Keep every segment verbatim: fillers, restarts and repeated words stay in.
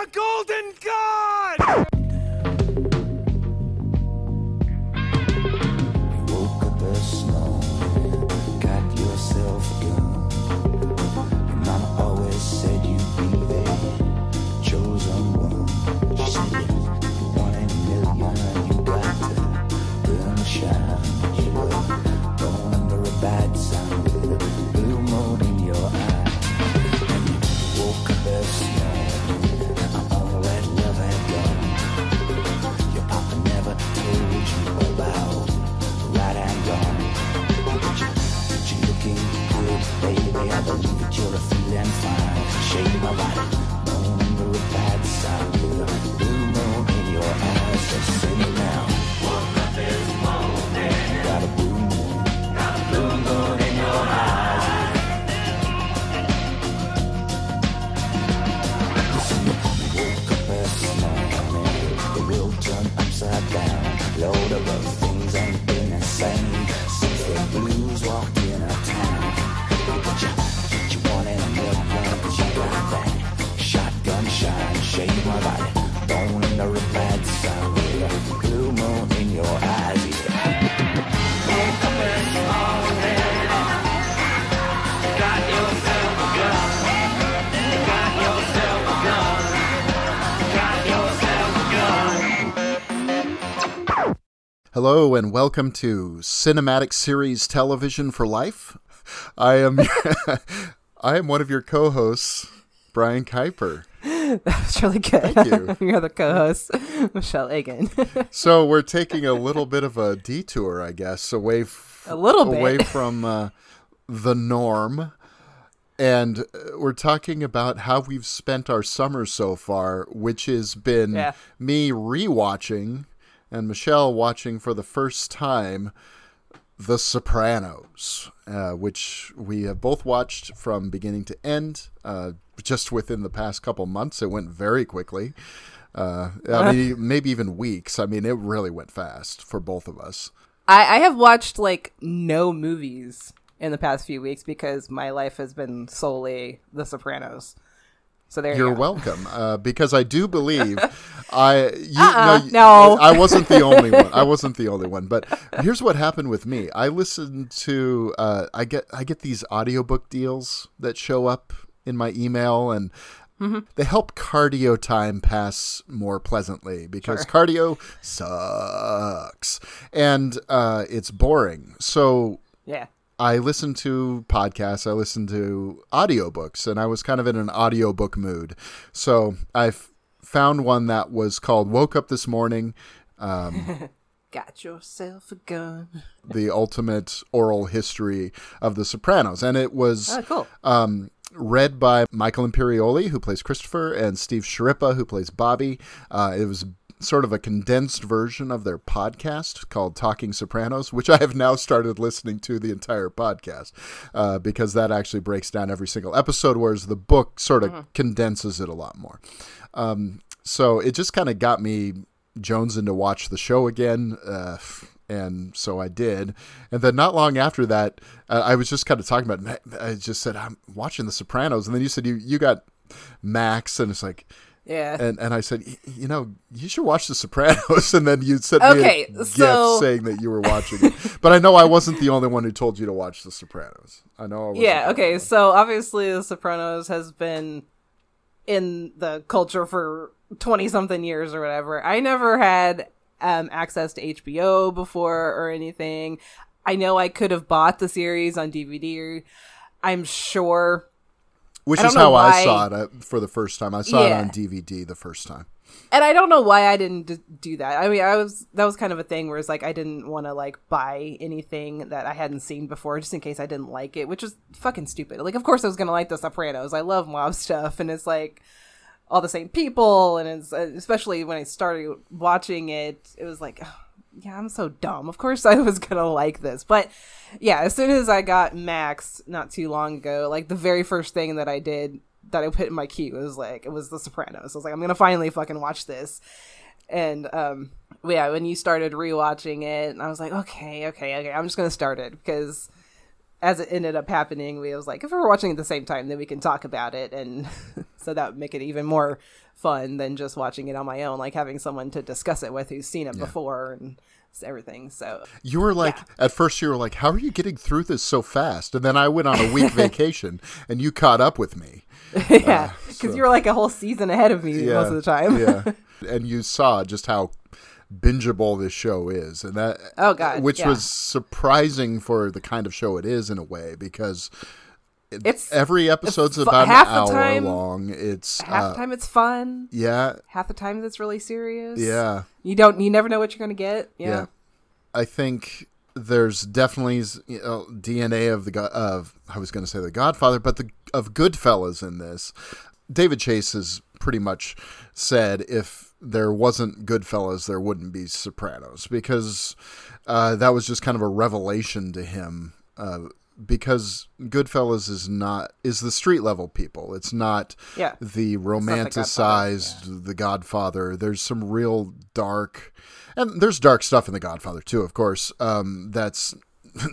I'm a golden god! Hello and welcome to Cinematic Series Television for Life. I am I am one of your co-hosts, Brian Keiper. That was really good. Thank you. Your other co-host, Michelle Egan. So we're taking a little bit of a detour, I guess, away f- a little bit. away from uh, the norm. And we're talking about how we've spent our summer so far, which has been yeah. me rewatching and Michelle watching for the first time The Sopranos, uh, which we have both watched from beginning to end uh, just within the past couple months. It went very quickly. Uh, I mean, maybe even weeks. I mean, it really went fast for both of us. I, I have watched like no movies in the past few weeks because my life has been solely The Sopranos. So there You're you welcome, uh, because I do believe I you, uh-uh, no, you, no I wasn't the only one. I wasn't the only one. But here's what happened with me. I listened to uh, I get I get these audiobook deals that show up in my email, and mm-hmm. they help cardio time pass more pleasantly because sure. cardio sucks and uh, it's boring. So yeah. I listened to podcasts, I listened to audiobooks, and I was kind of in an audiobook mood. So I found one that was called Woke Up This Morning. Um, Got yourself a gun. The ultimate oral history of The Sopranos. And it was oh, cool. um, read by Michael Imperioli, who plays Christopher, and Steve Schirippa, who plays Bobby. Uh, it was sort of a condensed version of their podcast called Talking Sopranos, which I have now started listening to the entire podcast uh, because that actually breaks down every single episode, whereas the book sort of mm-hmm. condenses it a lot more. Um, so it just kind of got me jonesing to watch the show again. Uh, and so I did. And then not long after that, uh, I was just kind of talking about, I just said, I'm watching The Sopranos. And then you said, you, you got Max, and it's like, yeah, and and I said, you know, you should watch The Sopranos, and then you sent okay, me a so... gift saying that you were watching it. But I know I wasn't the only one who told you to watch The Sopranos. I know I wasn't. Yeah, okay, so obviously The Sopranos has been in the culture for twenty-something years or whatever. I never had um, access to H B O before or anything. I know I could have bought the series on D V D, I'm sure. Which is how why. I saw it for the first time. I saw yeah. it on D V D the first time. And I don't know why I didn't do that. I mean, I was that was kind of a thing where it's like I didn't want to like buy anything that I hadn't seen before just in case I didn't like it, which is fucking stupid. Like, of course I was going to like The Sopranos. I love mob stuff, and it's like all the same people, and it's, especially when I started watching it, it was like, oh, yeah, I'm so dumb. Of course I was going to like this. But yeah, as soon as I got Max not too long ago, like the very first thing that I did that I put in my queue was like, it was The Sopranos. I was like, I'm going to finally fucking watch this. And um, yeah, when you started rewatching it, I was like, okay, okay, okay, I'm just going to start it because as it ended up happening, we was like, if we're watching at the same time, then we can talk about it. And so that would make it even more fun than just watching it on my own, like having someone to discuss it with who's seen it yeah. before and everything. So you were like, yeah. at first you were like, how are you getting through this so fast? And then I went on a week vacation and you caught up with me. Yeah, because uh, so. you were like a whole season ahead of me yeah, most of the time. yeah, and you saw just how bingeable this show is, and that oh god, which yeah. was surprising for the kind of show it is in a way, because it's every episode's it's fu- about half an hour the time, long. It's half uh, the time it's fun. Yeah, half the time it's really serious. Yeah, you don't, you never know what you're gonna get. Yeah, yeah. I think there's definitely you know, D N A of the of I was gonna say the Godfather, but the of Goodfellas in this. David Chase has pretty much said if there wasn't Goodfellas, there wouldn't be Sopranos, because uh, that was just kind of a revelation to him. Uh, because Goodfellas is not is the street level people. It's not yeah. the romanticized not the, Godfather. Yeah. the Godfather. There's some real dark, and there's dark stuff in the Godfather too, of course. Um, that's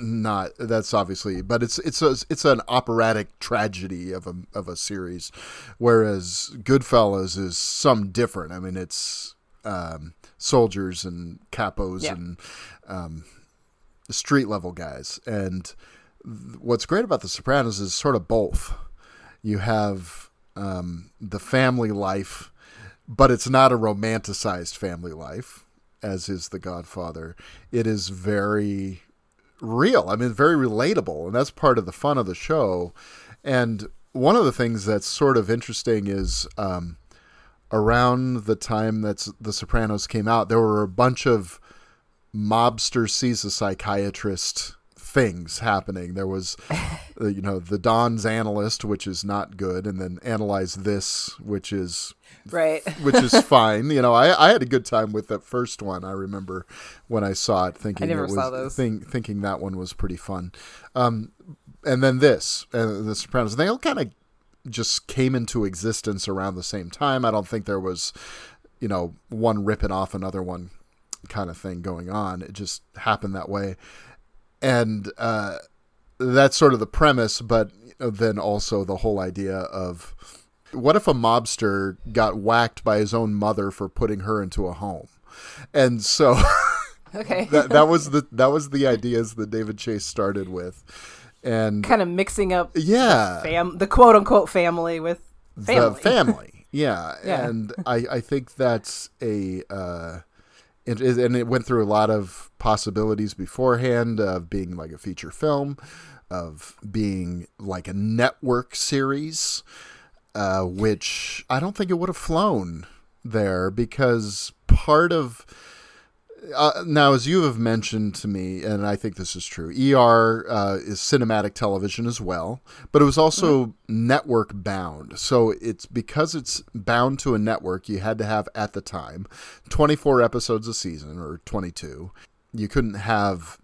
not that's obviously, but it's it's a, it's an operatic tragedy of a of a series, whereas Goodfellas is some different. I mean, it's um, soldiers and capos yeah. and um, street level guys. And th- what's great about The Sopranos is sort of both. You have um, the family life, but it's not a romanticized family life, as is The Godfather. It is very real. I mean, very relatable, and that's part of the fun of the show. And one of the things that's sort of interesting is um, around the time that The Sopranos came out, there were a bunch of mobster sees a psychiatrist things happening. There was, you know, the Don's Analyst, which is not good, and then Analyze This, which is right, which is fine. You know, I, I had a good time with that first one. I remember when I saw it, thinking I never it was saw those. Think, thinking that one was pretty fun. Um, and then this, uh, The Sopranos, they all kind of just came into existence around the same time. I don't think there was, you know, one ripping off another one kind of thing going on. It just happened that way. And uh, that's sort of the premise, but then also the whole idea of what if a mobster got whacked by his own mother for putting her into a home? And so okay. that, that was the that was the ideas that David Chase started with, and kind of mixing up yeah the, fam- the quote unquote family with family. The family, yeah. yeah. And I, I think that's a. Uh, It, it, and it went through a lot of possibilities beforehand of being like a feature film, of being like a network series, uh, which I don't think it would have flown there, because part of uh, now, as you have mentioned to me, and I think this is true, E R uh, is cinematic television as well, but it was also mm-hmm. network bound. So it's because it's bound to a network, you had to have at the time twenty-four episodes a season, or twenty-two. You couldn't have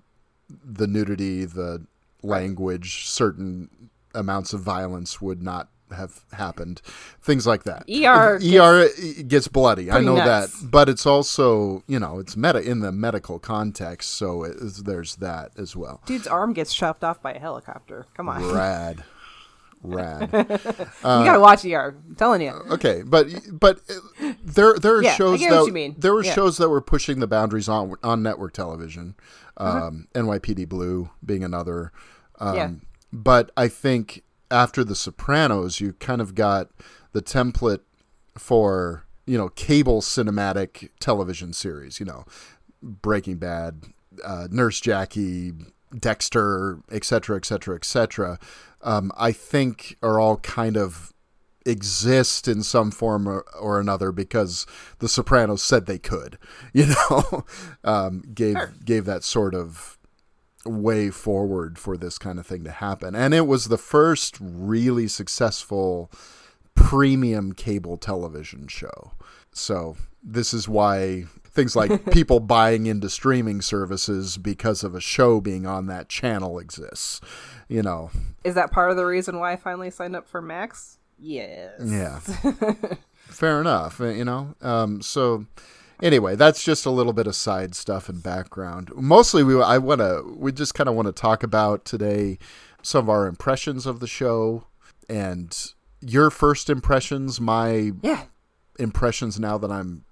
the nudity, the language, certain amounts of violence would not have happened, things like that. E R gets, E R gets bloody. I know nuts. that, but it's also, you know, it's meta in the medical context, so it is, there's that as well. Dude's arm gets chopped off by a helicopter. Come on, rad, rad. uh, you gotta watch E R. I'm telling you. Okay, but but uh, there there are yeah, shows that there were yeah. shows that were pushing the boundaries on on network television. Um, uh-huh. N Y P D Blue being another. Um, yeah. But I think after The Sopranos, you kind of got the template for, you know, cable cinematic television series, you know, Breaking Bad, uh, Nurse Jackie, Dexter, et cetera, et cetera, et cetera. Um, I think are all kind of exist in some form or, or another because The Sopranos said they could, you know, um, gave, sure. gave that sort of way forward for this kind of thing to happen. And it was the first really successful premium cable television show. So this is why things like people buying into streaming services because of a show being on that channel exists, you know. Is that part of the reason why I finally signed up for Max? Yes. Yeah. Fair enough, you know. Um, so anyway, that's just a little bit of side stuff and background. Mostly, we I want to we just kind of want to talk about today some of our impressions of the show and your first impressions, my yeah. impressions now that I'm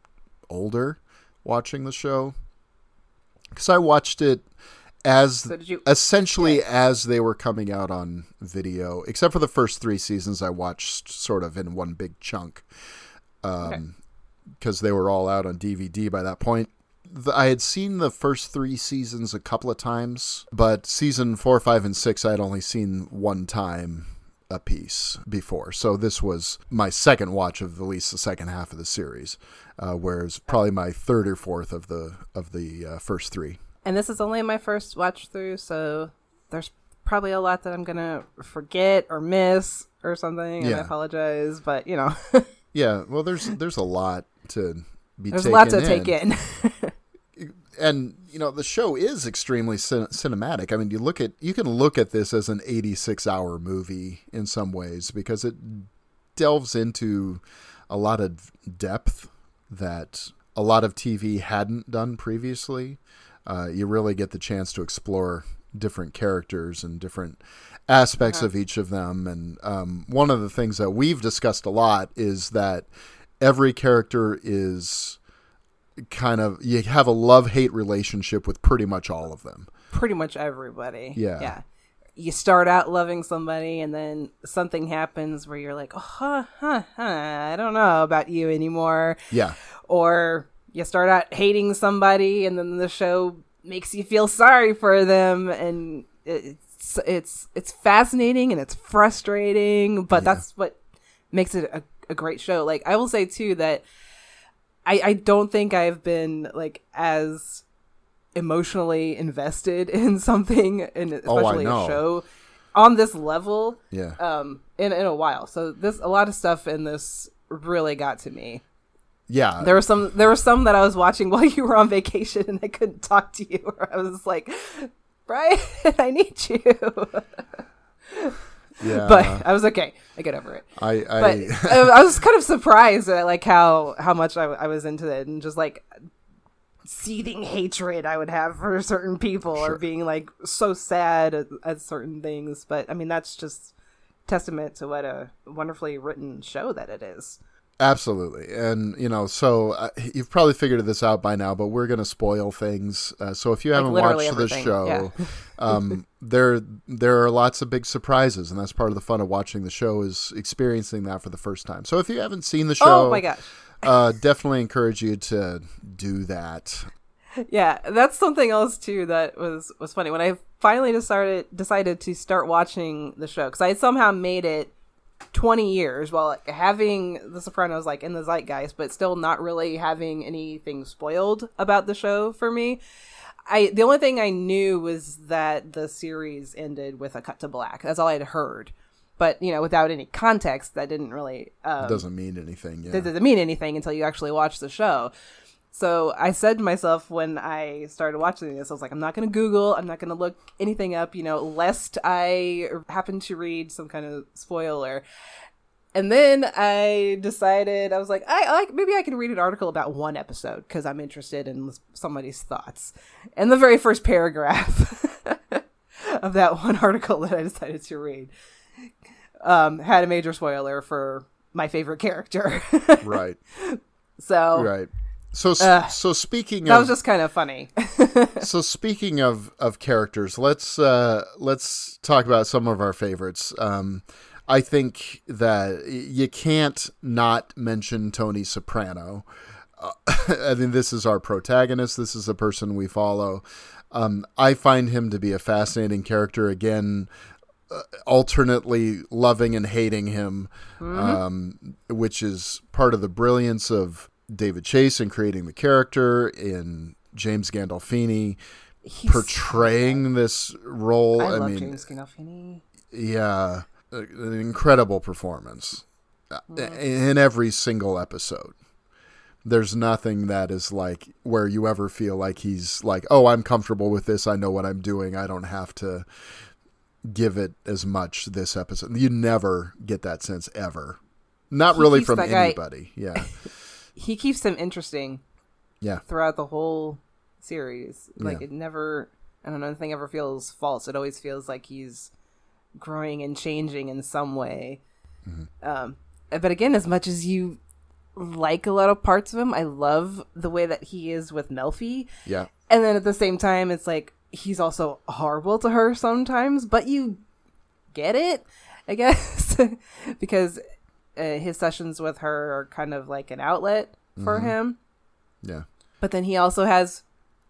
older watching the show. Because I watched it as so you, essentially yes. as they were coming out on video, except for the first three seasons I watched sort of in one big chunk. Um, okay. Because they were all out on D V D by that point. The, I had seen the first three seasons a couple of times, but season four, five, and six I had only seen one time a piece before. So this was my second watch of at least the second half of the series, uh, whereas probably my third or fourth of the of the uh, first three. And this is only my first watch through, so there's probably a lot that I'm going to forget or miss or something, and yeah. I apologize, but you know. Yeah, well, there's there's a lot to be there's taken lots to in. take in. And, you know, the show is extremely cin- cinematic. I mean, you look at you can look at this as an eighty-six hour movie in some ways because it delves into a lot of depth that a lot of T V hadn't done previously. Uh, you really get the chance to explore different characters and different aspects yeah. of each of them. And um, one of the things that we've discussed a lot is that every character is... kind of you have a love-hate relationship with pretty much all of them. Pretty much everybody. Yeah. Yeah. You start out loving somebody and then something happens where you're like, oh, huh, huh, huh, I don't know about you anymore. Yeah. Or you start out hating somebody and then the show makes you feel sorry for them, and it's it's it's fascinating and it's frustrating, but yeah. that's what makes it a, a great show. Like, I will say too that I, I don't think I've been like as emotionally invested in something, and especially oh, a show on this level, yeah. um, in in a while. So this a lot of stuff in this really got to me. Yeah, there were some there were some that I was watching while you were on vacation, and I couldn't talk to you. Or I was like, Brian, I need you. Yeah. But I was okay. I get over it. I I, but I was kind of surprised at like how, how much I, I was into it, and just like seething hatred I would have for certain people sure. or being like so sad at, at certain things. But I mean, that's just testament to what a wonderfully written show that it is. Absolutely. And, you know, so uh, you've probably figured this out by now, but we're going to spoil things. Uh, so if you haven't like watched everything. This show, yeah. um, there there are lots of big surprises. And that's part of the fun of watching the show is experiencing that for the first time. So if you haven't seen the show, oh my gosh. uh, definitely encourage you to do that. Yeah, that's something else, too, that was, was funny. When I finally decided, decided to start watching the show, because I had somehow made it twenty years while like, having The Sopranos like in the zeitgeist, but still not really having anything spoiled about the show for me. I the only thing I knew was that the series ended with a cut to black. That's all I'd heard. But, you know, without any context, that didn't really... Um, it doesn't mean anything. Yeah. It doesn't mean anything until you actually watch the show. So I said to myself when I started watching this, I was like, I'm not going to Google. I'm not going to look anything up, you know, lest I happen to read some kind of spoiler. And then I decided, I was like, I like maybe I can read an article about one episode because I'm interested in somebody's thoughts. And the very first paragraph of that one article that I decided to read um, had a major spoiler for my favorite character. Right. So. Right. So, uh, so speaking that of... That was just kind of funny. So speaking of, of characters, let's uh, let's talk about some of our favorites. Um, I think that you can't not mention Tony Soprano. Uh, I mean, this is our protagonist. This is the person we follow. Um, I find him to be a fascinating character. Again, uh, alternately loving and hating him, mm-hmm. um, which is part of the brilliance of... David Chase in creating the character, in James Gandolfini He's portraying so this role. I, I love mean, James Gandolfini. Yeah, an incredible performance mm. in every single episode. There's nothing that is like where you ever feel like he's like, oh, I'm comfortable with this. I know what I'm doing. I don't have to give it as much this episode. You never get that sense ever. Not he really from anybody. Guy. Yeah. He keeps them interesting yeah. throughout the whole series. Like, yeah. it never... I don't know, nothing ever feels false. It always feels like he's growing and changing in some way. Mm-hmm. Um, but again, as much as you like a lot of parts of him, I love the way that he is with Melfi. Yeah. And then at the same time, it's like, he's also horrible to her sometimes, but you get it, I guess, because uh, his sessions with her are kind of like an outlet for mm-hmm. him. Yeah. But then he also has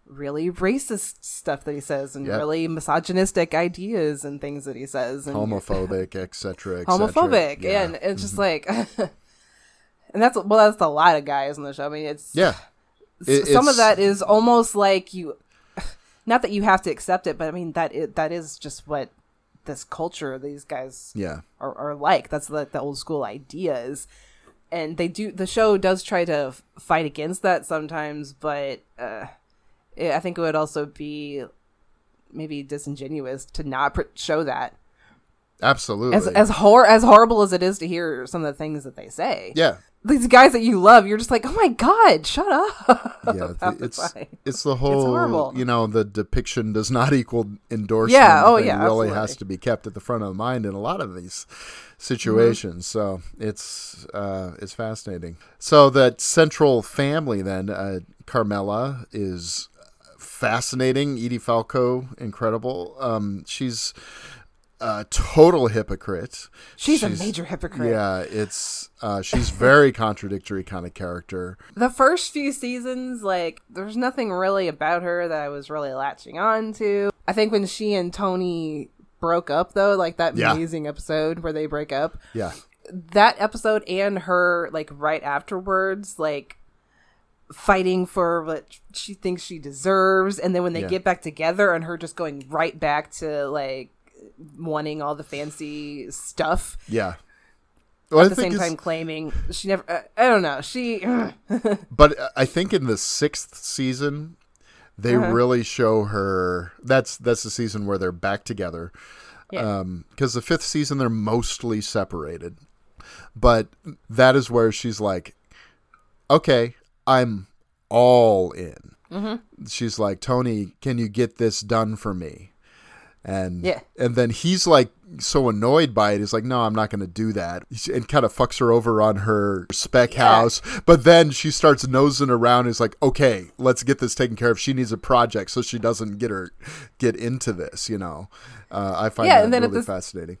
really racist stuff that he says, and yep. really misogynistic ideas and things that he says, and homophobic, et cetera, et cetera. Homophobic, yeah. And it's just mm-hmm. like, and that's well, that's a lot of guys on the show. I mean, it's yeah, it, some it's, of that is almost like you, not that you have to accept it, but I mean that it, that is just what this culture, these guys, yeah, are, are like. That's like the old school ideas. And they do, the show does try to fight against that sometimes, but uh, it, I think it would also be maybe disingenuous to not pr- show that. Absolutely. As as, hor- as horrible as it is to hear some of the things that they say. Yeah. These guys that you love, you're just like, oh my God, shut up. Yeah, the, it's it's the whole, it's horrible. You know, the depiction does not equal endorsement. Yeah, oh yeah, it really absolutely. Has to be kept at the front of the mind in a lot of these situations. Mm-hmm. So it's uh, it's fascinating. So that central family then, uh, Carmela is fascinating. Edie Falco, incredible. Um, she's a total hypocrite. She's, she's a major hypocrite. Yeah, it's uh, she's very contradictory kind of character. The first few seasons, like, there's nothing really about her that I was really latching on to. I think when she and Tony broke up, though, like that yeah. amazing episode where they break up. Yeah. That episode and her, like, right afterwards, like, fighting for what she thinks she deserves. And then when they yeah. get back together and her just going right back to, like, wanting all the fancy stuff. Yeah. Well, at the same time claiming she never, uh, I don't know. She, but I think in the sixth season, they uh-huh. really show her. That's, that's the season where they're back together. Yeah. Um, 'cause the fifth season, they're mostly separated, but that is where she's like, okay, I'm all in. Mm-hmm. She's like, Tony, can you get this done for me? And yeah. and then he's like so annoyed by it. He's like, no, I'm not going to do that. And kind of fucks her over on her spec yeah. house. But then she starts nosing around. He's like, okay, let's get this taken care of. She needs a project so she doesn't get her get into this. You know, uh, I find yeah, that really this, fascinating.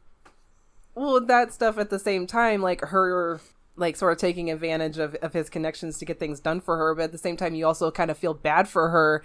Well, that stuff at the same time, like her, like sort of taking advantage of, of his connections to get things done for her. But at the same time, you also kind of feel bad for her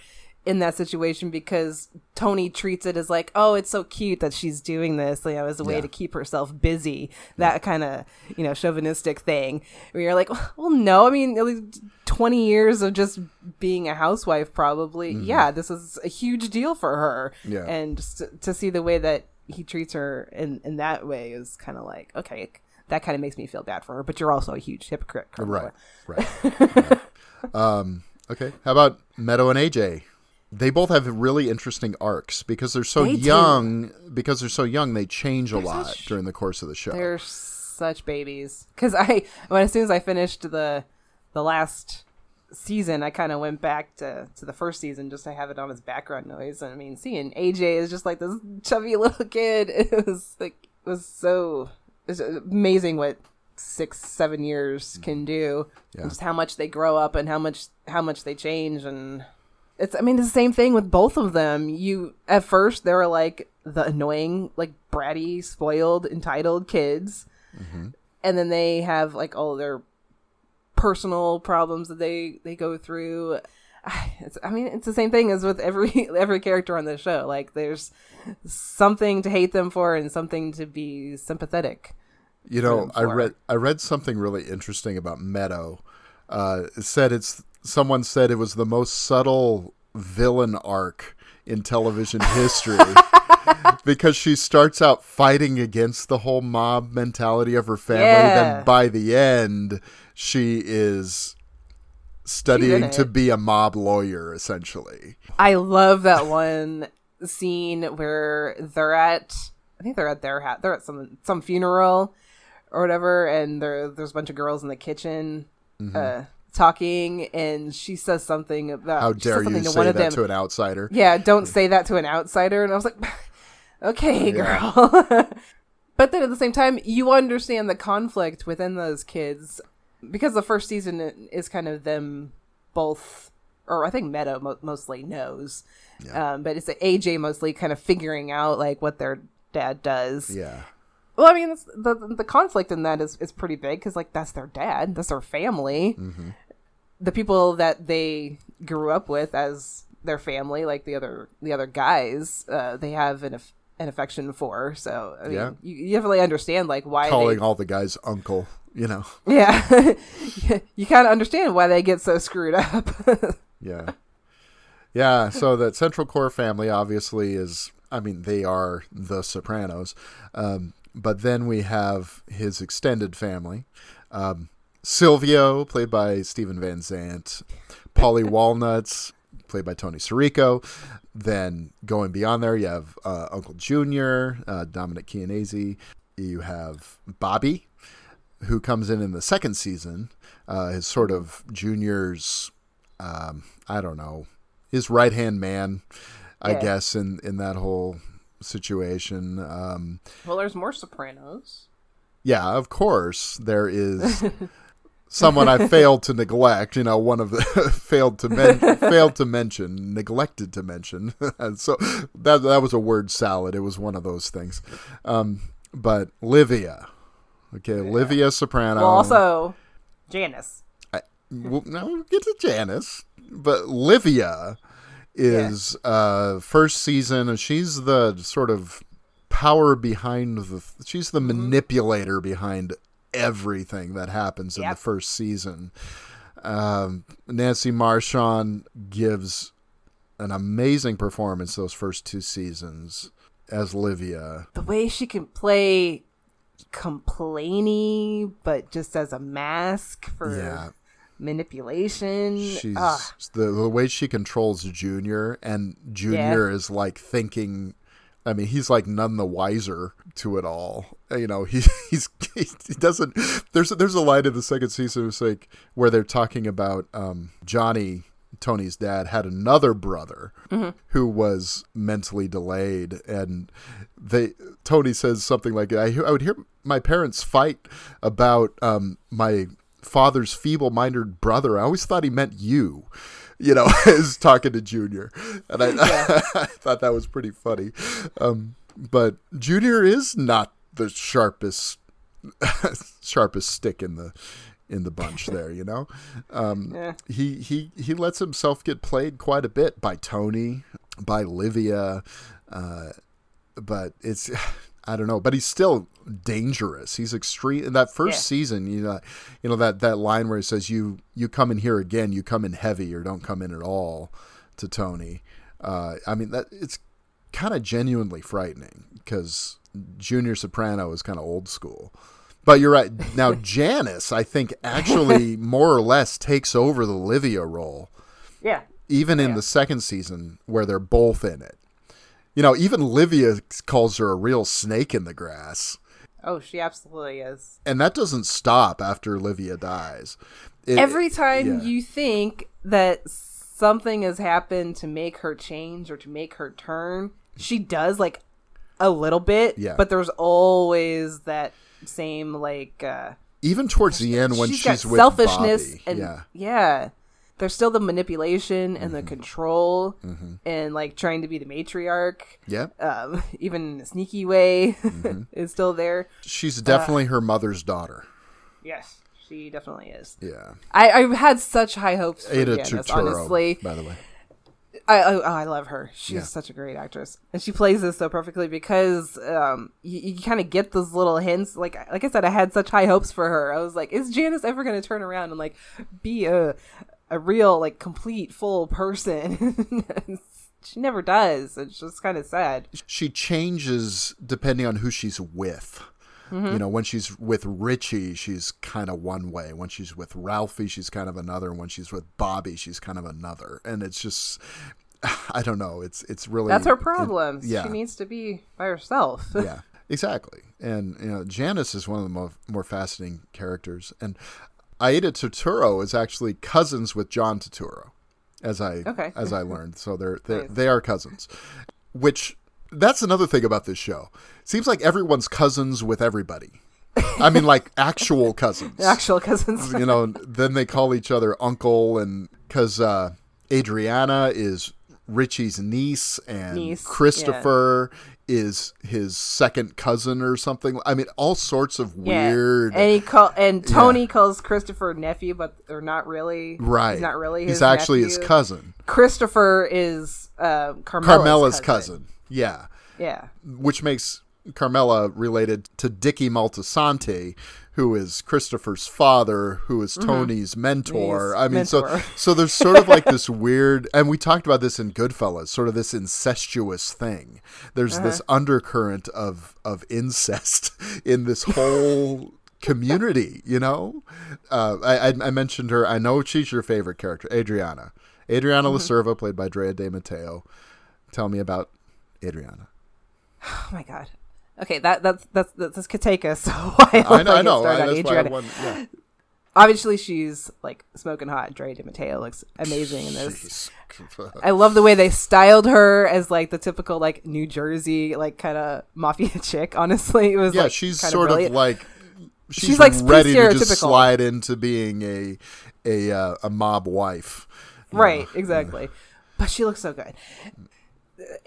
in that situation, because Tony treats it as like, oh, it's so cute that she's doing this, you know, as a way yeah. to keep herself busy, that yeah. kind of, you know, chauvinistic thing where you're like, well, no, I mean, at least twenty years of just being a housewife, probably. Mm-hmm. Yeah, this is a huge deal for her. Yeah. And just to, to see the way that he treats her in, in that way is kind of like, okay, that kind of makes me feel bad for her, but you're also a huge hypocrite. Right, right. right. Um, okay, how about Meadow and A J? They both have really interesting arcs because they're so they young. Do. Because they're so young, they change a they're lot such, during the course of the show. They're such babies. Because I, when as soon as I finished the the last season, I kind of went back to, to the first season just to have it on as background noise. And I mean, seeing A J is just like this chubby little kid. It was like it was so it was amazing what six, seven years can do. Yeah. Just how much they grow up and how much how much they change and. It's, I mean, it's the same thing with both of them. You, at first, they were like the annoying, like bratty, spoiled, entitled kids. Mm-hmm. And then they have like all their personal problems that they, they go through. It's, I mean, it's the same thing as with every, every character on the show. Like there's something to hate them for and something to be sympathetic. You know, I read, I read something really interesting about Meadow. Uh, it said it's, Someone said it was the most subtle villain arc in television history because she starts out fighting against the whole mob mentality of her family. Yeah. Then by the end, she is studying to be a mob lawyer, essentially. I love that one scene where they're at, I think they're at their hat. They're at some, some funeral or whatever. And there, there's a bunch of girls in the kitchen. Mm-hmm. Uh, talking, and she says something about how dare you to say one of that them. To an outsider. Yeah, don't say that to an outsider. And I was like, okay, yeah. girl. But then at the same time, you understand the conflict within those kids, because the first season is kind of them both, or I think Meadow mo- mostly knows, yeah. um, but it's A J mostly kind of figuring out like what their dad does. Yeah. Well, I mean, that's, the the conflict in that is, is pretty big because like that's their dad, that's their family, mm-hmm. the people that they grew up with as their family, like the other the other guys, uh, they have an. Af- an affection for. So I mean, yeah. you, you definitely understand like why calling they... all the guys uncle, you know? Yeah. You kind of understand why they get so screwed up. yeah. Yeah. So that central core family obviously is, I mean, they are the Sopranos. Um, but then we have his extended family. Um, Silvio, played by Steven Van Zandt, Polly Walnuts, played by Tony Sirico. Then going beyond there, you have uh, Uncle Junior, uh, Dominic Chianese. You have Bobby, who comes in in the second season. Uh, his sort of Junior's, um, I don't know, his right-hand man, I yeah. guess, in, in that whole situation. Um, well, there's more Sopranos. Yeah, of course. There is... Someone I failed to neglect, you know, one of the failed to men- failed to mention, neglected to mention. So that that was a word salad. It was one of those things. Um, but Livia, okay, yeah. Livia Soprano. Well, also Janice. I, well, no, we'll get to Janice, but Livia is yeah. uh, first season, and she's the sort of power behind the. She's the mm-hmm. manipulator behind everything that happens yep. in the first season. Um, Nancy Marchand gives an amazing performance those first two seasons as Livia. The way she can play complainy, but just as a mask for yeah. manipulation. She's the, the way she controls Junior, and Junior yeah. is like thinking... I mean, he's like none the wiser to it all. You know, he he's he doesn't. There's there's a line in the second season like where they're talking about um, Johnny, Tony's dad, had another brother mm-hmm. who was mentally delayed, and they Tony says something like, "I I would hear my parents fight about um, my father's feeble-minded brother. I always thought he meant you." You know, is talking to Junior, and I, yeah. I thought that was pretty funny. Um, but Junior is not the sharpest, sharpest stick in the in the bunch there. You know, um, yeah. he he he lets himself get played quite a bit by Tony, by Livia, uh, but it's. I don't know, but he's still dangerous. He's extreme. In that first yeah. season, you know, you know that, that line where he says, you you come in here again, you come in heavy or don't come in at all to Tony. Uh, I mean, that it's kind of genuinely frightening because Junior Soprano is kind of old school. But you're right. Now, Janice, I think, actually more or less takes over the Livia role. Yeah. Even in yeah. the second season where they're both in it. You know, even Livia calls her a real snake in the grass. Oh, she absolutely is. And that doesn't stop after Livia dies. It, Every time yeah. you think that something has happened to make her change or to make her turn, she does, like, a little bit. Yeah. But there's always that same, like... Uh, even towards the end when she's, she's, she's with selfishness Bobby. And, yeah. Yeah. There's still the manipulation and mm-hmm. the control mm-hmm. and like trying to be the matriarch. Yeah. Um, even in a sneaky way mm-hmm. is still there. She's definitely uh, her mother's daughter. Yes, she definitely is. Yeah. I, I had such high hopes for Aida Turturro, honestly. By the way. I, oh, I love her. She's yeah. such a great actress. And she plays this so perfectly because um, you, you kind of get those little hints. Like like I said, I had such high hopes for her. I was like, is Janice ever going to turn around and like be a... a real, like, complete, full person. She never does. It's just kind of sad. She changes depending on who she's with. Mm-hmm. You know, when she's with Richie, she's kind of one way. When she's with Ralphie, she's kind of another. When she's with Bobby, she's kind of another. And it's just, I don't know. It's it's really... That's her problem. It, yeah. She needs to be by herself. Yeah, exactly. And, you know, Janice is one of the more, more fascinating characters. And... Aida Turturro is actually cousins with John Turturro, as I okay. as I learned. So they're, they're nice. They are cousins, which That's another thing about this show. Seems like everyone's cousins with everybody. I mean, like actual cousins. Actual cousins. You know, then they call each other uncle, and because uh, Adriana is Richie's niece, and niece, Christopher yeah. is his second cousin or something. I mean, all sorts of yeah. weird. And he call and Tony yeah. calls Christopher nephew, but they're not really. Right. He's not really. His he's actually nephew. His cousin. Christopher is uh, Carmela's, Carmela's cousin. cousin. Yeah. Yeah. Which makes Carmela related to Dickie Maltasante, who is Christopher's father, who is Tony's mm-hmm. mentor. He's I mean, mentor. so so there's sort of like this weird, and we talked about this in Goodfellas, sort of this incestuous thing. There's uh-huh. this undercurrent of of incest in this whole community, you know? Uh, I, I mentioned her. I know she's your favorite character, Adriana. Adriana mm-hmm. Laserva, played by Drea De Matteo. Tell me about Adriana. Oh, my God. Okay, that that's that's this could take us a while. I know, I, I know. I, that's why I won, yeah. Obviously, she's like smoking hot. Drea De Matteo looks amazing in this. I love the way they styled her as like the typical like New Jersey like kind of mafia chick. Honestly, it was yeah. Like, she's sort brilliant. of like she's, she's like ready to just slide into being a a uh, a mob wife. Right, know? Exactly. But she looks so good.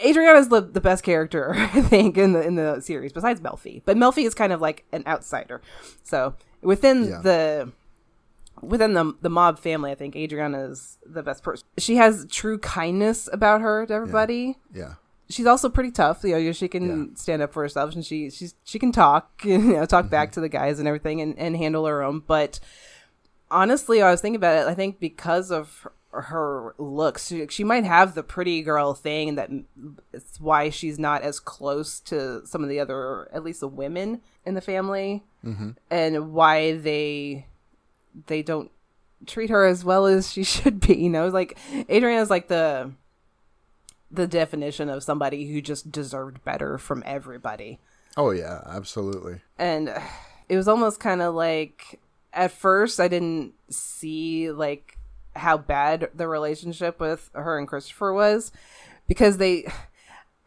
Adriana is the, the best character, I think, in the in the series, besides Melfi. But Melfi is kind of like an outsider. So within yeah. the within the the mob family, I think Adriana is the best person. She has true kindness about her to everybody. Yeah. yeah. She's also pretty tough. You know, she can yeah. stand up for herself, and she she's she can talk, you know, talk mm-hmm. back to the guys and everything, and, and handle her own. But honestly, I was thinking about it, I think because of her, her looks, she, she might have the pretty girl thing, and that it's why she's not as close to some of the other, at least the women in the family, mm-hmm. and why they they don't treat her as well as she should be. You know, like Adriana's like the the definition of somebody who just deserved better from everybody. Oh yeah, absolutely. And it was almost kind of like at first I didn't see like how bad the relationship with her and Christopher was, because they,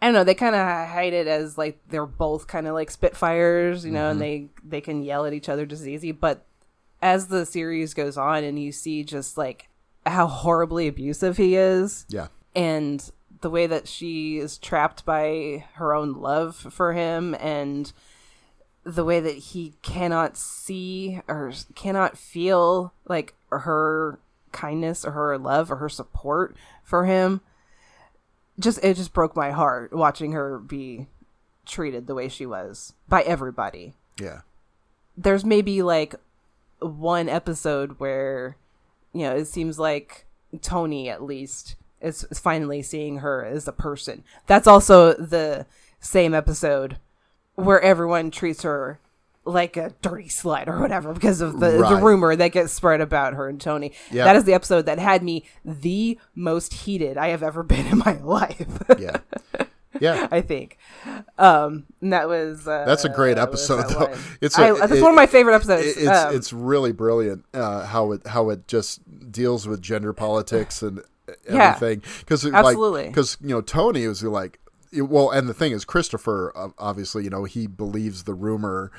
I don't know, they kind of hide it as like they're both kind of like spitfires, you know, mm-hmm. and they, they can yell at each other just as easy. But as the series goes on and you see just like how horribly abusive he is, yeah, and the way that she is trapped by her own love for him, and the way that he cannot see or cannot feel like her kindness or her love or her support for him, just it just broke my heart watching her be treated the way she was by everybody. Yeah, there's maybe like one episode where, you know, it seems like Tony at least is finally seeing her as a person. That's also the same episode where everyone treats her like a dirty slut or whatever because of the, right. the rumor that gets spread about her and Tony. Yep. That is the episode that had me the most heated I have ever been in my life. yeah. Yeah. I think. Um, and that was... Uh, that's a great uh, episode, though. It's a, I, that's it, one of my favorite episodes. It, it's, um, it's really brilliant uh, how it how it just deals with gender politics and everything. Yeah, Cause it, absolutely. Because, like, you know, Tony was like... It, well, and the thing is, Christopher, uh, obviously, you know, he believes the rumor...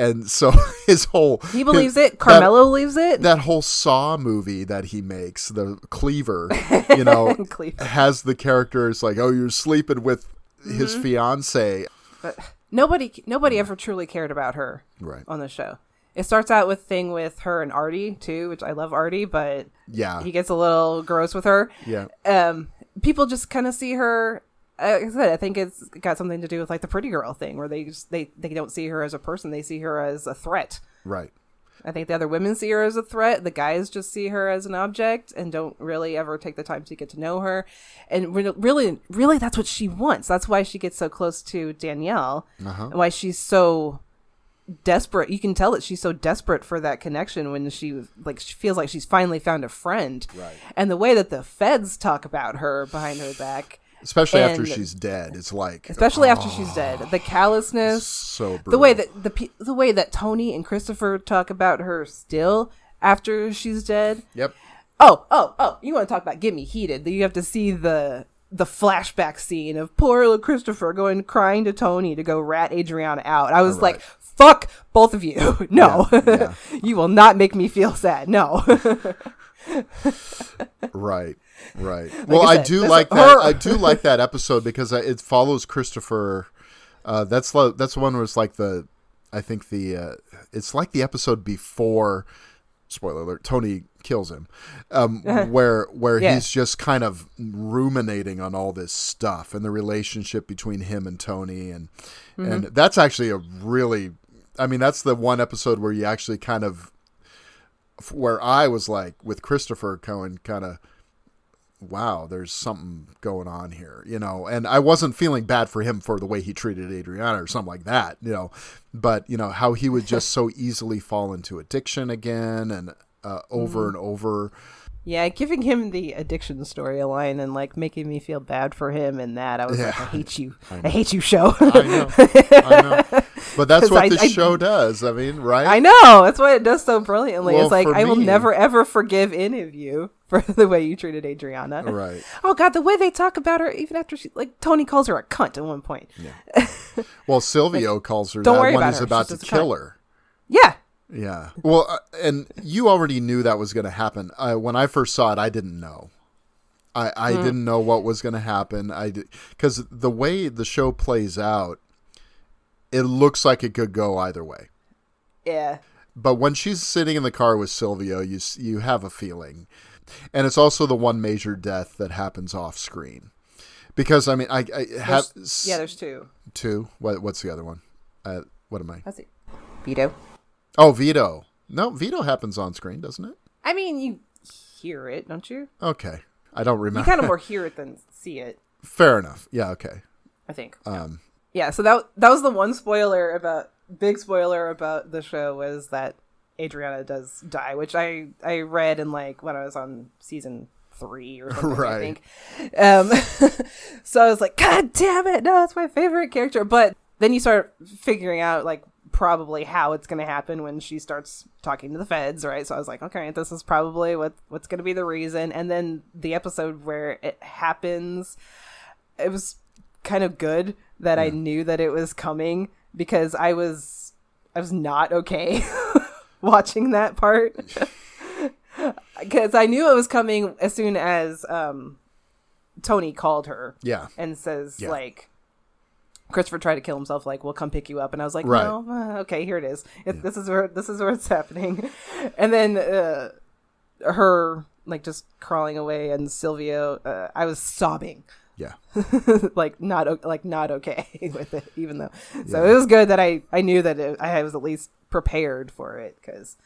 And so his whole... He believes his, it. Carmelo that, believes it. That whole Saw movie that he makes, the Cleaver, you know, Cleaver. has the characters like, oh, you're sleeping with mm-hmm. his fiance. But nobody nobody ever truly cared about her right. on the show. It starts out with thing with her and Artie, too, which I love Artie, but yeah, he gets a little gross with her. Yeah, um, people just kind of see her... Like I said, I think it's got something to do with like the pretty girl thing, where they just they, they don't see her as a person, they see her as a threat. Right. I think the other women see her as a threat. The guys just see her as an object and don't really ever take the time to get to know her. And really, really, that's what she wants. That's why she gets so close to Danielle. Uh-huh. And why she's so desperate. You can tell that she's so desperate for that connection when she like she feels like she's finally found a friend. Right. And the way that the feds talk about her behind her back. Especially and after she's dead, it's like especially oh, after she's dead, the callousness, so brutal. the way that the the way that Tony and Christopher talk about her still after she's dead. Yep. Oh, oh, oh! You want to talk about get me heated? You have to see the the flashback scene of poor Christopher going crying to Tony to go rat Adriana out. I was right. like, fuck both of you. No, yeah, yeah. You will not make me feel sad. No. Right. Right. Like well, I, said, I do like that. Her. I do like that episode because it follows Christopher. Uh, that's, that's one where it's like the, I think the, uh, it's like the episode before, spoiler alert, Tony kills him, um, where where yeah. he's just kind of ruminating on all this stuff and the relationship between him and Tony, and mm-hmm. and that's actually a really, I mean, that's the one episode where you actually kind of, where I was like with Christopher Cohen, kind of, wow, there's something going on here, you know, and I wasn't feeling bad for him for the way he treated Adriana or something like that, you know, but you know how he would just so easily fall into addiction again and uh, over mm. and over. Yeah. Giving him the addiction storyline and like making me feel bad for him. And that I was yeah. like, I hate you. I, I hate you show. I know. I know. But that's what I, this I, show does. I mean, right? I know. That's why it does so brilliantly. Well, it's like, I me, will never, ever forgive any of you for the way you treated Adriana. Right. Oh, God, the way they talk about her, even after she, like, Tony calls her a cunt at one point. Yeah. Well, Silvio like, calls her don't that worry one about is her. About She's to kill cunt. Her. Yeah. Yeah. Well, uh, and you already knew that was going to happen. Uh, when I first saw it, I didn't know. I, I mm. didn't know what was going to happen. I Because the way the show plays out, it looks like it could go either way. Yeah. But when she's sitting in the car with Silvio, you you have a feeling. And it's also the one major death that happens off screen. Because, I mean, I, I have... Yeah, there's two. Two? What, what's the other one? Uh, what am I? That's it. Vito. Oh, Vito. No, Vito happens on screen, doesn't it? I mean, you hear it, don't you? Okay. I don't remember. You kind of more hear it than see it. Fair enough. Yeah, okay. I think. Um. Yeah, so that that was the one spoiler about, big spoiler about the show was that Adriana does die, which I, I read in like when I was on season three or something, right. I think. Um, so I was like, God damn it. No, it's my favorite character. But then you start figuring out like probably how it's going to happen when she starts talking to the feds. Right. So I was like, okay, this is probably what, what's going to be the reason. And then the episode where it happens, it was kind of good that yeah. I knew that it was coming because I was, I was not okay watching that part because I knew it was coming as soon as um, Tony called her yeah. and says yeah. like, Christopher tried to kill himself. Like, we'll come pick you up. And I was like, right. no, uh, okay, here it is. It, yeah. This is where, this is where it's happening. And then uh, her like just crawling away and Silvio, uh, I was sobbing. Yeah. like not, like not okay with it, even though, so yeah. it was good that I, I knew that it, I was at least prepared for it. Cause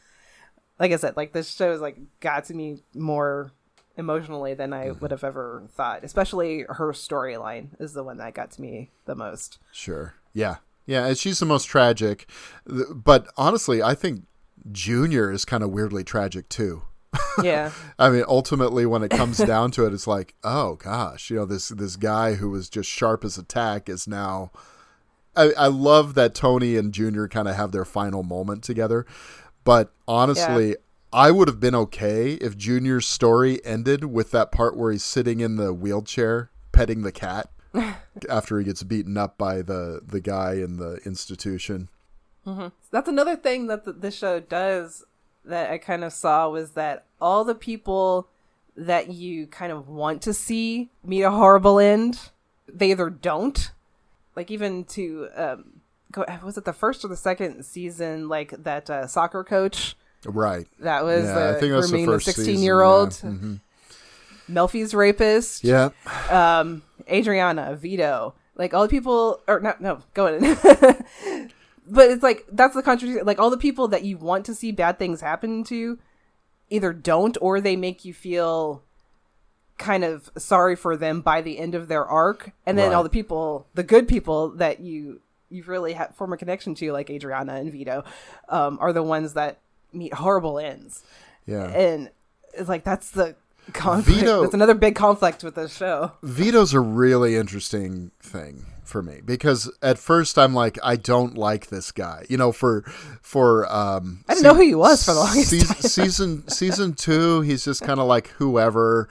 like I said, like this show is like got to me more emotionally than I mm-hmm. would have ever thought, especially her storyline is the one that got to me the most. Sure. Yeah. Yeah. And she's the most tragic, but honestly, I think Junior is kind of weirdly tragic too. Yeah. I mean, ultimately, when it comes down to it, it's like, oh, gosh, you know, this this guy who was just sharp as a tack is now. I, I love that Tony and Junior kind of have their final moment together. But honestly, yeah. I would have been OK if Junior's story ended with that part where he's sitting in the wheelchair petting the cat after he gets beaten up by the, the guy in the institution. Mm-hmm. That's another thing that the, this show does that I kind of saw was that all the people that you kind of want to see meet a horrible end, they either don't, like even to, um, go, was it the first or the second season, like that uh, soccer coach? Right. That was yeah, the, I think that's the first sixteen-year-old. Yeah. Mm-hmm. Melfi's rapist. Yeah. Um, Adriana, Vito, like all the people, or no, no, go in. But it's like, that's the contradiction. Like all the people that you want to see bad things happen to either don't, or they make you feel kind of sorry for them by the end of their arc. And then right. all the people, the good people that you, you really have form a connection to, like Adriana and Vito, um, are the ones that meet horrible ends. Yeah. And it's like, that's the conflict. Vito, that's another big conflict with this show. Vito's a really interesting thing for me because at first I'm like, I don't like this guy, you know, for, for, um, I didn't se- know who he was for the longest se- time. season, season two, he's just kind of like whoever,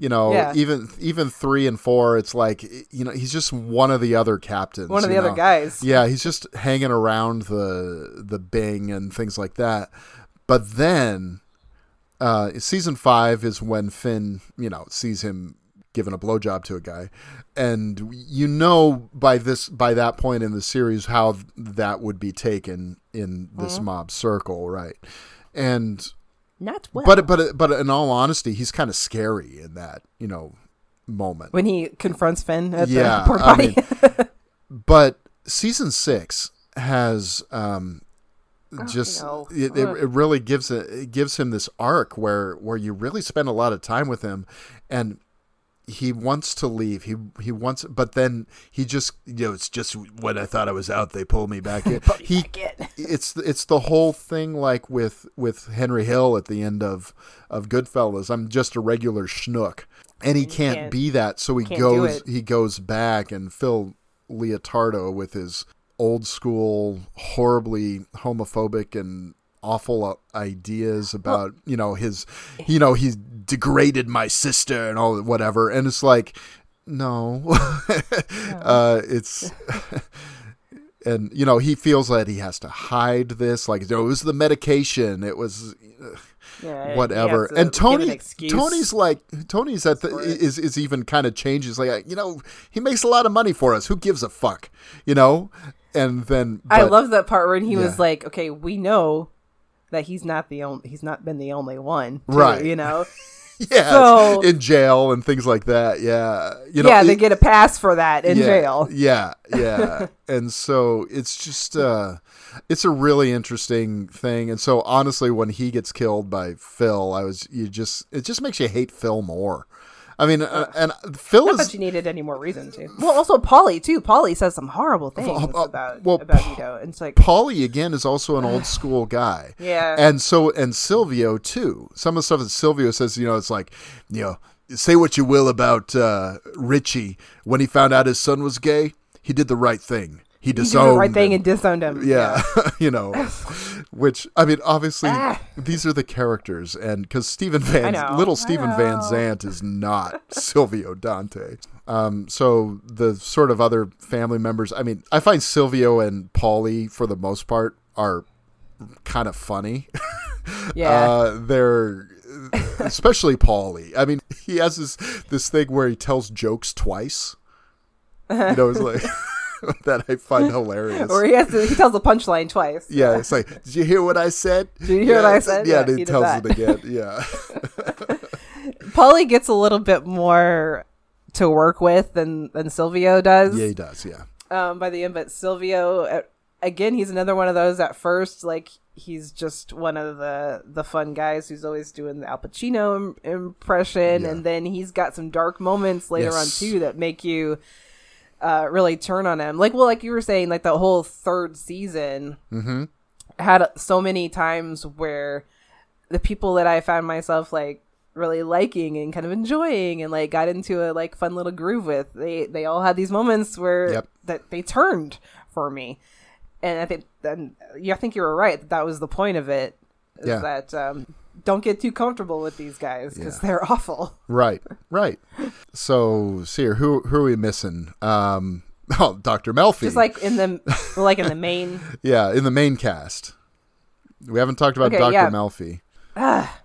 You know, yeah. even even three and four, it's like, you know, he's just one of the other captains. One of the know? other guys. Yeah, he's just hanging around the the Bing and things like that. But then uh, season five is when Finn, you know, sees him giving a blowjob to a guy. And you know by this by that point in the series how that would be taken in this mm-hmm. mob circle, right? And... Not well. But but but in all honesty, he's kind of scary in that, you know, moment when he confronts Finn at yeah, the porta potty. I mean, but season six has um, oh, just no. it, it, it really gives it, it gives him this arc where where you really spend a lot of time with him, and he wants to leave. He he wants, but then he just you know it's just when I thought I was out, they pulled me back in. He back in. it's it's the whole thing like with with Henry Hill at the end of of Goodfellas. I'm just a regular schnook, and he can't, can't be that. So he goes he goes back, and Phil Leotardo with his old school, horribly homophobic and awful ideas about well, you know his you know he's degraded my sister and all whatever, and it's like no, no. uh it's and you know he feels that he has to hide this, like it was the medication, it was yeah, whatever to, and Tony an Tony's like Tony's at the, is is even kind of changes like you know he makes a lot of money for us, who gives a fuck, you know and then but, I love that part when he yeah. was like, okay, we know that he's not the only, he's not been the only one, too, right? You know, yeah, so, in jail and things like that. Yeah, you know, yeah, they it, get a pass for that in yeah, jail. Yeah, yeah, and so it's just, uh, it's a really interesting thing. And so honestly, when he gets killed by Phil, I was, you just, it just makes you hate Phil more. I mean, uh, and Phil not is... Not that you needed any more reason to. Well, also Polly, too. Polly says some horrible things uh, uh, about, well, about Vito. And it's like... Polly, again, is also an old school guy. Yeah. And so, and Silvio, too. Some of the stuff that Silvio says, you know, it's like, you know, say what you will about uh, Richie. When he found out his son was gay, he did the right thing. He disowned he did the right thing him. and disowned him. Yeah, yeah. you know, which, I mean, obviously, ah. these are the characters. And because Steven Van, little Steven Van Zandt is not Silvio Dante. Um, so the sort of other family members, I mean, I find Silvio and Paulie, for the most part, are kind of funny. yeah. Uh, they're... Especially Paulie. I mean, he has this, this thing where he tells jokes twice. You know, it's like... that I find hilarious. Or he has to, he tells the punchline twice. Yeah, it's like, did you hear what I said? Did you hear yeah, what I said? Yeah, yeah and he, he tells that. it again. Yeah. Paulie gets a little bit more to work with than, than Silvio does. Yeah, he does, yeah. Um, by the end, but Silvio, again, he's another one of those at first, like, he's just one of the, the fun guys who's always doing the Al Pacino im- impression, yeah. and then he's got some dark moments later yes. on, too, that make you... Uh, really turn on him. Like, well, like you were saying, like the whole third season mm-hmm. had so many times where the people that I found myself like really liking and kind of enjoying and like got into a like fun little groove with, they they all had these moments where yep. that they turned for me. And I think then yeah, I think you were right. That, that was the point of it. Is yeah. that um, don't get too comfortable with these guys because yeah. they're awful. Right, right. So, Seer, who who are we missing? Um, oh, Doctor Melfi. Just like in the like in the main. yeah, in the main cast. We haven't talked about okay, Doctor Yeah. Melfi. Ah,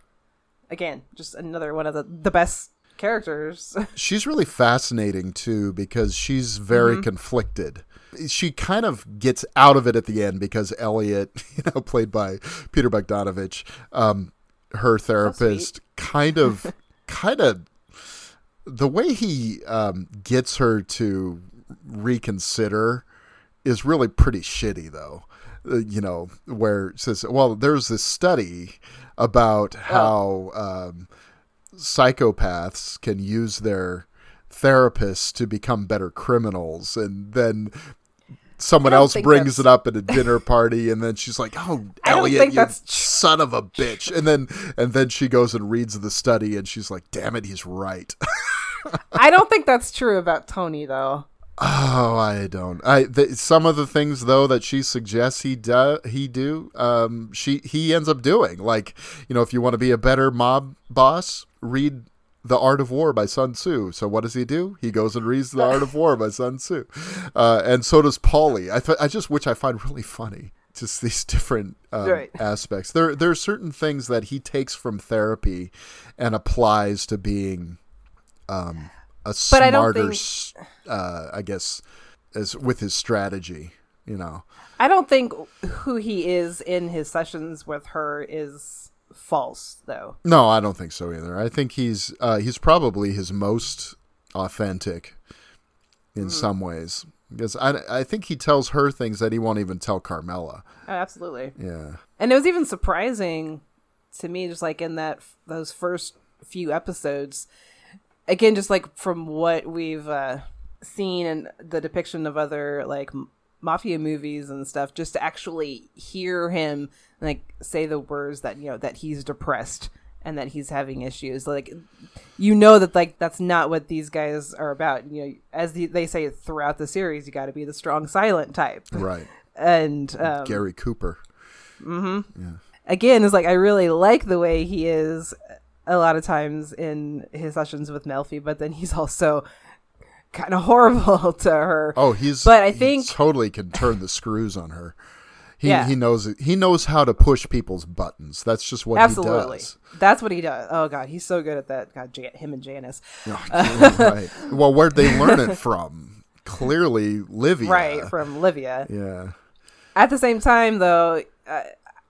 again, just another one of the, the best characters. She's really fascinating too because she's very mm-hmm. conflicted. She kind of gets out of it at the end because Elliot, you know, played by Peter Bogdanovich, um, her therapist, so kind of, kind of, the way he um, gets her to reconsider is really pretty shitty, though. Uh, you know, where it says, well, there's this study about how oh. um, psychopaths can use their therapists to become better criminals, and then. Someone else brings that's... it up at a dinner party, and then she's like, "Oh, Elliot, you that's... son of a bitch!" And then, and then she goes and reads the study, and she's like, "Damn it, he's right." I don't think that's true about Tony, though. Oh, I don't. I th- some of the things though that she suggests he do he do um, she he ends up doing. Like, you know, if you want to be a better mob boss, read The Art of War by Sun Tzu. So what does he do? He goes and reads The Art of War by Sun Tzu. Uh, and so does Paulie. I, th- I just, which I find really funny, just these different um, right. aspects. There, there are certain things that he takes from therapy and applies to being um, a smarter, but I don't think... uh, I guess, as with his strategy, you know. I don't think who he is in his sessions with her is false, though. No, I don't think so either. I think he's uh, he's probably his most authentic in mm. some ways. Because I, I think he tells her things that he won't even tell Carmela. Oh, absolutely. Yeah. And it was even surprising to me, just like in that those first few episodes, again, just like from what we've uh, seen and the depiction of other like mafia movies and stuff, just to actually hear him like say the words that, you know, that he's depressed and that he's having issues, like, you know, that like that's not what these guys are about. You know, as the, they say throughout the series, you got to be the strong silent type, right? And um, Gary Cooper mm-hmm. yeah. again is like, I really like the way he is a lot of times in his sessions with Melfi, but then he's also kind of horrible to her. Oh, he's but I think he totally can turn the screws on her. He yeah. he knows he knows how to push people's buttons. That's just what absolutely. He does. That's what he does. Oh God, he's so good at that. God, Jan- him and Janice. Oh, uh, right. Well, where'd they learn it from? Clearly, Livia. Right from Livia. Yeah. At the same time, though, uh,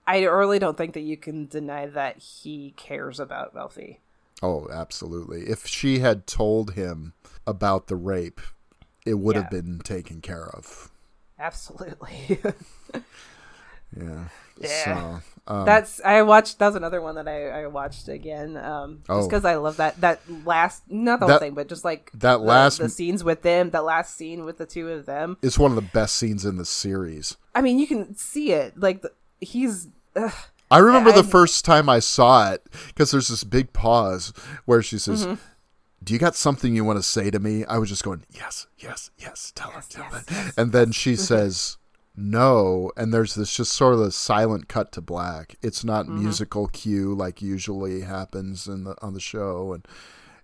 I really don't think that you can deny that he cares about Melfi. Oh, absolutely. If she had told him about the rape, it would yeah. have been taken care of. Absolutely. yeah. Yeah. So, um, that's I watched. That's another one that I, I watched again. Um, just because oh, I love that that last not the that, whole thing, but just like that the, last the scenes with them. That last scene with the two of them. It's one of the best scenes in the series. I mean, you can see it. Like the, he's. Ugh. I remember I, the first time I saw it, because there's this big pause where she says, mm-hmm. do you got something you want to say to me? I was just going, yes, yes, yes, tell yes, her, tell yes, her. Yes, and then she mm-hmm. says, no. And there's this just sort of a silent cut to black. It's not mm-hmm. musical cue like usually happens in the on the show. And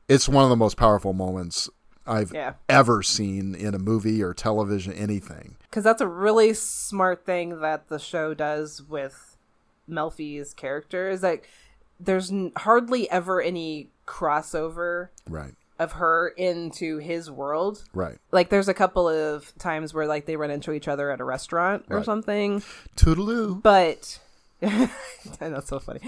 it's one of the most powerful moments I've yeah. ever seen in a movie or television, anything. Because that's a really smart thing that the show does with Melfi's character, is like there's n- hardly ever any crossover right of her into his world, right? Like there's a couple of times where like they run into each other at a restaurant or right. something, toodaloo, but that's so funny.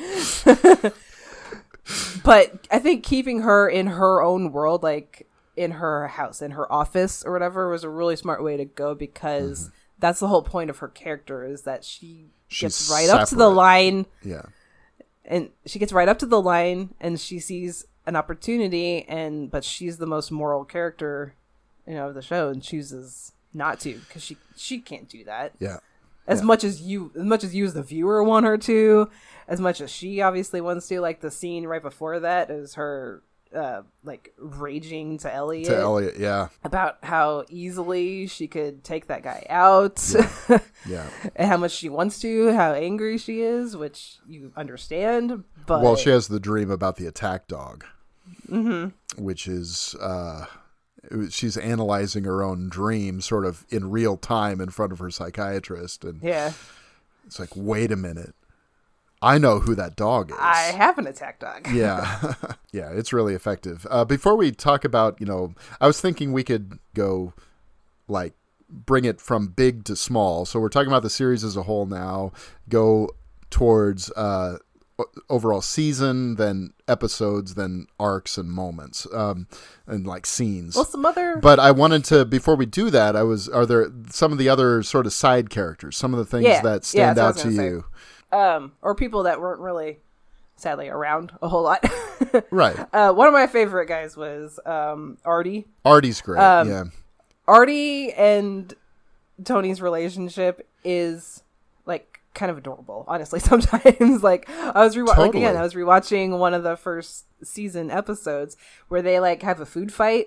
But I think keeping her in her own world, like in her house, in her office or whatever, was a really smart way to go, because mm-hmm. that's the whole point of her character, is that she She's gets right separate. Up to the line. Yeah. And she gets right up to the line and she sees an opportunity, and but she's the most moral character, you know, of the show, and chooses not to, because she she can't do that. Yeah. As yeah. much as you as much as you as the viewer want her to, as much as she obviously wants to, like the scene right before that is her uh, like raging to Elliot. To Elliot, yeah. About how easily she could take that guy out. Yeah. yeah. And how much she wants to, how angry she is, which you understand, but well, she has the dream about the attack dog. Mm-hmm. Which is uh she's analyzing her own dream sort of in real time in front of her psychiatrist, and yeah. it's like, wait a minute. I know who that dog is. I have an attack dog. yeah. yeah, it's really effective. Uh, before we talk about, you know, I was thinking we could go, like, bring it from big to small. So we're talking about the series as a whole now, go towards uh, overall season, then episodes, then arcs and moments, um, and, like, scenes. Well, some other... But I wanted to, before we do that, I was, are there some of the other sort of side characters, some of the things yeah. that stand yeah, out to say. You? Um, or people that weren't really, sadly, around a whole lot. right. Uh, one of my favorite guys was um, Artie. Artie's great, um, yeah. Artie and Tony's relationship is, like, kind of adorable, honestly, sometimes. like, I was re- totally. like, again, I was rewatching one of the first season episodes where they, like, have a food fight.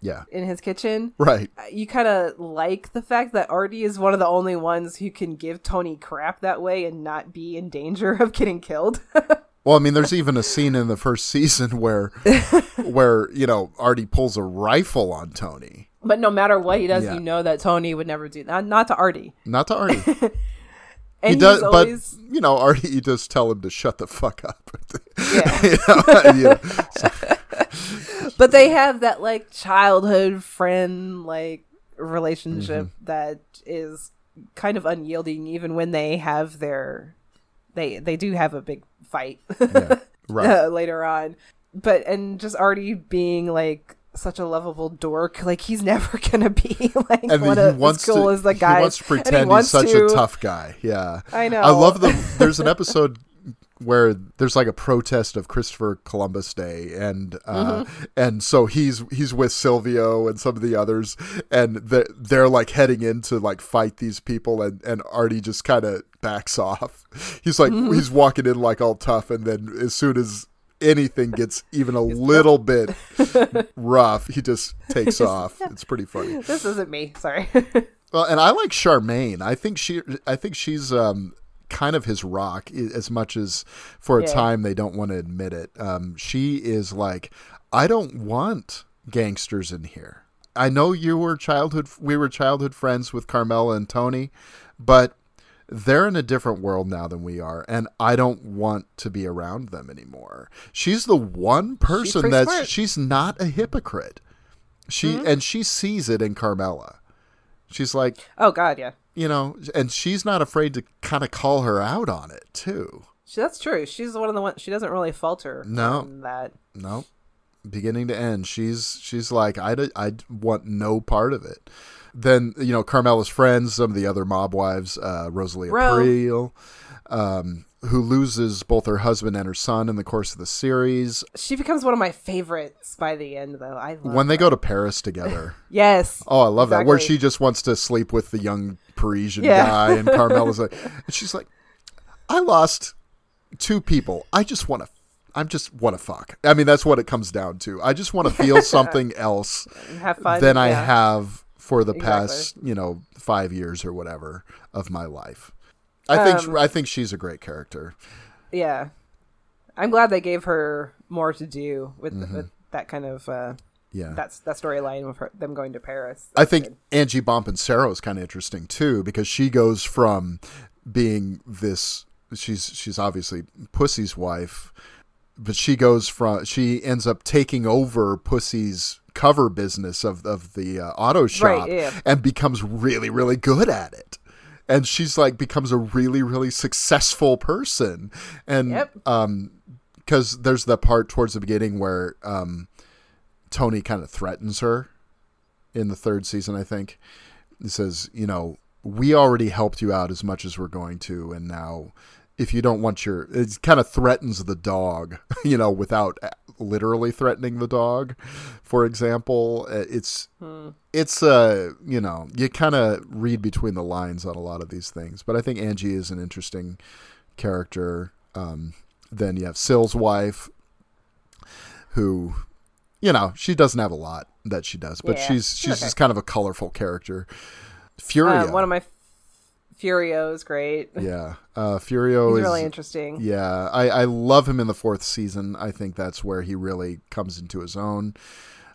Yeah. In his kitchen. Right. You kind of like the fact that Artie is one of the only ones who can give Tony crap that way and not be in danger of getting killed. Well, I mean, there's even a scene in the first season where, where you know, Artie pulls a rifle on Tony. But no matter what he does, yeah. you know that Tony would never do that. Not to Artie. Not to Artie. And he does, always... but you know, Artie, you just tell him to shut the fuck up. Yeah. You know, you know, so. But they have that like childhood friend like relationship mm-hmm. that is kind of unyielding, even when they have their they they do have a big fight yeah, right. uh, later on. But and just Artie being like such a lovable dork, like he's never gonna be like and one of as cool to, as the guy. He wants to pretend he wants he's such to... a tough guy. Yeah, I know. I love the. There's an episode where there's like a protest of Christopher Columbus Day, and uh, mm-hmm. and so he's he's with Silvio and some of the others, and they're, they're like heading in to like fight these people, and, and Artie just kind of backs off. He's like mm-hmm. he's walking in like all tough, and then as soon as anything gets even a little bit rough, he just takes off. It's pretty funny. This isn't me, sorry. Well, and I like Charmaine. I think she, I think she's um, kind of his rock, as much as for a yeah. time they don't want to admit it. Um, she is like, I don't want gangsters in here. I know you were childhood, we were childhood friends with Carmela and Tony, but they're in a different world now than we are, and I don't want to be around them anymore. She's the one person she's that's smart. She's not a hypocrite. She mm-hmm. and she sees it in Carmela. She's like, oh God, yeah, you know, and she's not afraid to kind of call her out on it too. That's true. She's one of the ones. She doesn't really falter. No, on that no, beginning to end, she's she's like, I I want no part of it. Then, you know, Carmela's friends, some of the other mob wives, uh, Rosalie April, um, who loses both her husband and her son in the course of the series. She becomes one of my favorites by the end, though. I love When they her. go to Paris together. Yes. Oh, I love exactly. that. Where she just wants to sleep with the young Parisian yeah. guy. And Carmela's like, and she's like, I lost two people. I just want to I just want to fuck. I mean, that's what it comes down to. I just want to feel something else have fun, than yeah. I have for the exactly. past, you know, five years or whatever of my life. I um, think I think she's a great character. Yeah. I'm glad they gave her more to do with, mm-hmm. with that kind of uh, yeah. that's that storyline with her, them going to Paris. That's I think good. Angie Bompensero is kind of interesting too, because she goes from being this she's she's obviously Pussy's wife, but she goes from she ends up taking over Pussy's cover business of, of the uh, auto shop right, yeah. and becomes really, really good at it. And she's like, becomes a really, really successful person. And yep. um, because there's the part towards the beginning where um, Tony kind of threatens her in the third season, I think. He says, you know, we already helped you out as much as we're going to. And now if you don't want your, it kind of threatens the dog, you know, without literally threatening the dog, for example. It's hmm. it's uh you know, you kind of read between the lines on a lot of these things, but I think Angie is an interesting character. Um then you have Sill's wife, who, you know, she doesn't have a lot that she does, but yeah. she's she's okay. just kind of a colorful character. Furio, uh, one of my Furio is great. Yeah. Uh, Furio He's is really interesting. Yeah. I, I love him in the fourth season. I think that's where he really comes into his own.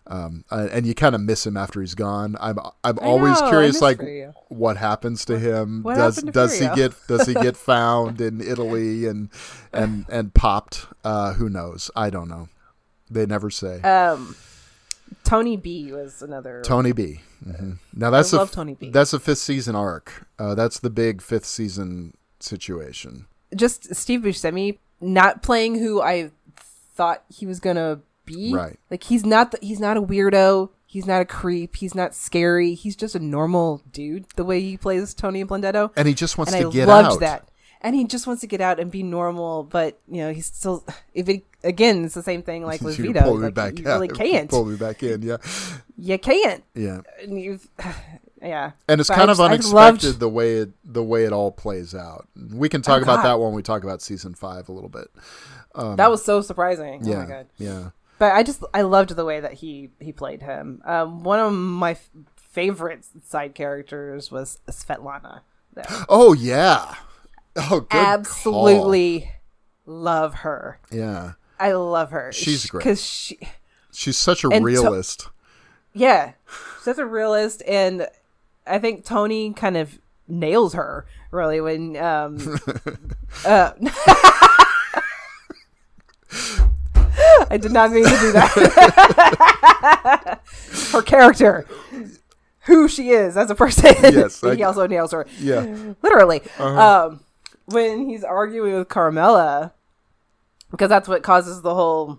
Um, and you kind of miss him after he's gone. I'm I'm I always know, curious, like Furio. What happens to him? What does to does Furio? he get does he get found in Italy and and and popped? Uh, who knows? I don't know. They never say. Um, Tony B was another Tony B. Mm-hmm. Now that's I a love Tony B. That's a fifth season arc. Uh, that's the big fifth season situation. Just Steve Buscemi not playing who I thought he was gonna be. Right. Like he's not the, he's not a weirdo. He's not a creep. He's not scary. He's just a normal dude. The way he plays Tony Blandetto, and he just wants and to I get loved out. Loved that. And he just wants to get out and be normal, but you know he's still. If it, again, it's the same thing like with Vito. Pull me like, back you out. Really can't pull me back in. Yeah, you can't. Yeah, and you've, yeah. And it's but kind I of just, unexpected loved... the way it the way it all plays out. We can talk oh, about God. that when we talk about season five a little bit. Um, that was so surprising. Yeah, oh my God. Yeah. But I just I loved the way that he he played him. Um, one of my f- favorite side characters was Svetlana, though. Oh yeah. Oh, good absolutely call. love her. Yeah. I love her. She's great. Because she... She's such a and realist. To- yeah. Such a realist. And I think Tony kind of nails her, really, when... Um, uh, I did not mean to do that. Her character. Who she is as a person. Yes, he I, also nails her. Yeah. Literally. Uh-huh. Um, when he's arguing with Carmela, because that's what causes the whole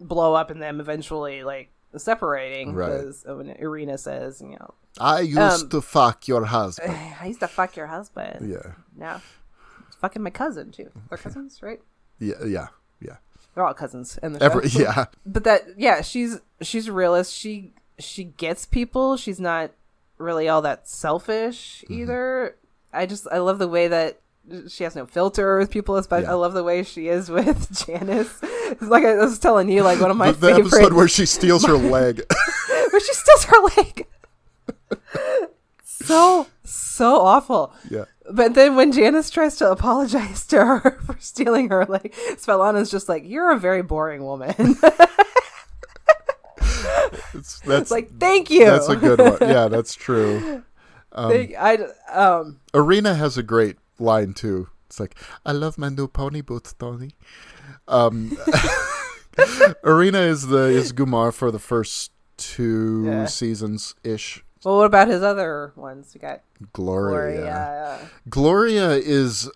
blow up and them eventually like separating. Right. Because when Irina says, you know, I used um, to fuck your husband. I used to fuck your husband. Yeah. No. Fucking my cousin too. They're cousins, right? Yeah. Yeah. Yeah. They're all cousins in the show. Every, yeah. But that, yeah, she's, she's a realist. She, she gets people. She's not really all that selfish either. Mm-hmm. I just, I love the way that she has no filter with people, especially. Yeah. I love the way she is with Janice. It's like I was telling you, like one of my the, the favorite episode where she steals her leg. Where she steals her leg. So, so awful. Yeah. But then when Janice tries to apologize to her for stealing her leg, Svetlana's just like, "You're a very boring woman." It's, that's like, thank you. That's a good one. Yeah, that's true. Um, they, I, um, Irina has a great line too. It's like, I love my new pony boots, Tony. Um, Irina is the is Gumar for the first two yeah. seasons ish. Well, what about his other ones? We got Gloria. Gloria, Gloria is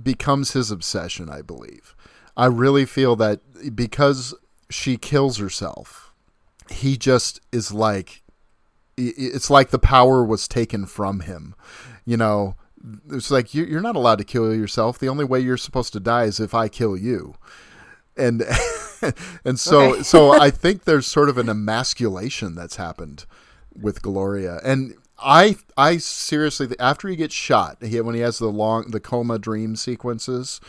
becomes his obsession, I believe. I really feel that because she kills herself. He just is like, it's like the power was taken from him. You know, it's like, you're not allowed to kill yourself. The only way you're supposed to die is if I kill you. And, and so, okay. So I think there's sort of an emasculation that's happened with Gloria. And I, I seriously, after he gets shot, he, when he has the long, the coma dream sequences,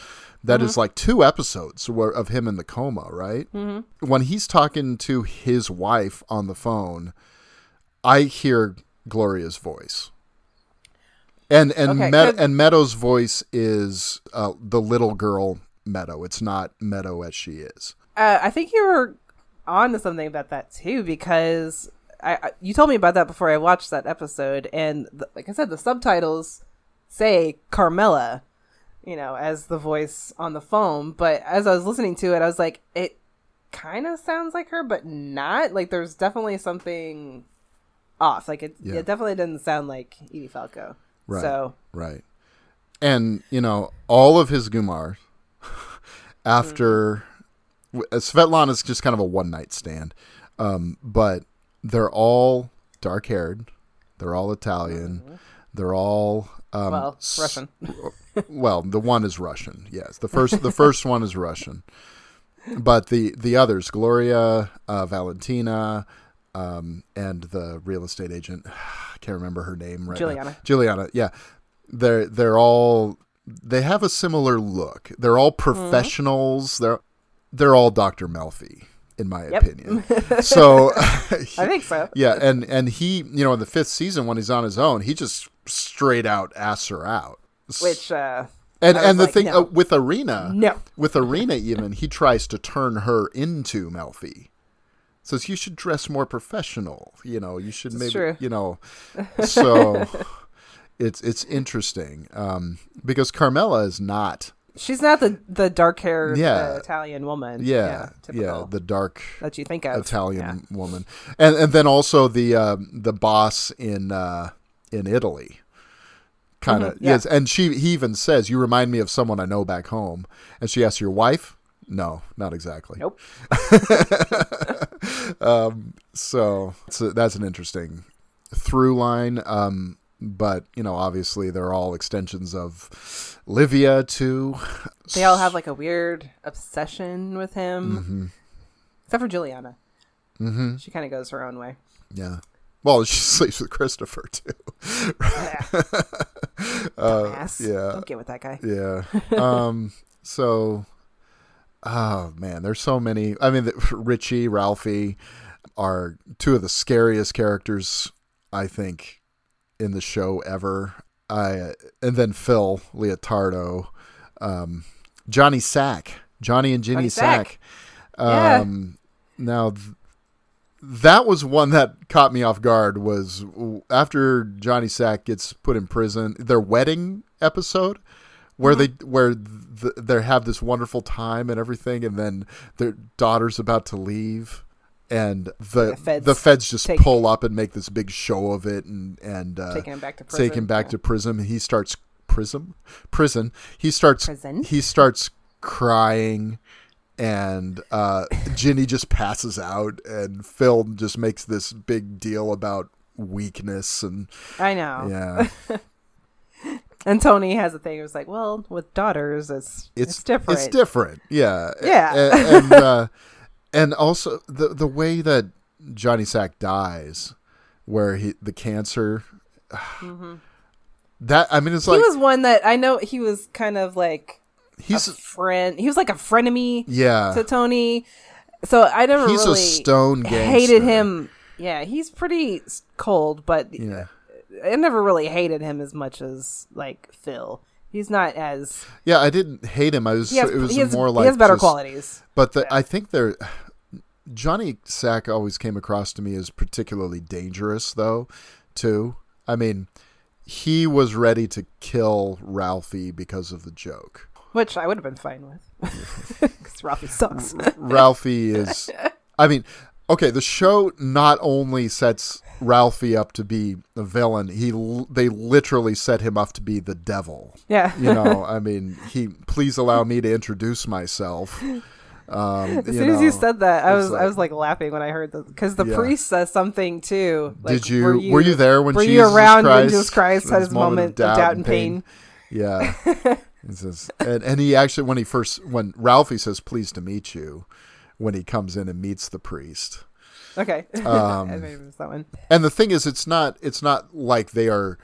that mm-hmm. is like two episodes where, of him in the coma, right? Mm-hmm. When he's talking to his wife on the phone, I hear Gloria's voice, and and okay, Me- and Meadow's voice is uh, the little girl Meadow. It's not Meadow as she is. Uh, I think you were on to something about that too, because I, I you told me about that before I watched that episode, and the, like I said, the subtitles say Carmela, you know, as the voice on the phone. But as I was listening to it, I was like, it kind of sounds like her, but not. Like, there's definitely something off. Like, it, yeah. it definitely doesn't sound like Edie Falco. Right, so. Right. And, you know, all of his Gumar after... Mm-hmm. Svetlana's just kind of a one-night stand. Um, but they're all dark-haired. They're all Italian. Mm-hmm. They're all... Um, well, Russian. Well, the one is Russian. Yes, the first the first one is Russian, but the the others, Gloria, uh, Valentina, um, and the real estate agent, I can't remember her name right Juliana. now. Juliana. Yeah, they're they're all they have a similar look. They're all professionals. Mm-hmm. They're they're all Doctor Melfi, in my yep. opinion. So he, I think so. Yeah, and and he, you know, in the fifth season when he's on his own, he just straight out ass her out. Which uh and and the like, thing no. uh, with Irina no with Irina even he tries to turn her into Melfi. Says you should dress more professional, you know, you should maybe True. you know. So it's it's interesting um because Carmela is not she's not the the dark-haired yeah. uh, Italian woman yeah yeah, yeah the dark that you think of Italian yeah. woman and and then also the um the boss in uh in Italy. Kind of, mm-hmm, yeah. yes, and she he even says, "You remind me of someone I know back home." And she asks, "Your wife?" No, not exactly. Nope. um, so, so that's an interesting through line. Um, but you know, obviously, they're all extensions of Livia too. They all have like a weird obsession with him, mm-hmm. except for Juliana. Mm-hmm. She kind of goes her own way. Yeah. Well, she sleeps with Christopher too. Yeah. uh, yeah. Don't get with that guy. Yeah. Um, so, oh man, there's so many. I mean, the, Richie, Ralphie are two of the scariest characters I think in the show ever. I and then Phil Leotardo, um, Johnny Sack, Johnny and Ginny Sack. Sack. Um, yeah. Now, th- that was one that caught me off guard. Was after Johnny Sack gets put in prison, their wedding episode, where mm-hmm. they where th- they have this wonderful time and everything, and then their daughter's about to leave. And the the feds, the feds just take, pull up and make this big show of it, and and uh, take him back to prison. Take him back yeah. to prison. He starts prison, prison. He starts prison. He starts crying, and uh, Ginny just passes out, and Phil just makes this big deal about weakness. And I know, yeah. And Tony has a thing. It was like, well, with daughters, it's it's, it's different. It's different, yeah, yeah, and. and uh, And also the the way that Johnny Sack dies, where he the cancer, mm-hmm. that I mean, it's he like he was one that I know he was kind of like he's a friend. He was like a frenemy, yeah. to Tony. So I never he's really a stone gangster. Hated him. Yeah, he's pretty cold, but yeah. I never really hated him as much as like Phil. He's not as yeah. I didn't hate him. I was. Has, it was has, more like he has better just, qualities. But the, yeah. I think there, Johnny Sack always came across to me as particularly dangerous, though. Too. I mean, he was ready to kill Ralphie because of the joke, which I would have been fine with, because Ralphie sucks. Ralphie is. I mean, okay. The show not only sets Ralphie up to be a villain, he they literally set him up to be the devil. Yeah. You know, I mean, he please allow me to introduce myself. Um, as you soon know, as you said that, I was like, I was like laughing when I heard that, because the yeah. priest says something too. Like, Did you were, you were you there when were Jesus you around Christ, when Jesus Christ had his moment of doubt, of doubt and pain? pain. Yeah. Just, and and he actually when he first when Ralphie says pleased to meet you, when he comes in and meets the priest. Okay. Um, I maybe missed that one. And the thing is, it's not it's not like they are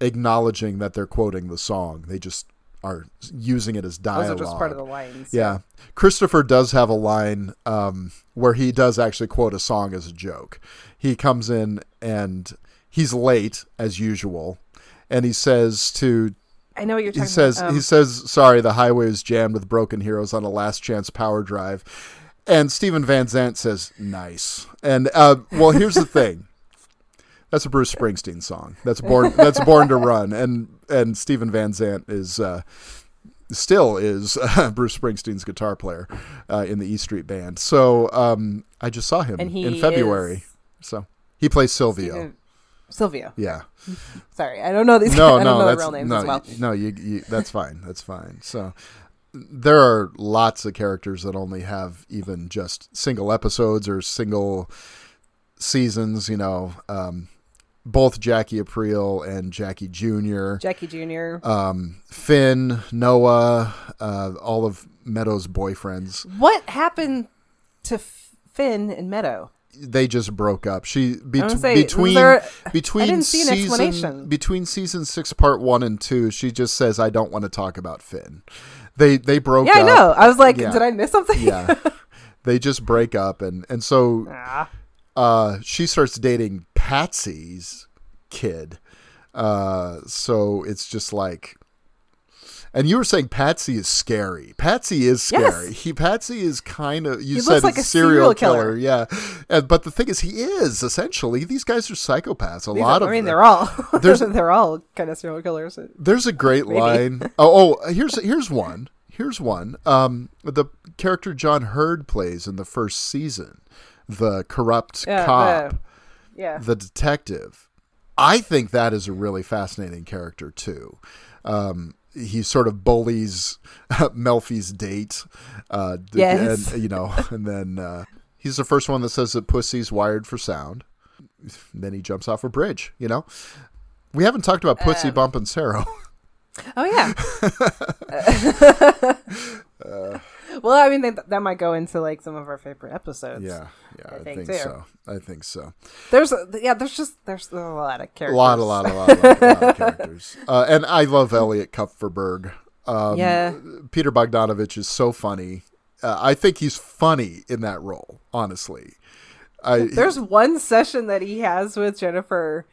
acknowledging that they're quoting the song. They just are using it as dialogue. Those are just part of the lines. Yeah. Christopher does have a line um, where he does actually quote a song as a joke. He comes in and he's late, as usual, and he says to... I know what you're talking he says, about. Um, he says, sorry, the highway is jammed with broken heroes on a last-chance power drive. And Steven Van Zandt says, nice. And, uh, well, here's the thing. That's a Bruce Springsteen song. That's Born That's Born to Run. And and Steven Van Zandt is uh, still is uh, Bruce Springsteen's guitar player uh, in the E Street Band. So um, I just saw him in February. So he plays Silvio. Steven, Silvio. Yeah. Sorry, I don't know these no, I don't no, know the real names no, as well. No, you, you, that's fine. That's fine. So... There are lots of characters that only have even just single episodes or single seasons, you know, um, both Jackie Aprile and Jackie Junior Jackie Junior Um, Finn, Noah, uh, all of Meadow's boyfriends. What happened to F- Finn and Meadow? They just broke up. She be- say, between there, between I didn't see an explanation. Between season six, part one and two, she just says, I don't want to talk about Finn. They they broke up. Yeah, I know. Up. I was like, yeah. Did I miss something? Yeah. They just break up. And, and so ah. uh, she starts dating Patsy's kid. Uh, so it's just like... And you were saying Patsy is scary. Patsy is scary. Yes. He Patsy is kind of... You he said looks like a serial, serial killer. killer. Yeah. And, but the thing is, he is, essentially. These guys are psychopaths. A These lot are, of I mean, them. they're all... they're all kind of serial killers. There's a great Maybe. line. Oh, oh, here's here's one. Here's one. Um, the character John Hurd plays in the first season, the corrupt yeah, cop, uh, yeah. the detective. I think that is a really fascinating character, too. Um He sort of bullies Melfi's date, uh, yes. and, you know, and then uh, he's the first one that says that pussy's wired for sound. Then he jumps off a bridge, you know. We haven't talked about Pussy um, Bump and Sarah. Oh, yeah. uh, well, I mean, that, that might go into, like, some of our favorite episodes. Yeah, yeah, I think, I think so. I think so. There's, a, yeah, there's just, there's a lot of characters. A lot, a lot, a lot, a lot, a lot of characters. Uh, and I love Elliot Kupferberg. Um, yeah. Peter Bogdanovich is so funny. Uh, I think he's funny in that role, honestly. I, there's he, one session that he has with Jennifer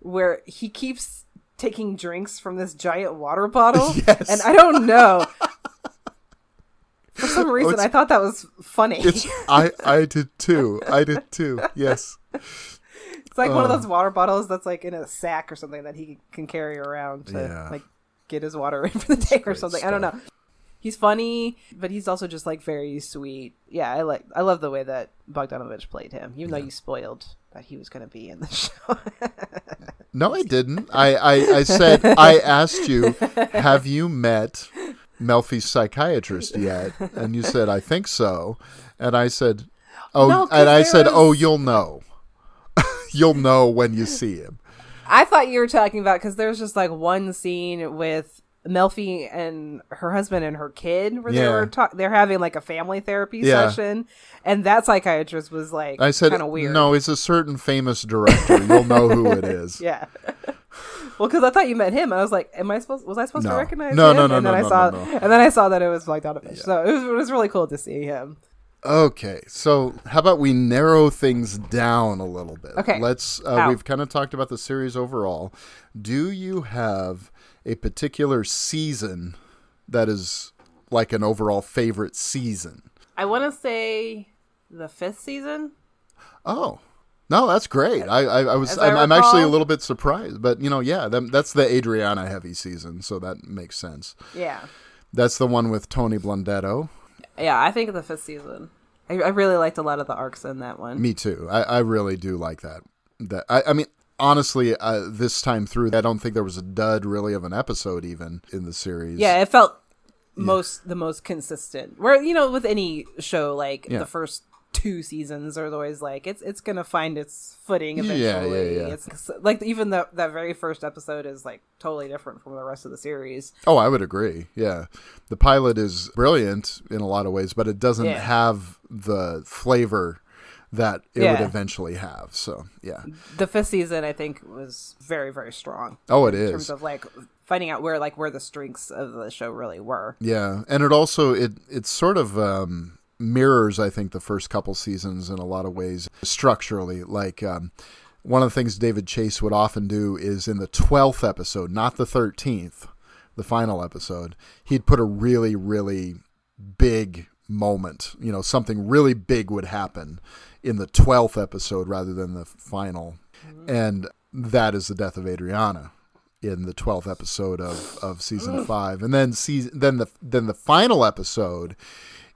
where he keeps... taking drinks from this giant water bottle, yes. and I don't know. some reason, oh, I thought that was funny. It's, I, I did too. I did too. Yes. It's like uh, one of those water bottles that's like in a sack or something that he can carry around to yeah. like get his water in for the day or something. Stuff. I don't know. He's funny, but he's also just like very sweet. Yeah, I like. I love the way that Bogdanovich played him, even yeah. though you spoiled that he was going to be in the show. No, I didn't. I, I, I said, I asked you, have you met Melfi's psychiatrist yet? And you said, I think so. And I said, oh, no, and I said, was... oh, you'll know. You'll know when you see him. I thought you were talking about, because there's just like one scene with Melfi and her husband and her kid where yeah. they were talk- they're having like a family therapy yeah. session, and that psychiatrist was like, I said, kind of weird. No, it's a certain famous director. You'll know who it is. Yeah. Well, because I thought you met him, and I was like, "Am I supposed? Was I supposed no. to recognize no, him?" No, no, and no, then no, I saw, no, no. And then I saw that it was Bogdanovich. Yeah. So it was, it was really cool to see him. Okay, so how about we narrow things down a little bit? Okay, let's. Uh, we've kind of talked about the series overall. Do you have a particular season that is like an overall favorite season? I want to say the fifth season. Oh, no, that's great. I, I, I was, I I'm, I'm actually a little bit surprised, but you know, yeah, that, that's the Adriana heavy season, so that makes sense. Yeah, that's the one with Tony Blundetto. Yeah, I think the fifth season. I, I really liked a lot of the arcs in that one. Me too. I, I really do like that. That I, I mean. Honestly, uh, this time through, I don't think there was a dud really of an episode even in the series. Yeah, it felt most yeah. the most consistent. Where, you know, with any show, like yeah. the first two seasons are always like, it's it's going to find its footing eventually. Yeah, yeah, yeah. It's, like even the, that very first episode is like totally different from the rest of the series. Oh, I would agree. Yeah. The pilot is brilliant in a lot of ways, but it doesn't yeah. have the flavor that it yeah. would eventually have. So yeah, the fifth season I think was very, very strong. Oh, it in is in terms of like finding out where like where the strengths of the show really were. Yeah, and it also it it sort of um, mirrors I think the first couple seasons in a lot of ways structurally. Like um, one of the things David Chase would often do is in the twelfth episode, not the thirteenth, the final episode, he'd put a really, really big moment. You know, something really big would happen in the twelfth episode rather than the final. Mm-hmm. And that is the death of Adriana in the twelfth episode of, of season five. And then season, then the, then the final episode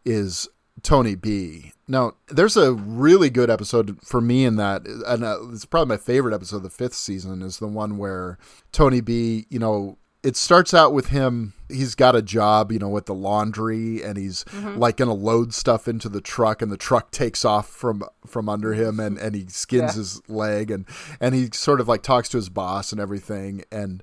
is Tony B. Now there's a really good episode for me in that. And uh, it's probably my favorite episode of the fifth season is the one where Tony B, you know, it starts out with him. He's got a job, you know, at the laundry, and he's mm-hmm. like going to load stuff into the truck, and the truck takes off from, from under him, and, and he skins yeah. his leg, and, and he sort of like talks to his boss and everything. And,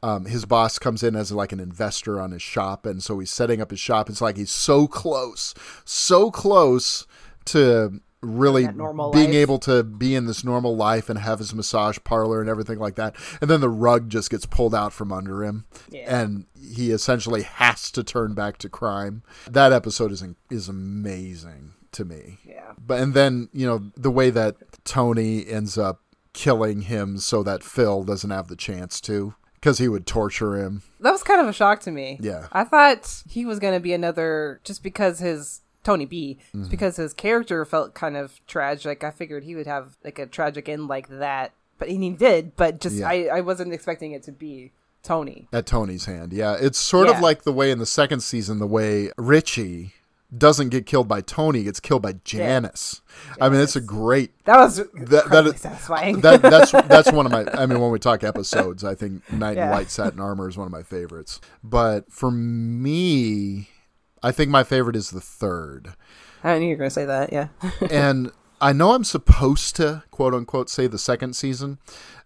um, his boss comes in as like an investor on his shop. And so he's setting up his shop. It's like, he's so close, so close to really being life. able to be in this normal life and have his massage parlor and everything like that. And then the rug just gets pulled out from under him yeah. and he essentially has to turn back to crime. That episode is, is amazing to me. Yeah. But, and then, you know, the way that Tony ends up killing him so that Phil doesn't have the chance to, because he would torture him. That was kind of a shock to me. Yeah. I thought he was going to be another, just because his, Tony B, mm-hmm. because his character felt kind of tragic. I figured he would have like a tragic end like that, but and he did. But just yeah. I, I wasn't expecting it to be Tony at Tony's hand. Yeah, it's sort yeah. of like the way in the second season, the way Richie doesn't get killed by Tony, gets killed by Janice. Yeah. Janice. I mean, it's a great that was that, that is satisfying. that, that's that's one of my. I mean, when we talk episodes, I think Knight yeah. in White Satin Armor is one of my favorites. But for me, I think my favorite is the third. I knew you were going to say that, yeah. And I know I'm supposed to, quote unquote, say the second season.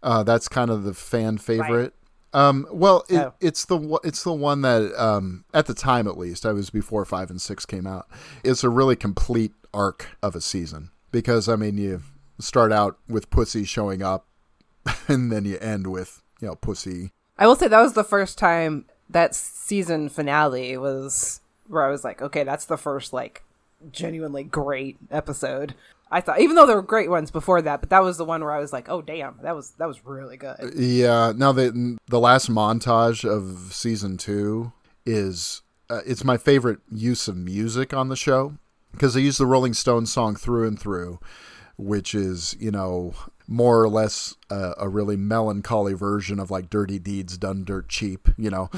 Uh, that's kind of the fan favorite. Right. Um, well, it, oh. it's the it's the one that, um, at the time at least, I was before five and six came out. It's a really complete arc of a season. Because, I mean, you start out with Pussy showing up, and then you end with, you know, Pussy. I will say that was the first time that season finale was... where I was like, okay, that's the first like genuinely great episode. I thought, even though there were great ones before that, but that was the one where I was like, oh damn, that was that was really good. Yeah. Now the the last montage of season two is uh, it's my favorite use of music on the show, because they use the Rolling Stones song Through and Through, which is, you know, more or less uh, a really melancholy version of like Dirty Deeds Done Dirt Cheap, you know.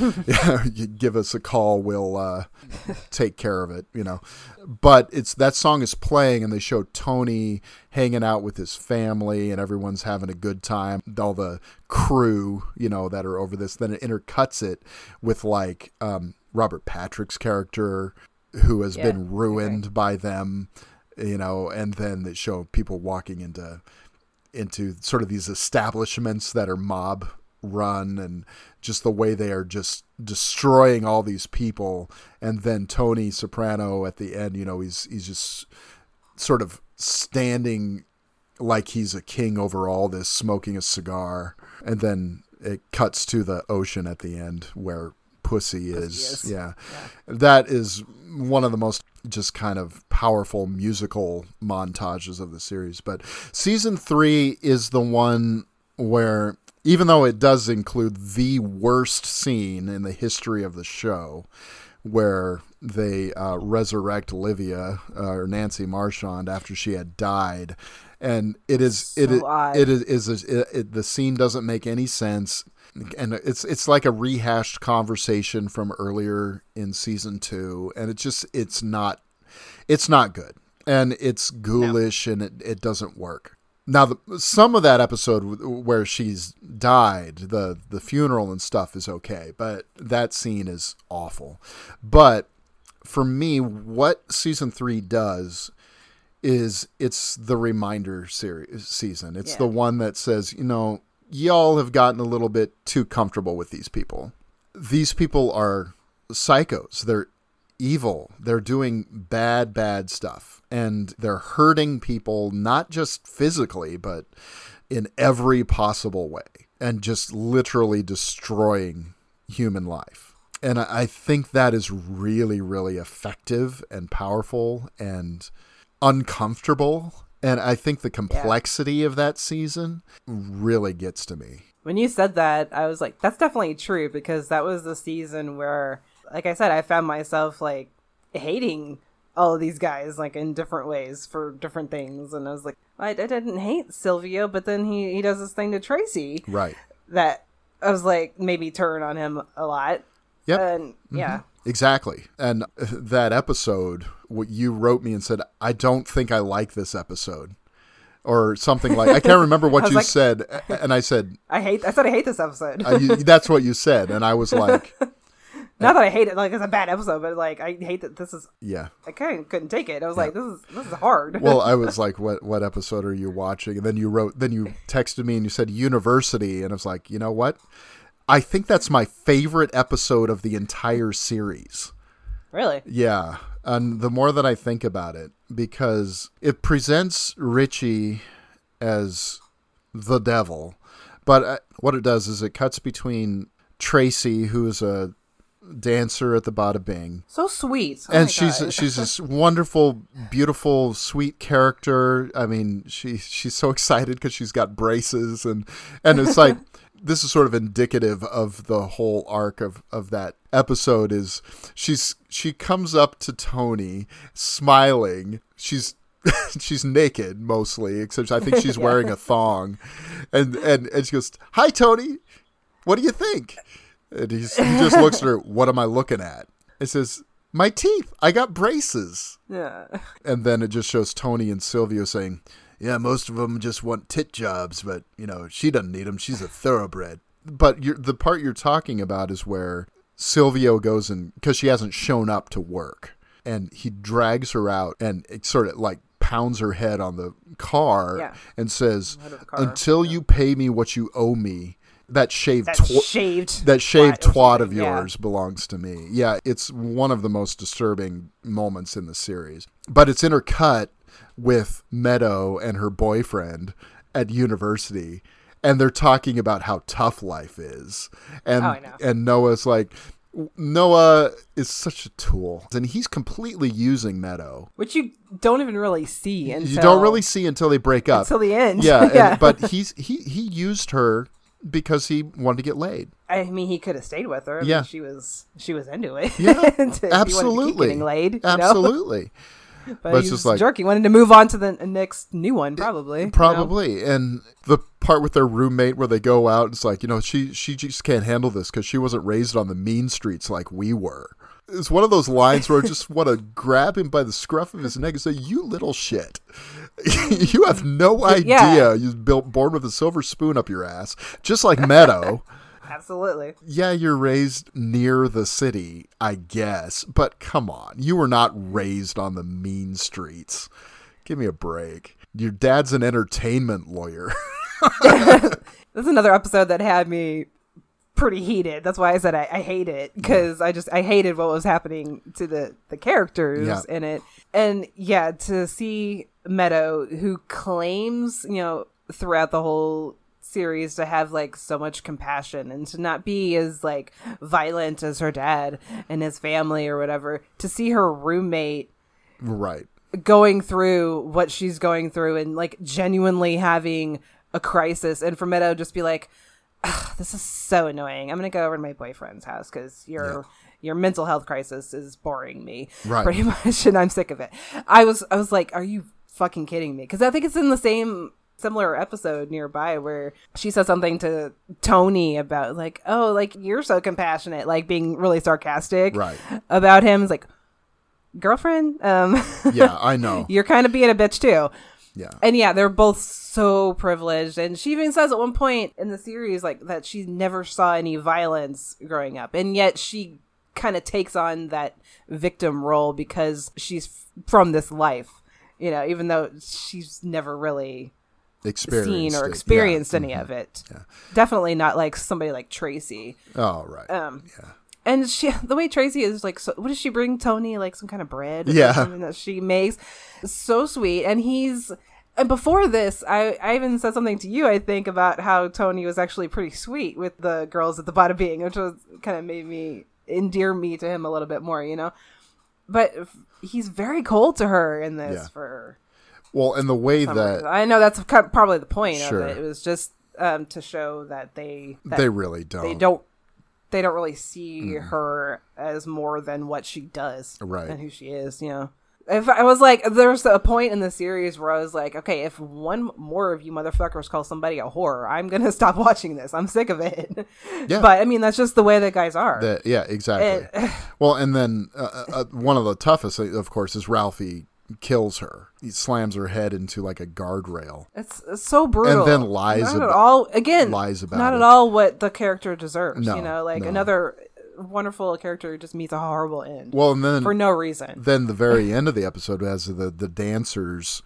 You give us a call, we'll uh, take care of it, you know. But it's that song is playing, and they show Tony hanging out with his family, and everyone's having a good time, all the crew, you know, that are over this. Then it intercuts it with like um, Robert Patrick's character, who has yeah, been ruined okay. by them, you know, and then they show people walking into... into sort of these establishments that are mob run, and just the way they are just destroying all these people. And then Tony Soprano at the end, you know, he's, he's just sort of standing like he's a king over all this, smoking a cigar. And then it cuts to the ocean at the end where Pussy is. Pussy is. Yeah. yeah. That is one of the most just kind of powerful musical montages of the series. But season three is the one where, even though it does include the worst scene in the history of the show, where they uh, resurrect Livia uh, or Nancy Marchand after she had died. And it is, so it, is it is, is it, it, the scene doesn't make any sense. And it's it's like a rehashed conversation from earlier in season two, and it just it's not it's not good, and it's ghoulish, no. and it, it doesn't work. Now, the, some of that episode where she's died, the the funeral and stuff is okay, but that scene is awful. But for me, what season three does is it's the reminder series season. It's yeah. the one that says, you know, y'all have gotten a little bit too comfortable with these people. These people are psychos. They're evil. They're doing bad, bad stuff. And they're hurting people, not just physically, but in every possible way. And just literally destroying human life. And I think that is really, really effective and powerful and uncomfortable. And I think the complexity yeah. of that season really gets to me. When you said that, I was like, that's definitely true, because that was the season where, like I said, I found myself like hating all of these guys like in different ways for different things. And I was like, I, I didn't hate Silvio, but then he, he does this thing to Tracy. Right. That I was like, maybe turn on him a lot. Yep. And, mm-hmm. Yeah. Exactly. And that episode, what you wrote me and said, I don't think I like this episode, or something like, I can't remember what you like, said. And I said, I hate, I said, I hate this episode. I, you, that's what you said. And I was like, not that I hate it, like it's a bad episode, but like, I hate that this is, yeah, I kind of couldn't take it. I was yeah. like, this is, this is hard. Well, I was like, what, what episode are you watching? And then you wrote, then you texted me and you said University. And I was like, you know what? I think that's my favorite episode of the entire series. Really? Yeah. And the more that I think about it, because it presents Richie as the devil, but what it does is it cuts between Tracy, who is a dancer at the Bada Bing. So sweet. Oh, and she's she's this wonderful, beautiful, sweet character. I mean, she she's so excited because she's got braces, and and it's like, this is sort of indicative of the whole arc of, of that episode is she's, she comes up to Tony smiling. She's, she's naked mostly, except I think she's yeah. wearing a thong, and, and, and she goes, hi, Tony, what do you think? And he's, he just looks at her. What am I looking at? It says, my teeth, I got braces. Yeah. And then it just shows Tony and Silvio saying, yeah, most of them just want tit jobs, but, you know, she doesn't need them. She's a thoroughbred. But you're, the part you're talking about is where Silvio goes and, because she hasn't shown up to work, and he drags her out and it sort of like pounds her head on the car yeah. and says, car. until yeah. you pay me what you owe me, that shaved, that tw- shaved, that shaved twat, twat of yours yeah. belongs to me. Yeah, it's one of the most disturbing moments in the series. But it's intercut with Meadow and her boyfriend at university, and they're talking about how tough life is. And oh, I know. And Noah's like, Noah is such a tool, and he's completely using Meadow, which you don't even really see until you don't really see until they break up, until the end. Yeah, yeah. And, but he's he he used her because he wanted to get laid. I mean, he could have stayed with her. I yeah. mean, she was she was into it. Yeah, to, absolutely. He wanted to keep getting laid. You absolutely. Know? But, but he's just like, jerk. He wanted to move on to the next new one, probably. Probably. You know? And the part with their roommate where they go out, it's like, you know, she she just can't handle this because she wasn't raised on the mean streets like we were. It's one of those lines where I just want to grab him by the scruff of his neck and say, you little shit. You have no idea. Yeah. You built born with a silver spoon up your ass, just like Meadow. Absolutely. Yeah, you're raised near the city, I guess. But come on. You were not raised on the mean streets. Give me a break. Your dad's an entertainment lawyer. That's another episode that had me pretty heated. That's why I said I, I hate it, because I just I hated what was happening to the, the characters yeah. in it. And yeah, to see Meadow, who claims, you know, throughout the whole series to have like so much compassion and to not be as like violent as her dad and his family or whatever, to see her roommate right going through what she's going through and like genuinely having a crisis, and for Meadow just be like, this is so annoying, I'm gonna go over to my boyfriend's house because your yeah. your mental health crisis is boring me right. pretty much, and I'm sick of it. I was I was like, are you fucking kidding me? Because I think it's in the same similar episode nearby where she says something to Tony about like, oh, like you're so compassionate, like being really sarcastic right. about him. It's like, girlfriend. Um, yeah, I know. You're kind of being a bitch too. Yeah. And yeah, they're both so privileged. And she even says at one point in the series, like that she never saw any violence growing up. And yet she kind of takes on that victim role because she's f- from this life, you know, even though she's never really seen or experienced yeah. any mm-hmm. of it. Yeah. Definitely not like somebody like Tracy. Oh, right. Um, yeah. And she, the way Tracy is like, so, what does she bring Tony? Like some kind of bread or yeah. something that she makes. So sweet. And he's, and before this, I, I even said something to you, I think, about how Tony was actually pretty sweet with the girls at the Bada Bing, which was kind of made me, endear me to him a little bit more, you know? But he's very cold to her in this yeah. for Well, and the way that... I know that's probably the point sure. of it. It was just um, to show that they... That they really don't. They don't They don't really see mm. her as more than what she does. Right. And who she is, you know. If I was like, there's a point in the series where I was like, okay, if one more of you motherfuckers call somebody a whore, I'm going to stop watching this. I'm sick of it. Yeah. But I mean, that's just the way that guys are. The, yeah, exactly. It, well, and then uh, uh, one of the toughest, of course, is Ralphie kills her. He slams her head into like a guardrail. It's, it's so brutal. And then lies not about, at all. Again, lies about not it. At all what the character deserves. No, you know, like no. another wonderful character just meets a horrible end. Well, and then for no reason. Then the very end of the episode has the the dancers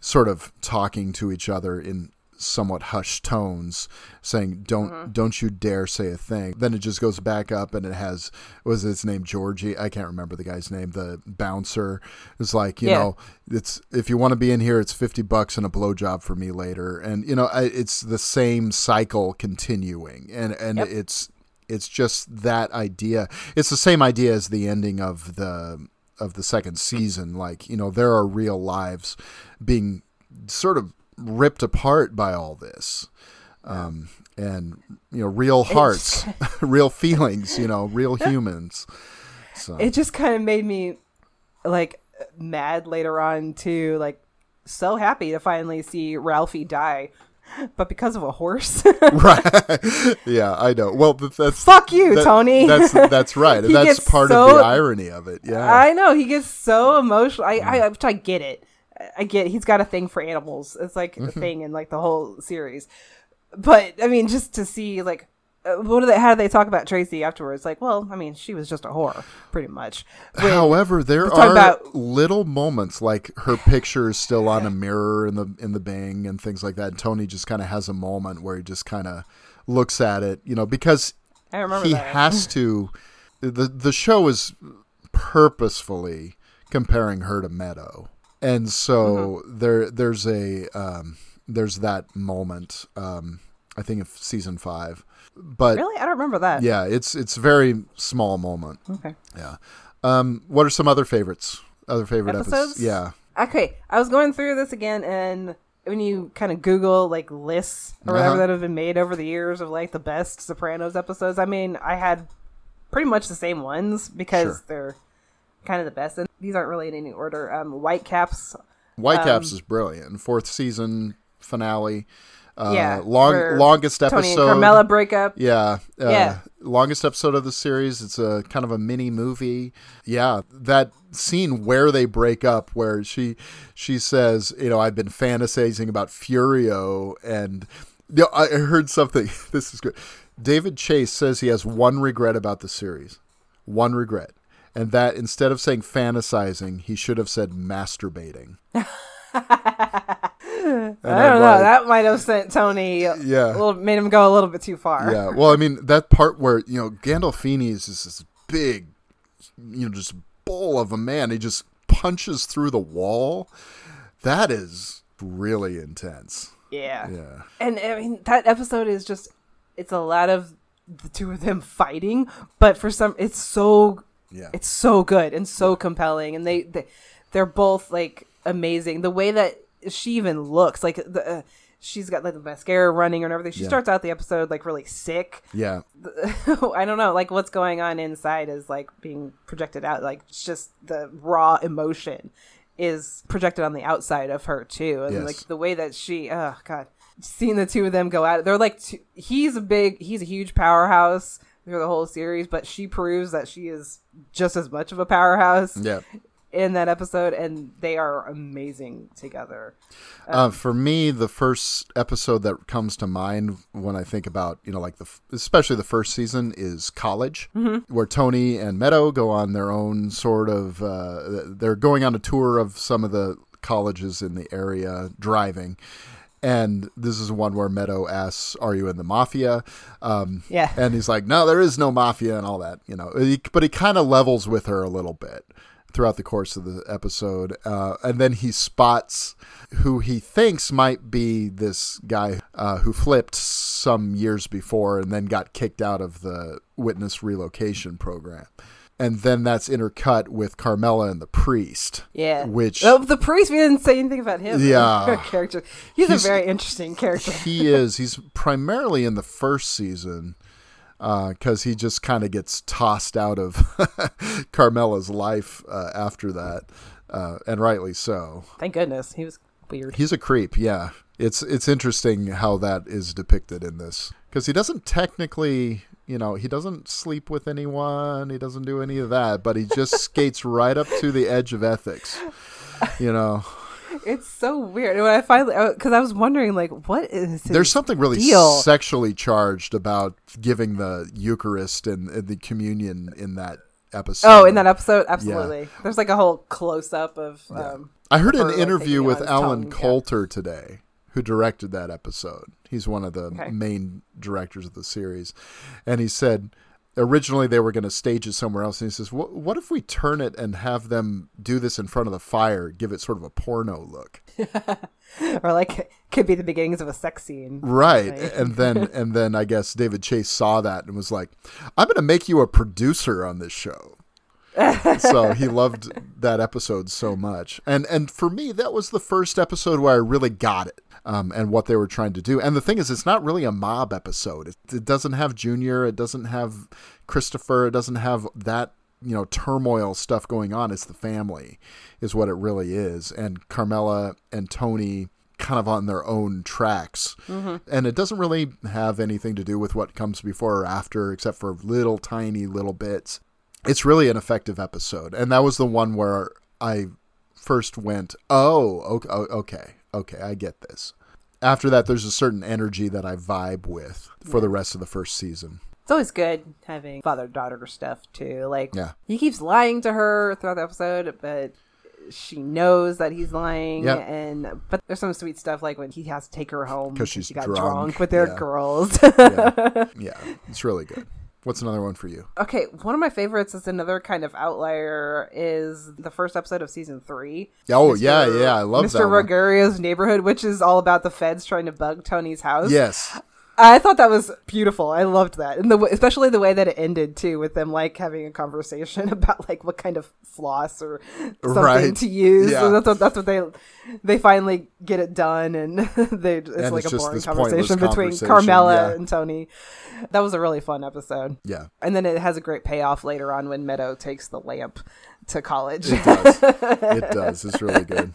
sort of talking to each other in somewhat hushed tones, saying, don't mm-hmm. don't you dare say a thing. Then it just goes back up and it has, what was his name, Georgie? I can't remember the guy's name. The bouncer is like, you yeah. know, it's, if you want to be in here, it's fifty bucks and a blowjob for me later. And, you know, I, it's the same cycle continuing. And, and yep. it's, it's just that idea. It's the same idea as the ending of the, of the second season. Like, you know, there are real lives being sort of ripped apart by all this, um and you know, real hearts, real feelings, you know, real humans. So it just kind of made me like mad later on too, like so happy to finally see Ralphie die, but because of a horse. Right. Yeah, I know. Well, that's fuck you, that, Tony. That's that's right. And that's part so, of the irony of it. Yeah, I know. He gets so emotional. I I, I get it. I get he's got a thing for animals. It's like mm-hmm. a thing in like the whole series. But I mean, just to see like what do they how do they talk about Tracy afterwards? Like, well, I mean, she was just a whore, pretty much. When However, there are about, little moments like her picture is still on yeah. a mirror in the in the Bing and things like that. And Tony just kind of has a moment where he just kind of looks at it, you know, because I remember he that. has to. the The show is purposefully comparing her to Meadow. And so mm-hmm. there, there's a, um, there's that moment, um, I think of season five, but really, I don't remember that. Yeah. It's, it's a very small moment. Okay. Yeah. Um, what are some other favorites? Other favorite episodes? episodes? Yeah. Okay. I was going through this again and when you kind of Google like lists or whatever uh-huh. that have been made over the years of like the best Sopranos episodes, I mean, I had pretty much the same ones because sure. they're kind of the best. And these aren't really in any order. Um, Whitecaps. Whitecaps um, is brilliant. Fourth season finale. Uh, yeah, long, longest Tony episode. Tony and Carmela breakup. Yeah, uh, yeah. Longest episode of the series. It's a kind of a mini movie. Yeah, that scene where they break up, where she she says, you know, I've been fantasizing about Furio, and you know, I heard something. This is good. David Chase says he has one regret about the series, one regret, and that instead of saying fantasizing, he should have said masturbating. And I don't I'm know. Like, that might have sent Tony. Yeah, a little, made him go a little bit too far. Yeah. Well, I mean, that part where you know Gandolfini is just this big, you know, just bull of a man. He just punches through the wall. That is really intense. Yeah. Yeah. And I mean, that episode is just. It's a lot of the two of them fighting, but for some, it's so. Yeah. It's so good and so yeah. compelling, and they, they they're both like amazing. The way that. She even looks like the, uh, she's got like the mascara running and everything. She yeah. starts out the episode like really sick. Yeah. I don't know. Like what's going on inside is like being projected out. Like it's just the raw emotion is projected on the outside of her too. And yes. like the way that she, oh God, seeing the two of them go at it. They're like, two, he's a big, he's a huge powerhouse through the whole series, but she proves that she is just as much of a powerhouse. Yeah. in that episode, and they are amazing together. Um, uh, for me, the first episode that comes to mind when I think about, you know, like the, especially the first season is College, mm-hmm. where Tony and Meadow go on their own sort of, uh, they're going on a tour of some of the colleges in the area driving. And this is one where Meadow asks, are you in the mafia? Um, yeah. And he's like, no, there is no mafia and all that, you know, he, but he kind of levels with her a little bit throughout the course of the episode. Uh, and then he spots who he thinks might be this guy uh, who flipped some years before and then got kicked out of the witness relocation program. And then that's intercut with Carmela and the priest. Yeah. Which oh, the priest, we didn't say anything about him. Yeah. Character. He's, he's a very interesting character. He is. He's primarily in the first season. Because uh, he just kind of gets tossed out of Carmela's life uh, after that, uh, and rightly so. Thank goodness. He was weird. He's a creep, yeah. It's it's interesting how that is depicted in this. Because he doesn't technically, you know, he doesn't sleep with anyone. He doesn't do any of that. But he just skates right up to the edge of ethics, you know. It's so weird. When I finally, because I was wondering, like, what is his There's something really deal? sexually charged about giving the Eucharist and, and the communion in that episode. Oh, in that episode? Absolutely. Yeah. There's like a whole close-up of... Yeah. Um, I heard her, an interview like, with Alan tongue, Coulter yeah. today, who directed that episode. He's one of the okay. main directors of the series. And he said... Originally, they were going to stage it somewhere else. And he says, what if we turn it and have them do this in front of the fire, give it sort of a porno look? Or like could be the beginnings of a sex scene. Right. and then and then I guess David Chase saw that and was like, I'm going to make you a producer on this show. So he loved that episode so much. And, and for me, that was the first episode where I really got it. Um, and what they were trying to do. And the thing is, it's not really a mob episode. It, it doesn't have Junior. It doesn't have Christopher. It doesn't have that, you know, turmoil stuff going on. It's the family is what it really is. And Carmela and Tony kind of on their own tracks. Mm-hmm. And it doesn't really have anything to do with what comes before or after, except for little tiny little bits. It's really an effective episode. And that was the one where I first went, oh, okay. Okay, I get this. After that, there's a certain energy that I vibe with for yeah. the rest of the first season. It's always good having father-daughter stuff, too. Like, yeah. he keeps lying to her throughout the episode, but she knows that he's lying. Yep. And But there's some sweet stuff, like when he has to take her home because she got drunk, drunk with their yeah. girls. yeah. yeah, it's really good. What's another one for you? Okay, one of my favorites is another kind of outlier is the first episode of season three. Oh, Mister yeah, yeah. I love Mister that Mister Ruggieri's Neighborhood, which is all about the feds trying to bug Tony's house. Yes. I thought that was beautiful. I loved that. And the w- especially the way that it ended, too, with them, like, having a conversation about, like, what kind of floss or something right. to use. Yeah. So that's what, that's what they they finally get it done. And they it's, and like, it's a boring conversation between conversation. Carmela yeah. and Tony. That was a really fun episode. Yeah. And then it has a great payoff later on when Meadow takes the lamp to college. It does. It does. It's really good.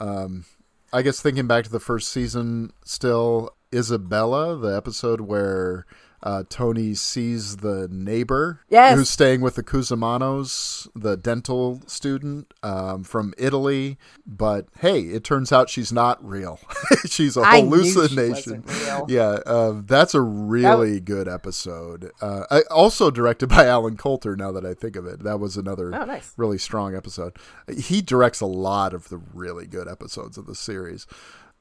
Um, I guess thinking back to the first season still... Isabella, the episode where uh, Tony sees the neighbor yes. who's staying with the Cusimanos, the dental student um, from Italy. But hey, it turns out she's not real. She's a hallucination. I knew she wasn't real. Yeah, uh, that's a really that was- good episode. Uh, I, also directed by Alan Coulter, now that I think of it. That was another oh, nice. really strong episode. He directs a lot of the really good episodes of the series.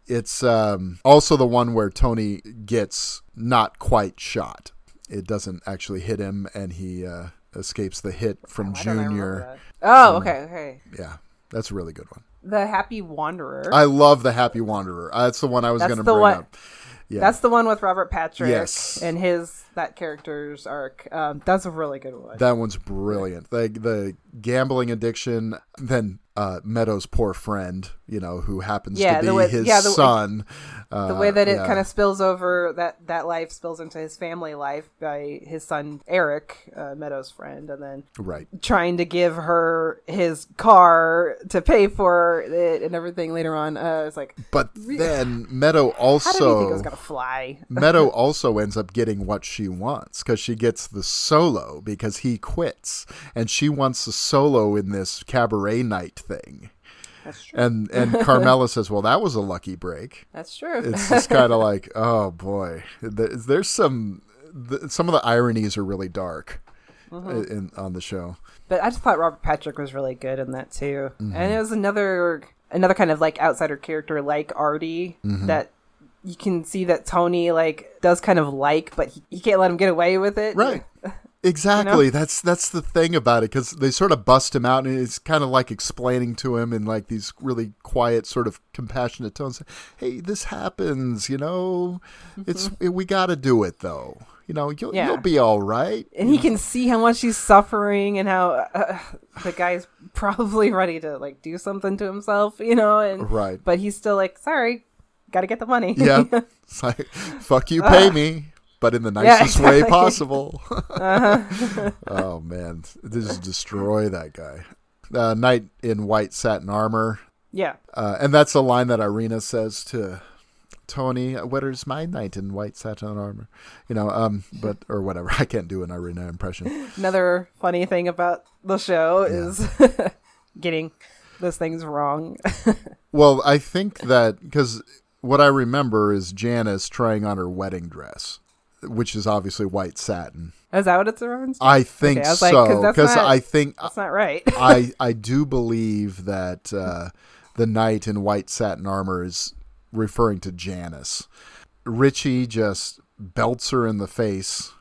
It's um, also the one where Tony gets not quite shot. It doesn't actually hit him, and he uh, escapes the hit from oh, Junior. Oh, um, okay, okay. Yeah, that's a really good one. The Happy Wanderer. I love The Happy Wanderer. Uh, that's the one I was going to bring one, up. Yeah. That's the one with Robert Patrick yes. and his that character's arc. Um, that's a really good one. That one's brilliant. The, the gambling addiction, then... Uh, Meadow's poor friend, you know, who happens yeah, to be way, his yeah, the, son. Uh, the way that it yeah. kind of spills over, that, that life spills into his family life by his son, Eric, uh, Meadow's friend, and then right. trying to give her his car to pay for it and everything later on. Uh, it's like, but then Meadow also... How did you think it was going to fly? Meadow also ends up getting what she wants because she gets the solo because he quits. And she wants the solo in this cabaret night thing. That's true. And and Carmela says, well, that was a lucky break. That's true. It's just kind of like, oh boy, there's some some of the ironies are really dark mm-hmm. in, on the show. But I just thought Robert Patrick was really good in that too. Mm-hmm. And it was another another kind of like outsider character like Artie mm-hmm. that you can see that Tony like does kind of like, but he, he can't let him get away with it. Right. Exactly. You know? That's that's the thing about it, because they sort of bust him out, and it's kind of like explaining to him in like these really quiet, sort of compassionate tones. Hey, this happens, you know. Mm-hmm. It's it, we got to do it though. You know, you'll, yeah. you'll be all right. And he can see how much he's suffering and how uh, the guy's probably ready to like do something to himself, you know. And right. But he's still like, sorry, got to get the money. Yeah. It's like, fuck you, pay uh. me. But in the nicest yeah, exactly. way possible. uh-huh. Oh, man. Just destroy that guy. Uh, Knight in white satin armor. Yeah. Uh, and that's a line that Irina says to Tony. Where's my knight in white satin armor? You know, um, but or whatever. I can't do an Irina impression. Another funny thing about the show yeah. is getting those things wrong. Well, I think that because what I remember is Janice trying on her wedding dress, which is obviously white satin. Is that what it's around? I think okay, I so. Because like, I think that's not right. I, I do believe that uh, the knight in white satin armor is referring to Janice. Richie just belts her in the face.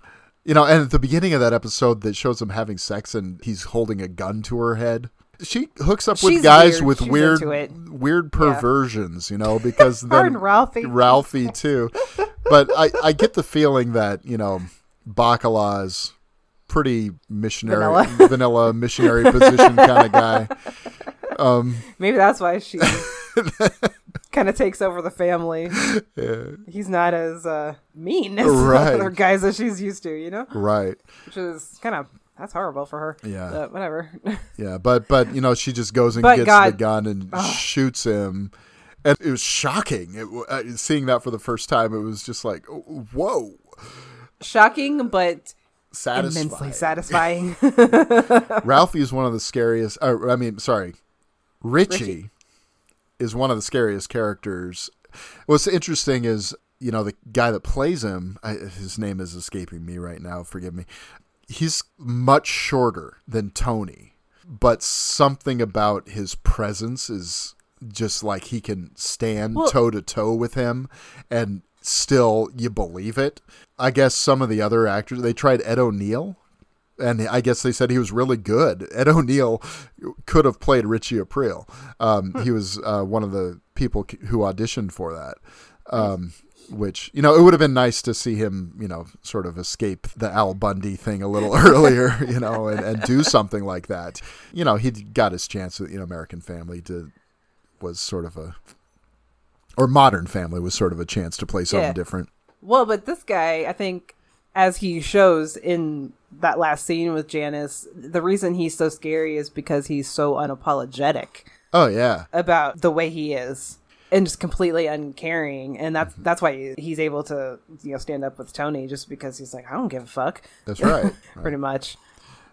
You know, and at the beginning of that episode that shows them having sex and he's holding a gun to her head. She hooks up with She's guys weird. with She's weird weird perversions, yeah. you know, because then and Ralphie. Ralphie too. But I, I get the feeling that, you know, Bacala is pretty missionary, vanilla, vanilla missionary position kind of guy. Um, Maybe that's why she kind of takes over the family. Yeah. He's not as uh, mean as right. other guys that she's used to, you know? Right. Which is kind of... That's horrible for her. Yeah. But whatever. Yeah, but, but, you know, she just goes and but gets God. the gun and Ugh. shoots him. And it was shocking. It, uh, seeing that for the first time, it was just like, whoa. Shocking, but satisfying. Immensely satisfying. Ralphie is one of the scariest. Uh, I mean, sorry. Richie, Richie is one of the scariest characters. What's interesting is, you know, the guy that plays him, I, his name is escaping me right now. Forgive me. He's much shorter than Tony, but something about his presence is just like he can stand well, toe to toe with him and still you believe it. I guess some of the other actors, they tried Ed O'Neill and I guess they said he was really good. Ed O'Neill could have played Richie Aprile. Um, hmm. He was uh, one of the people who auditioned for that. Um, which, you know, it would have been nice to see him, you know, sort of escape the Al Bundy thing a little earlier, you know, and, and do something like that. You know, he got his chance at, you know, American Family to, was sort of a, or Modern Family was sort of a chance to play something yeah. different. Well, but this guy, I think, as he shows in that last scene with Janice, the reason he's so scary is because he's so unapologetic. Oh, yeah. About the way he is. And just completely uncaring, and that's that's why he's able to, you know, stand up with Tony, just because he's like, I don't give a fuck. That's right, pretty right. much.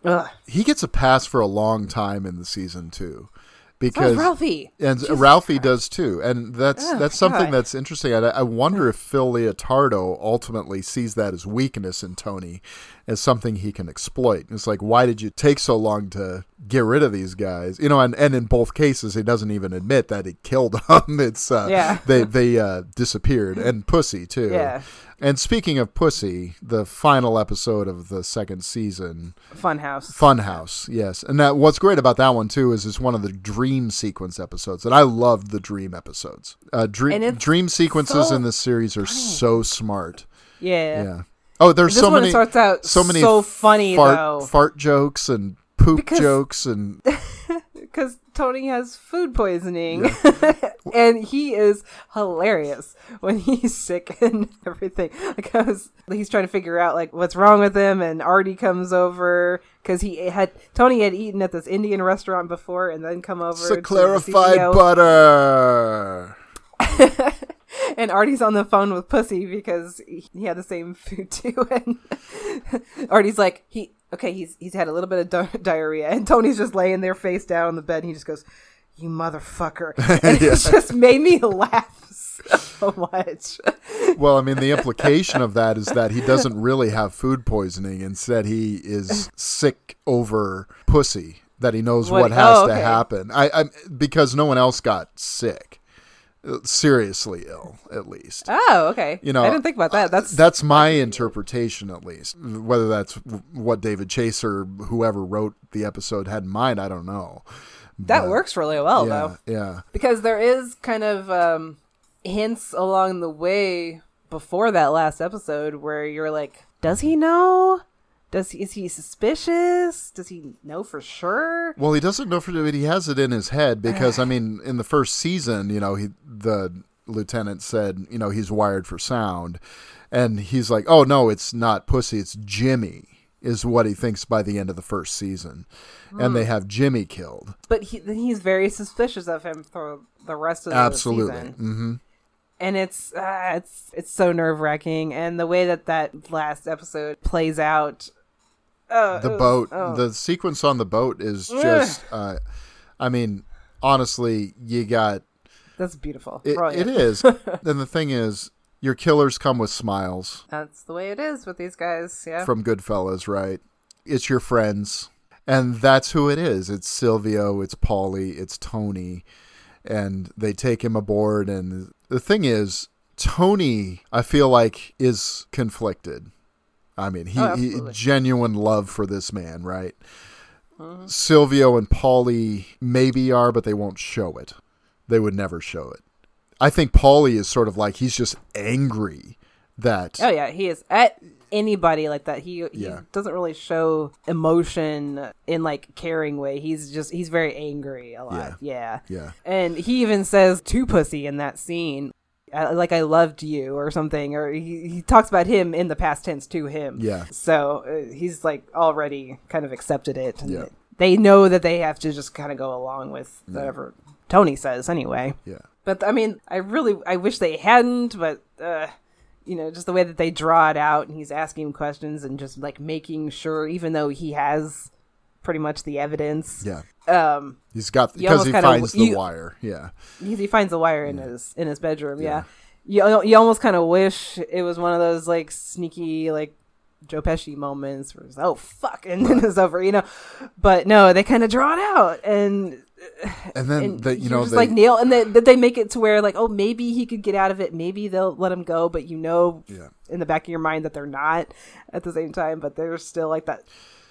Ugh. He gets a pass for a long time in the season too, because so Ralphie and Jesus Ralphie Christ. does too, and that's oh, that's something God. that's interesting. I, I wonder if Phil Leotardo ultimately sees that as weakness in Tony, as something he can exploit. It's like, why did you take so long to get rid of these guys? You know, and, and in both cases, he doesn't even admit that he killed them. It's uh, yeah. they they uh, disappeared, and Pussy too. Yeah. And speaking of Pussy, the final episode of the second season, Funhouse. Funhouse, yes. And that what's great about that one too is it's one of the dream sequence episodes, and I loved the dream episodes. Uh, dream dream sequences so in this series are funny. so smart. Yeah. Yeah. Oh, there's this so many. This one starts out so, many so funny fart, though. Fart jokes and poop because, jokes and because Tony has food poisoning, yeah. and he is hilarious when he's sick and everything. Because he's trying to figure out like what's wrong with him, and Artie comes over because he had Tony had eaten at this Indian restaurant before, and then come over so to clarified butter. And Artie's on the phone with Pussy because he had the same food too. And Artie's like, he okay, he's he's had a little bit of di- diarrhea. And Tony's just laying there face down on the bed. And he just goes, you motherfucker. And yeah. It just made me laugh so much. Well, I mean, the implication of that is that he doesn't really have food poisoning. Instead, he is sick over Pussy, that he knows what, what has oh, okay. to happen. I, I because no one else got sick. Seriously ill, at least. Oh, okay. You know, I didn't think about that. That's that's my interpretation, at least. Whether that's what David Chase or whoever wrote the episode had in mind, I don't know. That but, works really well, yeah, though. Yeah. Because there is kind of um, hints along the way before that last episode where you're like, does he know? Does he, is he suspicious? Does he know for sure? Well, he doesn't know for sure, but he has it in his head because, I mean, in the first season, you know, he the lieutenant said, you know, he's wired for sound. And he's like, oh, no, it's not Pussy. It's Jimmy is what he thinks by the end of the first season. Hmm. And they have Jimmy killed. But he, he's very suspicious of him for the rest of Absolutely. the season. Absolutely. Mm-hmm. And it's uh, it's it's so nerve-wracking. And the way that that last episode plays out. Oh, the boat, oh. the sequence on the boat is just, uh, I mean, honestly, you got... That's beautiful. It, it is. And the thing is, your killers come with smiles. That's the way it is with these guys, yeah. From Goodfellas, right? It's your friends. And that's who it is. It's Silvio, it's Paulie, it's Tony. And they take him aboard. And the thing is, Tony, I feel like, is conflicted. I mean, he, oh, he genuine love for this man, right? Mm-hmm. Silvio and Paulie maybe are, but they won't show it. They would never show it. I think Paulie is sort of like, he's just angry that... Oh, yeah, he is at anybody like that. He, he yeah. doesn't really show emotion in, like, caring way. He's just, he's very angry a lot. Yeah. Yeah. yeah. And he even says to Pussy in that scene, I, like I loved you or something, or he, he talks about him in the past tense to him. Yeah. So uh, he's like already kind of accepted it. And yeah. They know that they have to just kind of go along with whatever yeah. Tony says anyway. Yeah. But I mean, I really, I wish they hadn't, but uh, you know, just the way that they draw it out and he's asking him questions and just like making sure, even though he has pretty much the evidence. Yeah. Um, he's got because he finds the wire. Yeah. He finds the wire in his in his bedroom. Yeah. yeah. You you almost kind of wish it was one of those like sneaky like Joe Pesci moments where it's oh fuck and then it's over, you know. But no, they kind of draw it out and and then and the, you know just they, like nail and they they make it to where like oh maybe he could get out of it, maybe they'll let him go, but you know yeah. in the back of your mind that they're not at the same time, but there's still like that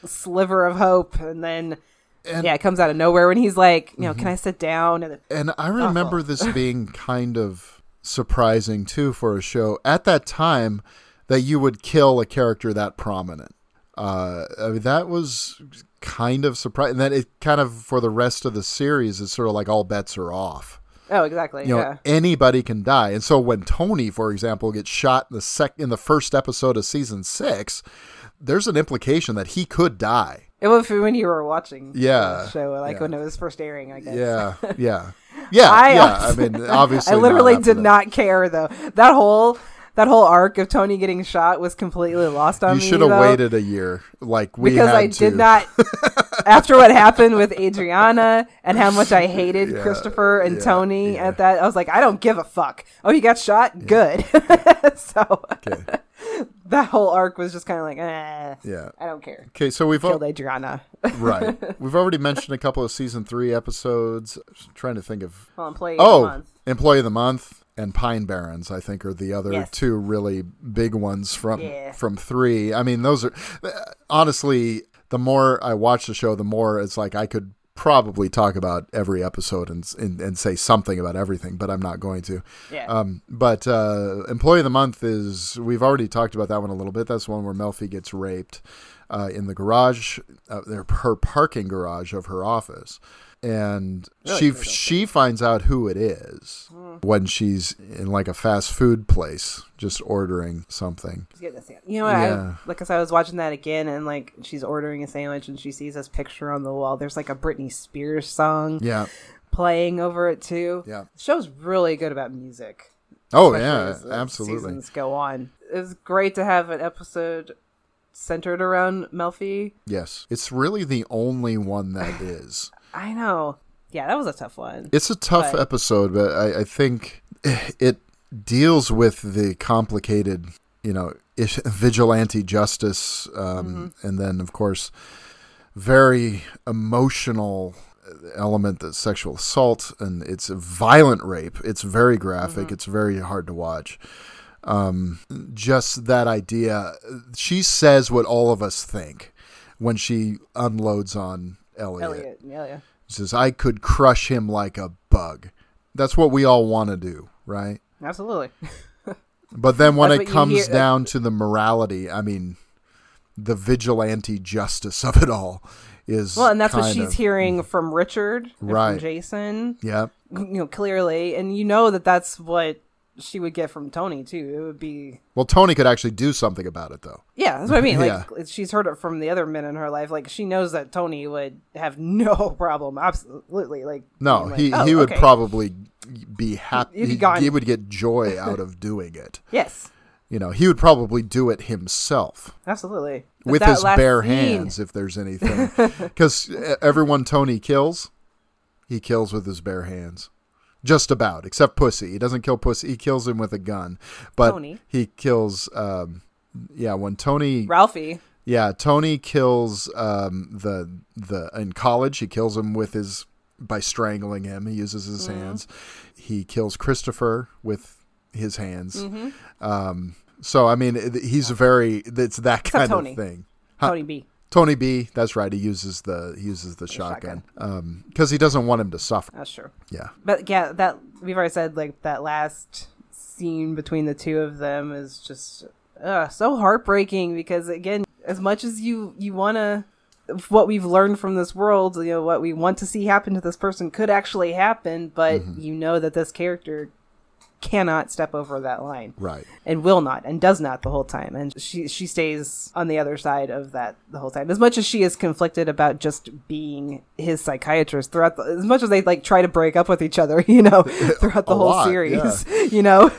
sliver of hope, and then And yeah, it comes out of nowhere when he's like, you know, mm-hmm. can I sit down? And, and I remember awful. this being kind of surprising, too, for a show at that time that you would kill a character that prominent. Uh, I mean, that was kind of surprising. And then it kind of, for the rest of the series, it's sort of like all bets are off. Oh, exactly. You know, yeah. anybody can die. And so when Tony, for example, gets shot in the sec- in the first episode of season six, there's an implication that he could die. It was when you were watching yeah, the show, like yeah. when it was first airing, I guess. Yeah, yeah. Yeah, I, yeah. I mean, obviously. I literally not did that. not care, though. That whole... That whole arc of Tony getting shot was completely lost on me. You should me, have though. waited a year, like we because had I to. did not. After what happened with Adriana and how much I hated yeah, Christopher and yeah, Tony yeah. at that, I was like, I don't give a fuck. Oh, you got shot? Yeah. Good. so okay. That whole arc was just kind of like, eh, yeah, I don't care. Okay, so we've killed al- Adriana. right. We've already mentioned a couple of season three episodes. I'm trying to think of well, employee oh, of the month. Employee of the month. And Pine Barrens, I think, are the other yes. two really big ones from yeah. from three. I mean, those are honestly, the more I watch the show, the more it's like I could probably talk about every episode and and, and say something about everything, but I'm not going to. Yeah. Um, but uh, Employee of the Month is, we've already talked about that one a little bit. That's one where Melfi gets raped uh, in the garage, uh, her parking garage of her office. And really she she finds out who it is mm. when she's in like a fast food place, just ordering something. You know what? Yeah. I, like, cause I was watching that again, and like she's ordering a sandwich, and she sees this picture on the wall. There's like a Britney Spears song, yeah. playing over it too. Yeah, the show's really good about music. Oh yeah, as the absolutely. Seasons go on. It was great to have an episode centered around Melfi. Yes, it's really the only one that is. I know. Yeah, that was a tough one. It's a tough but. episode, but I, I think it deals with the complicated, you know, ish, vigilante justice. Um, mm-hmm. And then, of course, very emotional element that's sexual assault. And it's a violent rape. It's very graphic. Mm-hmm. It's very hard to watch. Um, just that idea. She says what all of us think when she unloads on Elliot. Elliot. Yeah, yeah. He says, I could crush him like a bug. That's what we all want to do, right? Absolutely. But then when That's it comes down to the morality, I mean, the vigilante justice of it all is well, and that's what she's of, hearing from Richard, right. from Jason. Yeah, you know clearly, and you know that that's what she would get from Tony too. It would be well, Tony could actually do something about it though. Yeah, that's what I mean. Like yeah. she's heard it from the other men in her life. Like she knows that Tony would have no problem. Absolutely, like no, like, he, oh, he would okay. probably be happy. He, he would get joy out of doing it. Yes, you know he would probably do it himself. Absolutely, but with his bare scene. hands. If there's anything, because everyone Tony kills, he kills with his bare hands. Just about, except Pussy. He doesn't kill Pussy. He kills him with a gun. But Tony. he kills, um, yeah, when Tony... Ralphie. Yeah, Tony kills um, the, the... In college, he kills him with his... By strangling him. He uses his mm-hmm. hands. He kills Christopher with his hands. Mm-hmm. Um, so, I mean, he's very... It's that except kind Tony. of thing. Huh? Tony B. Tony B. That's right. He uses the he uses the, the shotgun because um, he doesn't want him to suffer. That's true. Yeah. But yeah, that we've already said like that last scene between the two of them is just uh, so heartbreaking because, again, as much as you you want to what we've learned from this world, you know, what we want to see happen to this person could actually happen. But mm-hmm. you know that this character cannot step over that line. Right. And will not and does not the whole time. And she she stays on the other side of that the whole time. As much as she is conflicted about just being his psychiatrist throughout the, as much as they like try to break up with each other, you know, throughout the whole lot, series, yeah. you know,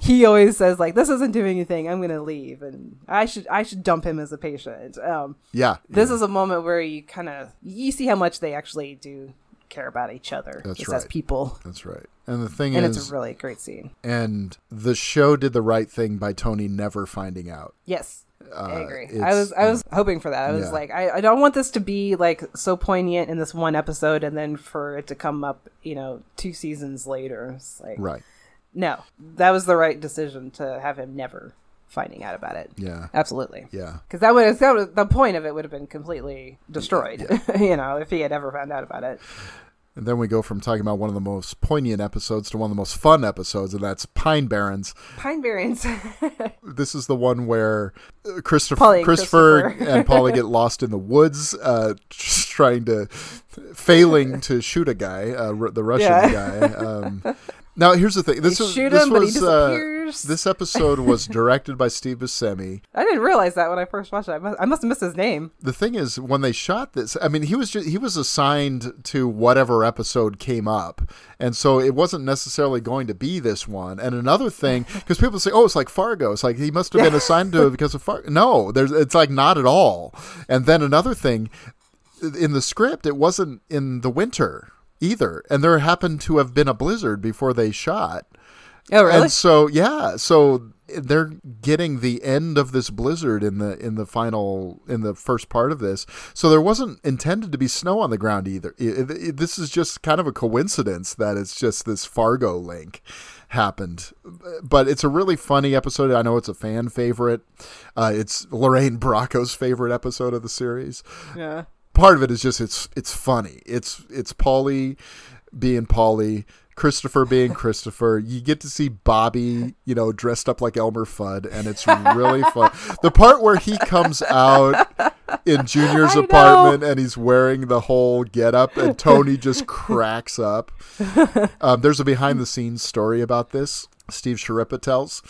he always says like, this isn't doing anything. I'm going to leave. And I should, I should dump him as a patient. Um, yeah. This yeah. is a moment where you kind of, you see how much they actually do care about each other that's just right. as people. That's right. And the thing and is, it's a really great scene. And the show did the right thing by Tony never finding out. Yes, uh, I agree. I was I was hoping for that. I was yeah. like, I, I don't want this to be like so poignant in this one episode, and then for it to come up, you know, two seasons later. It's like, right? No, that was the right decision to have him never finding out about it. Yeah. Absolutely. Yeah. Because that would that was, the point of it would have been completely destroyed, yeah. you know, if he had ever found out about it. And then we go from talking about one of the most poignant episodes to one of the most fun episodes, and that's Pine Barrens. Pine Barrens. This is the one where Christopher, Pauly, Christopher, Christopher. and Pauly get lost in the woods, uh, trying to, failing to shoot a guy, uh, the Russian yeah. guy. Um, now, here's the thing. This is shoot this him, was, but he disappears. Uh, this episode was directed by Steve Buscemi. I didn't realize that when I first watched it. I must, I must have missed his name. The thing is, when they shot this, I mean, he was just, he was assigned to whatever episode came up, and so it wasn't necessarily going to be this one. And another thing, because people say, "Oh, it's like Fargo." It's like he must have been assigned to it because of Fargo. No, there's, it's like not at all. And then another thing. In the script, it wasn't in the winter either, and there happened to have been a blizzard before they shot. Oh, really? And so, yeah, so they're getting the end of this blizzard in the in the final in the first part of this. So there wasn't intended to be snow on the ground either. It, it, this is just kind of a coincidence that it's just this Fargo link happened. But it's a really funny episode. I know it's a fan favorite. Uh, it's Lorraine Bracco's favorite episode of the series. Yeah. Part of it is just it's it's funny. It's it's Pauly being Pauly, Christopher being Christopher. You get to see Bobby, you know, dressed up like Elmer Fudd, and it's really fun. The part where he comes out in Junior's apartment and he's wearing the whole getup, and Tony just cracks up. Um, there's a behind the scenes story about this. Steve Schirippa tells.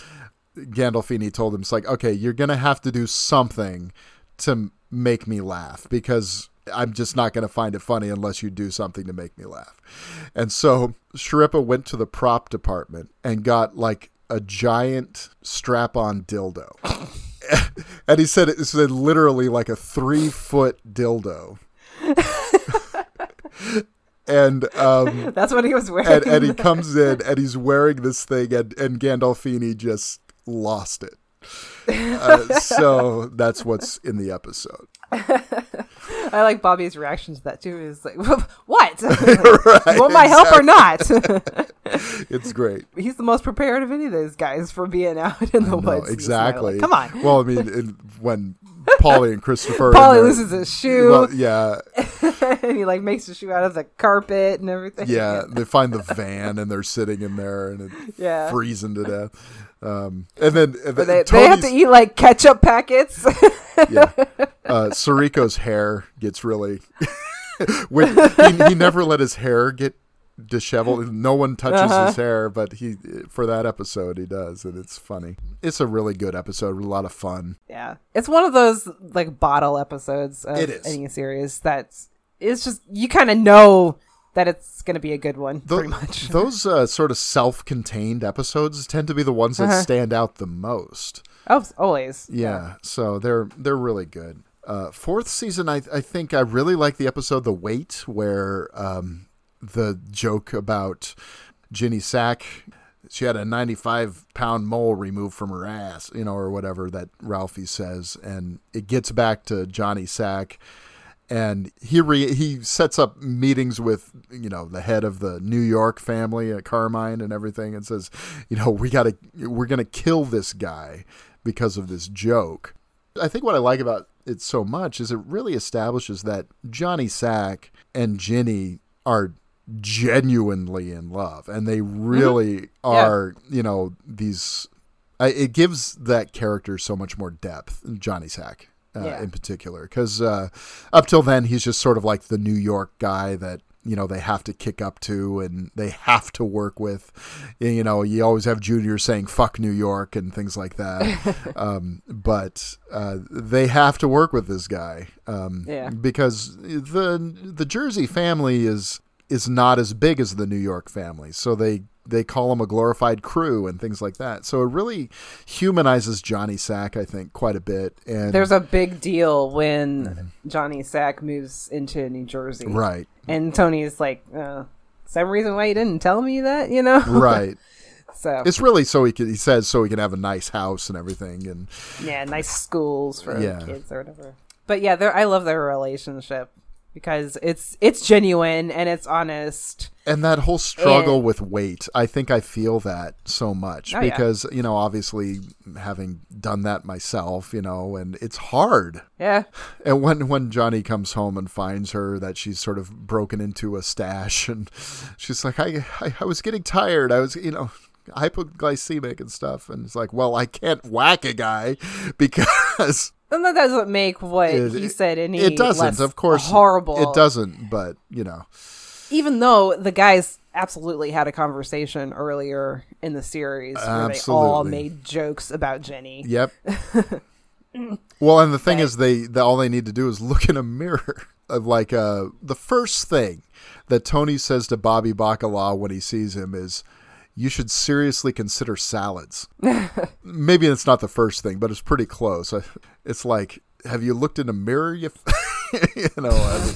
Gandolfini told him, it's like, okay, you're gonna have to do something to make me laugh, because I'm just not going to find it funny unless you do something to make me laugh. And so Schirippa went to the prop department and got like a giant strap-on dildo. And he said it said literally like a three-foot dildo. And um, that's what he was wearing. And, and he comes in and he's wearing this thing, and, and Gandolfini just lost it. Uh, so that's what's in the episode. I like Bobby's reaction to that too. Is like, what? Like, right, you want my exactly. help or not? It's great. He's the most prepared of any of those guys for being out in the know, woods. Exactly. Like, come on. Well, I mean, it, when Pauly and Christopher, Pauly loses his shoe. Well, yeah, and he like makes a shoe out of the carpet and everything. Yeah, they find the van and they're sitting in there and it's yeah. freezing to death. Um, and then and they, they have to eat like ketchup packets. Yeah, uh, Sirico's hair gets really. When, he, he never let his hair get disheveled. No one touches uh-huh. his hair, but he for that episode he does, and it's funny. It's a really good episode, a lot of fun. Yeah, it's one of those like bottle episodes of any series that's it's just you kind of know. That it's going to be a good one, Th- pretty much. Those uh, sort of self-contained episodes tend to be the ones that uh-huh. stand out the most. Oh, always. Yeah, yeah. So they're they're really good. Uh, fourth season, I I think I really like the episode "The Wait," where um, the joke about Ginny Sack, she had a ninety-five pound mole removed from her ass, you know, or whatever that Ralphie says, and it gets back to Johnny Sack. And he re- he sets up meetings with, you know, the head of the New York family at Carmine and everything, and says, you know, we gotta we're gonna kill this guy because of this joke. I think what I like about it so much is it really establishes that Johnny Sack and Ginny are genuinely in love, and they really mm-hmm. are, yeah. you know, these. I, it gives that character so much more depth, Johnny Sack. Uh, yeah. In particular, because uh, up till then, he's just sort of like the New York guy that, you know, they have to kick up to and they have to work with. You know, you always have Junior saying, fuck New York and things like that. um, but uh, they have to work with this guy um, yeah. because the the Jersey family is is not as big as the New York family. So they they call him a glorified crew and things like that. So it really humanizes Johnny Sack, I think, quite a bit. And there's a big deal when mm-hmm. Johnny Sack moves into New Jersey. Right. And Tony's like, uh, some reason why you didn't tell me that, you know? Right. So it's really so he can, he says so he can have a nice house and everything. And yeah, nice schools for yeah. kids or whatever. But yeah, I love their relationship. Because it's it's genuine and it's honest. And that whole struggle and... with weight, I think I feel that so much. Oh, because, yeah. you know, obviously having done that myself, you know, and it's hard. Yeah. And when, when Johnny comes home and finds her, that she's sort of broken into a stash, and she's like, I, I, I was getting tired. I was, you know, hypoglycemic and stuff. And it's like, well, I can't whack a guy because... And that doesn't make what it, he said any it doesn't, less of course, horrible. It doesn't, but, you know. Even though the guys absolutely had a conversation earlier in the series where absolutely. They all made jokes about Jenny. Yep. Well, and the thing but, is, they, they all they need to do is look in a mirror. Of like uh, the first thing that Tony says to Bobby Bacala when he sees him is, you should seriously consider salads. Maybe it's not the first thing, but it's pretty close. It's like, have you looked in a mirror? You, you know, I mean,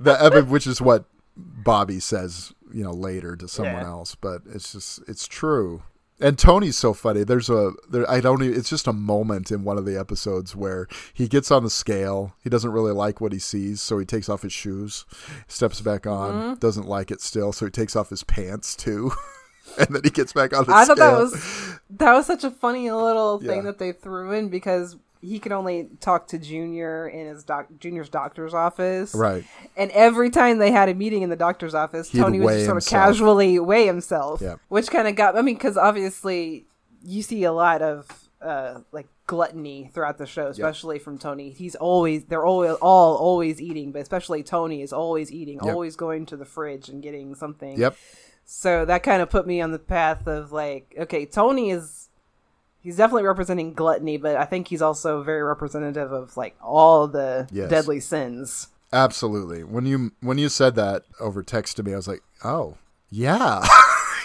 the, I mean, which is what Bobby says, you know, later to someone yeah. else. But it's just, it's true. And Tony's so funny. There's a, there, I don't even, it's just a moment in one of the episodes where he gets on the scale. He doesn't really like what he sees, so he takes off his shoes, steps back on, mm-hmm. doesn't like it still, so he takes off his pants too. And then he gets back on the I scale. I thought that was that was such a funny little thing yeah. that they threw in, because he could only talk to Junior in his doc, Junior's doctor's office. Right. And every time they had a meeting in the doctor's office, He'd Tony would just sort himself. of casually weigh himself, yeah. which kind of got, I mean, because obviously you see a lot of uh, like gluttony throughout the show, especially yeah. from Tony. He's always, they're always, all always eating, but especially Tony is always eating, yep. always going to the fridge and getting something. Yep. So that kind of put me on the path of like, okay, Tony is, he's definitely representing gluttony, but I think he's also very representative of like all the yes. deadly sins. Absolutely. When you when you said that over text to me, I was like, oh, yeah.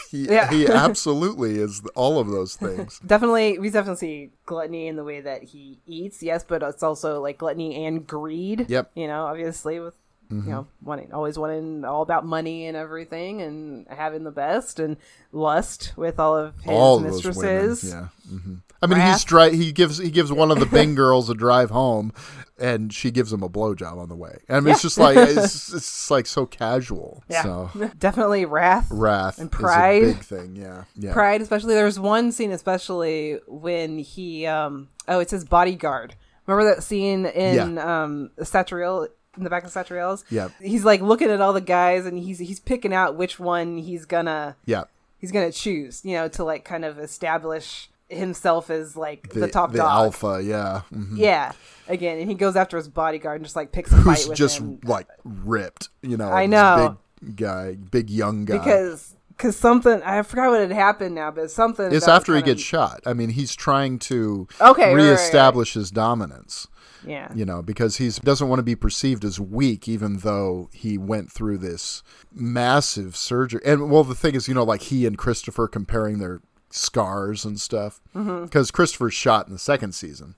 he, yeah. he absolutely is all of those things. Definitely. We definitely see gluttony in the way that he eats. Yes, but it's also like gluttony and greed. Yep. You know, obviously with. Mm-hmm. You know, wanting, always wanting all about money and everything and having the best, and lust with all of his all mistresses. Those women, yeah. Mm-hmm. I mean, Wrath. he's dry, he gives he gives one of the Bing girls a drive home, and she gives him a blowjob on the way. I mean, yeah. it's just like it's, it's like so casual. Yeah, so. Definitely wrath, wrath and pride, is a big thing. Yeah, yeah, pride. Especially there's one scene, especially when he um oh, it's his bodyguard. Remember that scene in yeah. um Satriel. In the back of Satriel's, yeah, he's like looking at all the guys, and he's he's picking out which one he's gonna, yeah, he's gonna choose, you know, to like kind of establish himself as like the, the top the dog, alpha, yeah, mm-hmm. yeah. Again, and he goes after his bodyguard and just like picks a fight with just him. Like ripped, you know. I know, big guy, big young guy, because because something I forgot what had happened now, but something. It's after he gets shot. I mean, he's trying to okay, reestablish right, right, right. his dominance. Yeah, you know, because he doesn't want to be perceived as weak, even though he went through this massive surgery. And well, the thing is, you know, like he and Christopher comparing their scars and stuff, because mm-hmm. Christopher's shot in the second season.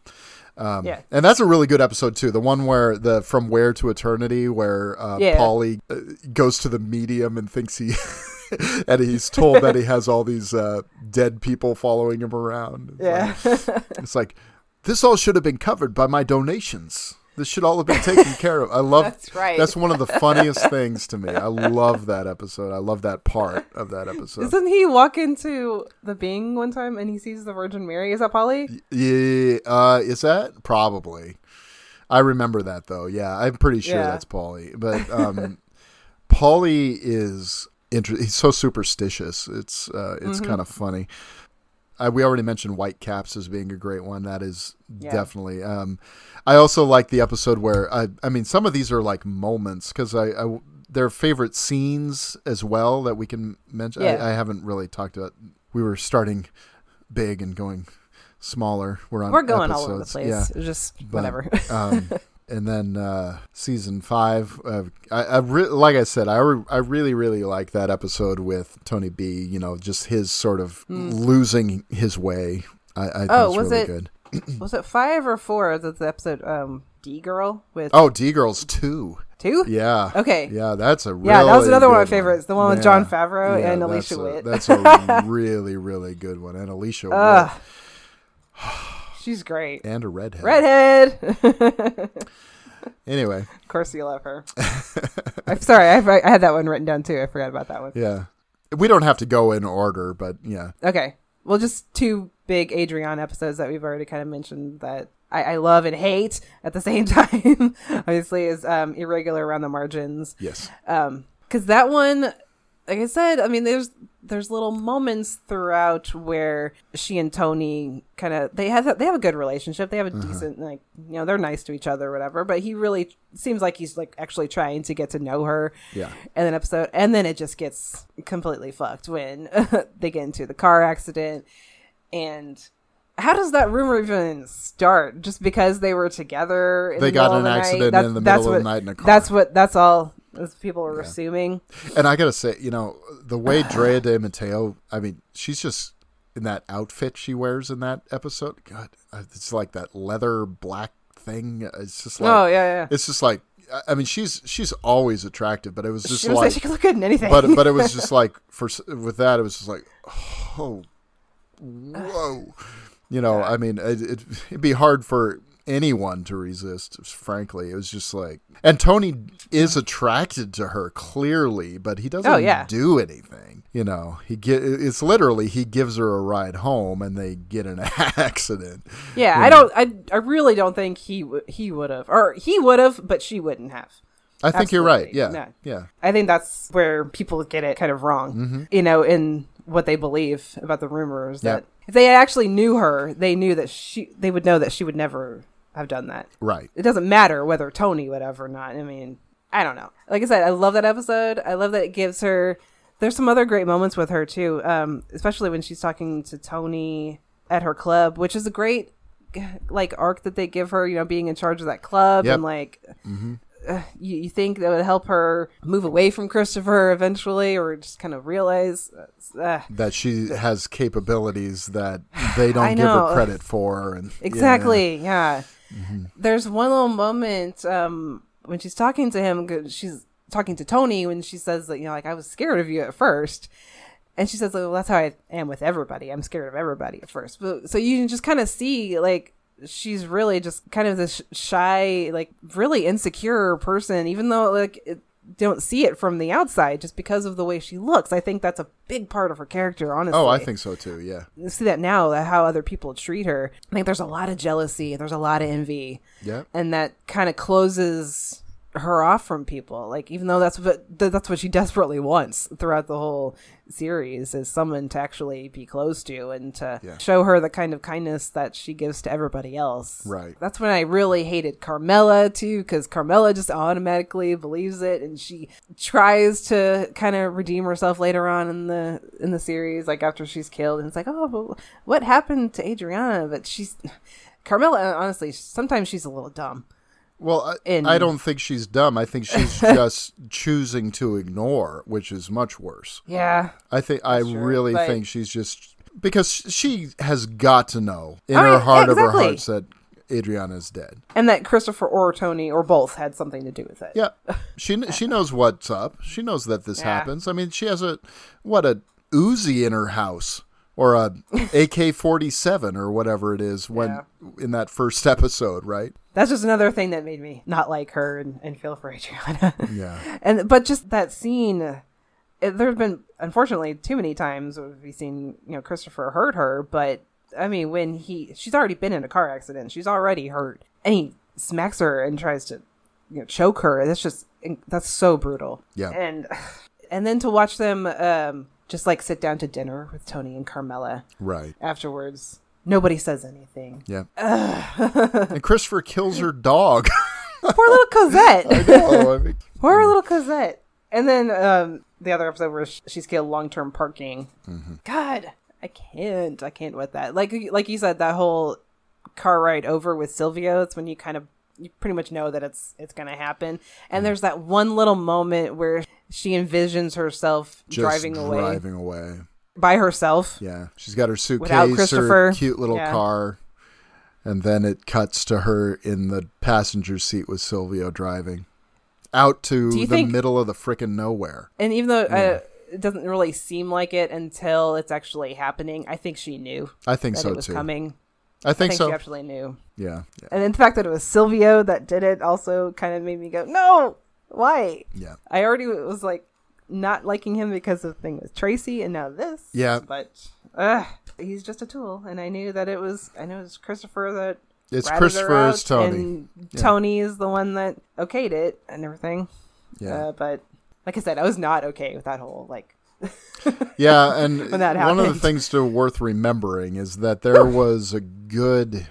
Um, yeah. And that's a really good episode, too. The one where the From Where to Eternity, where uh, yeah. Paulie uh, goes to the medium and thinks he and he's told that he has all these uh, dead people following him around. It's yeah, like, it's like. This all should have been covered by my donations. This should all have been taken care of. I love that's right. That's one of the funniest things to me. I love that episode. I love that part of that episode. Doesn't he walk into the Bing one time and he sees the Virgin Mary? Is that Polly? Yeah, uh, is that probably? I remember that though. Yeah, I'm pretty sure yeah. that's Polly. But um, Polly is inter- he's so superstitious. It's uh, it's mm-hmm. kind of funny. I, we already mentioned White Caps as being a great one. That is yeah. definitely. Um, I also like the episode where I, I mean, some of these are like moments because I, I their favorite scenes as well that we can mention. Yeah. I, I haven't really talked about. We were starting big and going smaller. We're on. We're going episodes. all over the place. Yeah. It's just whatever. But, um, and then uh, season five, uh, I, I re- like I said, I, re- I really, really like that episode with Tony B. You know, just his sort of mm. losing his way. I, I think oh, was really it, good. Was it five or four? Was it the episode um, D Girl with? Oh, D Girl's two. Two? Yeah. Okay. Yeah, that's a really yeah. That was another one of my favorites. The one with yeah. Jon Favreau yeah, and Alicia Witt. That's a really, really good one. And Alicia uh. Witt. She's great. And a redhead. Redhead! Anyway. Of course you love her. I'm sorry. I, I had that one written down, too. I forgot about that one. Yeah. We don't have to go in order, but yeah. Okay. well, just two big Adrian episodes that we've already kind of mentioned that I, I love and hate at the same time, obviously, is um, Irregular Around the Margins. Yes. Um, because that one, like I said, I mean, there's there's little moments throughout where she and Tony kind of, they have they have a good relationship. They have a uh-huh. decent, like, you know, they're nice to each other or whatever. But he really seems like he's, like, actually trying to get to know her. Yeah. And then episode, and then it just gets completely fucked when they get into the car accident. And how does that rumor even start? Just because they were together in they the got an accident in the middle of the night in a car. That's what that's all people were yeah. assuming. And I gotta say, you know, the way Drea De Matteo, I mean, she's just in that outfit she wears in that episode. God, it's like that leather black thing. It's just like, oh yeah, yeah. It's just like, I mean, she's she's always attractive, but it was just she was like, like she could look good in anything. But but it was just like for with that, it was just like, oh, whoa. You know, I mean, it, it'd be hard for anyone to resist, frankly. It was just like... And Tony is attracted to her, clearly, but he doesn't oh, yeah. do anything. You know, he get, it's literally he gives her a ride home and they get in an accident. Yeah, I know? don't... I, I really don't think he, w- he would have. Or he would have, but she wouldn't have. I think Absolutely. You're right, yeah. No. yeah. I think that's where people get it kind of wrong, mm-hmm. you know, in what they believe about the rumors yep. that... If they actually knew her, they knew that she, they would know that she would never have done that. Right. It doesn't matter whether Tony would have or not. I mean, I don't know. Like I said, I love that episode. I love that it gives her, there's some other great moments with her too. Um, especially when she's talking to Tony at her club, which is a great like arc that they give her, you know, being in charge of that club yep. and like, mm-hmm. uh, you, you think that would help her move away from Christopher eventually, or just kind of realize uh, that she has capabilities that they don't give her credit for. And exactly. Yeah. yeah. Mm-hmm. There's one little moment um, when she's talking to him, she's talking to Tony when she says that, you know, like, I was scared of you at first. And she says, well, that's how I am with everybody. I'm scared of everybody at first. But, so you can just kind of see like, she's really just kind of this shy, like really insecure person, even though like it, don't see it from the outside just because of the way she looks. I think that's a big part of her character, honestly. Oh, I think so too. Yeah. You see that now, that how other people treat her. I think there's a lot of jealousy. There's a lot of envy. Yeah. And that kind of closes her off from people. Like, even though that's what, that's what she desperately wants throughout the whole series, is someone to actually be close to and to yeah. show her the kind of kindness that she gives to everybody else. Right. That's when I really hated Carmela too, because Carmela just automatically believes it, and she tries to kind of redeem herself later on in the in the series, like after she's killed, and it's like, oh, but what happened to Adriana? But she's Carmela, honestly, sometimes she's a little dumb. Well, I, in... I don't think she's dumb. I think she's just choosing to ignore, which is much worse. Yeah. I think I sure, really but... think she's just, because she has got to know in oh, her heart yeah, exactly. of her hearts that Adriana is dead. And that Christopher or Tony or both had something to do with it. Yeah. She she knows what's up. She knows that this yeah. happens. I mean, she has a what a Uzi in her house. Or a A K forty-seven or whatever it is when yeah. in that first episode, right? That's just another thing that made me not like her and, and feel for Adriana. Yeah. And but just that scene, there's been, unfortunately, too many times we've seen, you know, Christopher hurt her. But, I mean, when he, she's already been in a car accident. She's already hurt. And he smacks her and tries to, you know, choke her. That's just, that's so brutal. Yeah. And, and then to watch them... Um, just like sit down to dinner with Tony and Carmela. Right. Afterwards, nobody says anything. Yeah. And Christopher kills her dog. Poor little Cosette. I know. I mean, poor little Cosette. And then um, the other episode where she's killed, long-term parking. Mm-hmm. God, I can't. I can't with that. Like, like you said, that whole car ride over with Silvio. It's when you kind of, you pretty much know that it's it's going to happen. And there's that one little moment where she envisions herself just driving away. driving away. By herself. Yeah. She's got her suitcase, her cute little yeah. car. And then it cuts to her in the passenger seat with Silvio driving out to the think, middle of the frickin' nowhere. And even though... Yeah. I, it doesn't really seem like it until it's actually happening. I think she knew. I think that so, it was too. coming. I think, I think so. She actually knew. Yeah, yeah. And the fact that it was Silvio that did it also kind of made me go, no, why? Yeah. I already was like not liking him because of the thing with Tracy and now this. Yeah. But, ugh. he's just a tool, and I knew that it was I know it's Christopher that it's Christopher's Tony, and yeah. Tony is the one that okayed it and everything. Yeah, uh, but like I said, I was not okay with that whole like. Yeah, and one of the things to worth remembering is that there was a good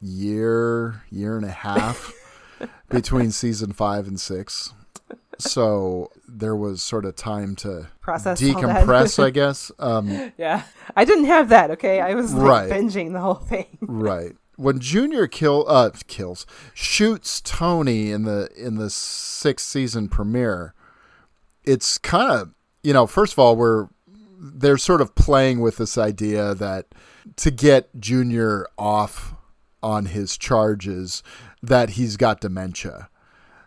year, year and a half between season five and six. So there was sort of time to process, decompress, I guess. Um, yeah, I didn't have that. Okay, I was like right. binging the whole thing. Right when Junior kill uh, kills shoots Tony in the in the sixth season premiere, it's kind of you know first of all we're they're sort of playing with this idea that to get Junior off on his charges that he's got dementia.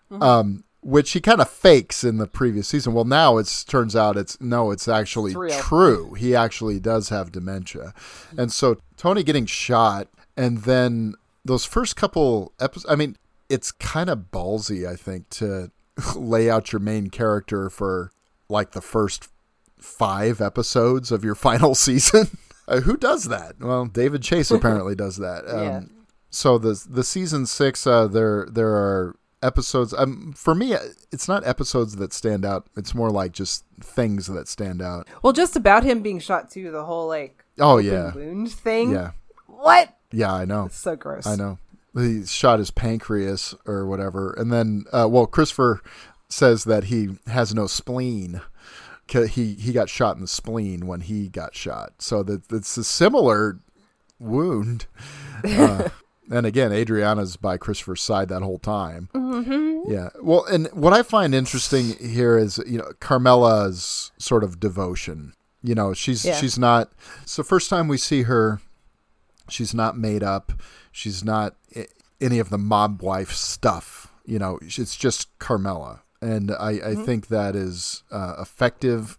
Mm-hmm. Um, which he kind of fakes in the previous season. Well, now it's turns out it's no, it's actually it's true. He actually does have dementia. Mm-hmm. And so Tony getting shot and then those first couple episodes, I mean, it's kind of ballsy, I think, to lay out your main character for like the first five episodes of your final season. uh, who does that? Well, David Chase apparently does that. Um, yeah. So the, the season six, uh, there, there are, episodes um for me it's not episodes that stand out, it's more like just things that stand out. Well, just about him being shot too, the whole like oh yeah wound thing. Yeah what yeah I know, it's so gross. I know he shot his pancreas or whatever, and then uh well Christopher says that he has no spleen. He he got shot in the spleen when he got shot, so that it's a similar wound. uh And again, Adriana's by Christopher's side that whole time. Mm-hmm. Yeah. Well, and what I find interesting here is, you know, Carmela's sort of devotion. You know, she's yeah. she's not. So first time we see her, she's not made up. She's not any of the mob wife stuff. You know, it's just Carmela, and I, mm-hmm. I think that is uh, effective.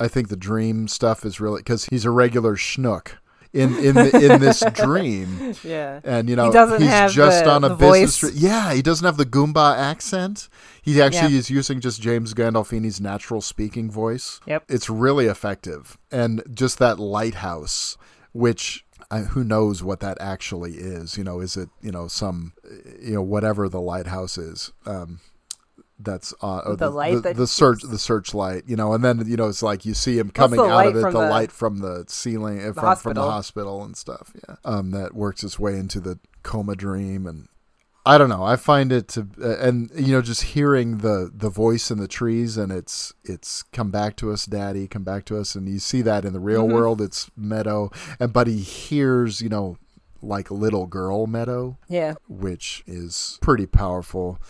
I think the dream stuff is really because he's a regular schnook. In in the, in this dream, yeah, and you know he doesn't he's have just the, on a the business. Voice. Tri- yeah, he doesn't have the Goomba accent. He actually yeah. is using just James Gandolfini's natural speaking voice. Yep, it's really effective, and just that lighthouse, which I, who knows what that actually is? You know, is it you know some you know whatever the lighthouse is? Um, that's on uh, the, the light the, that the search the searchlight you know and then you know it's like you see him coming out of it the, the light from the ceiling the from, from the hospital and stuff yeah um that works its way into the coma dream. And I don't know, I find it to uh, and you know just hearing the the voice in the trees and it's it's come back to us daddy, come back to us, and you see that in the real mm-hmm. world it's Meadow, and but he hears you know like little girl Meadow, yeah, which is pretty powerful.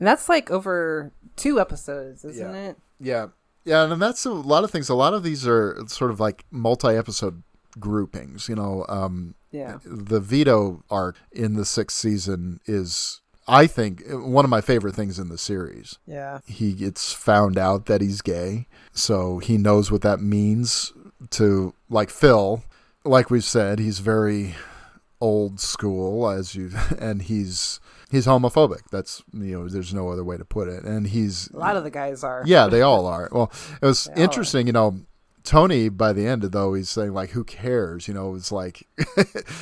And that's like over two episodes, isn't yeah. it? Yeah. Yeah. And that's a lot of things. A lot of these are sort of like multi-episode groupings, you know. Um, yeah. The Vito arc in the sixth season is, I think, one of my favorite things in the series. Yeah. He gets found out that he's gay. So he knows what that means to, like Phil, like we've said, he's very old school, as you, and he's... He's homophobic. That's, you know, there's no other way to put it. And he's... A lot of the guys are. Yeah, they all are. Well, it was they interesting, you know, Tony, by the end, though, he's saying, like, who cares? You know, it's like...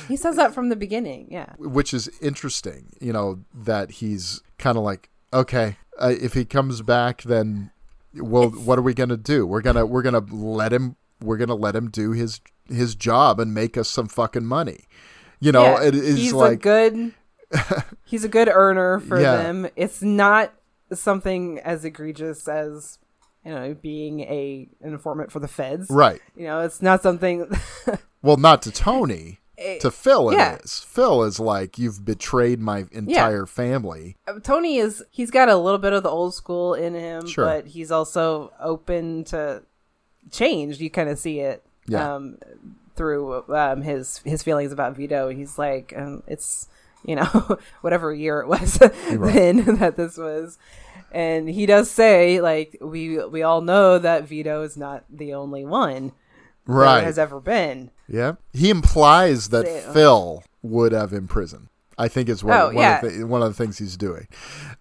He says that from the beginning, yeah. Which is interesting, you know, that he's kind of like, okay, uh, if he comes back, then, well, what are we going to do? We're going to we're gonna let him... We're going to let him do his his job and make us some fucking money. You know, yeah, it is like... He's a good... He's a good earner for yeah. them. It's not something as egregious as, you know, being a an informant for the feds. Right. You know, it's not something. Well, not to Tony. It, to Phil, yeah. it is. Phil is like, you've betrayed my entire yeah. family. Tony is, he's got a little bit of the old school in him, sure. but he's also open to change. You kind of see it yeah. um, through um, his, his feelings about Vito. He's like, um, it's... you know, whatever year it was right. then that this was. And he does say, like, we we all know that Vito is not the only one right. that has ever been. Yeah. He implies that so, Phil would have imprisoned. I think it's one, oh, one, yeah. of the, one of the things he's doing.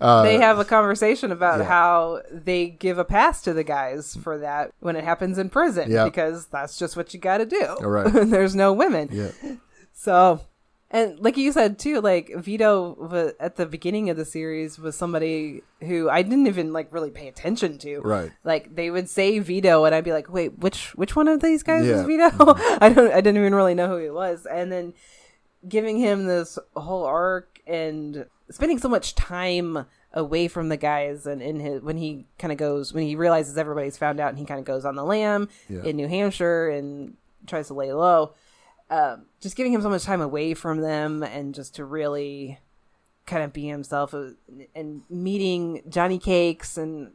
Uh, they have a conversation about yeah. how they give a pass to the guys for that when it happens in prison, yeah. because that's just what you got to do. Right. There's no women. Yeah. So, and like you said, too, like Vito was, at the beginning of the series, was somebody who I didn't even like really pay attention to. Right. Like they would say Vito and I'd be like, wait, which which one of these guys yeah. is Vito? I don't. I didn't even really know who he was. And then giving him this whole arc and spending so much time away from the guys, and in his, when he kind of goes, when he realizes everybody's found out and he kind of goes on the lam yeah. in New Hampshire and tries to lay low, um, just giving him so much time away from them and just to really kind of be himself, and meeting Johnny Cakes and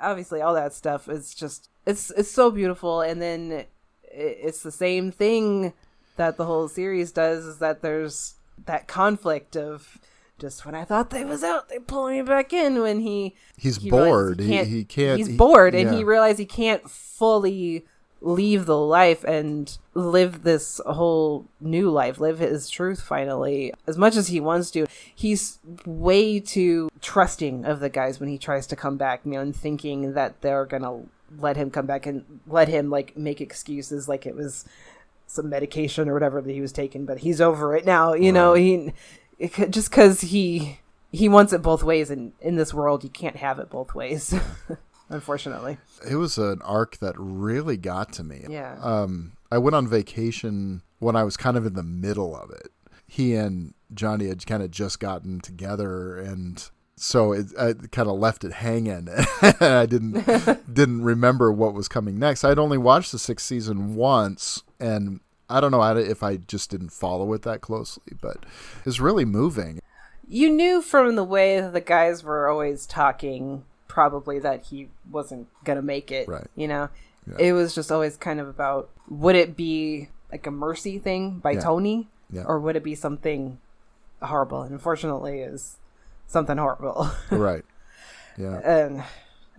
obviously all that stuff is just, it's, it's so beautiful. And then it's the same thing that the whole series does, is that there's that conflict of just when I thought they was out, they pull me back in when he he's he bored he can't, he, he can't he's he, bored and yeah. he realized he can't fully leave the life and live this whole new life, live his truth finally, as much as he wants to. He's way too trusting of the guys when he tries to come back, you know, and thinking that they're gonna let him come back and let him like make excuses like it was some medication or whatever that he was taking, but he's over it now, you right. know, he it, just because he he wants it both ways, and in this world you can't have it both ways. Unfortunately, it was an arc that really got to me. Yeah um I went on vacation when I was kind of in the middle of it. He and Johnny had kind of just gotten together, and so it, I kind of left it hanging. I didn't didn't remember what was coming next. I'd only watched the sixth season once, and I don't know if I just didn't follow it that closely, but it's really moving. You knew from the way that the guys were always talking, probably, that he wasn't going to make it. Right. You know, yeah. It was just always kind of about, would it be like a mercy thing by yeah. Tony, yeah. or would it be something horrible? And unfortunately, is something horrible. Right. Yeah. And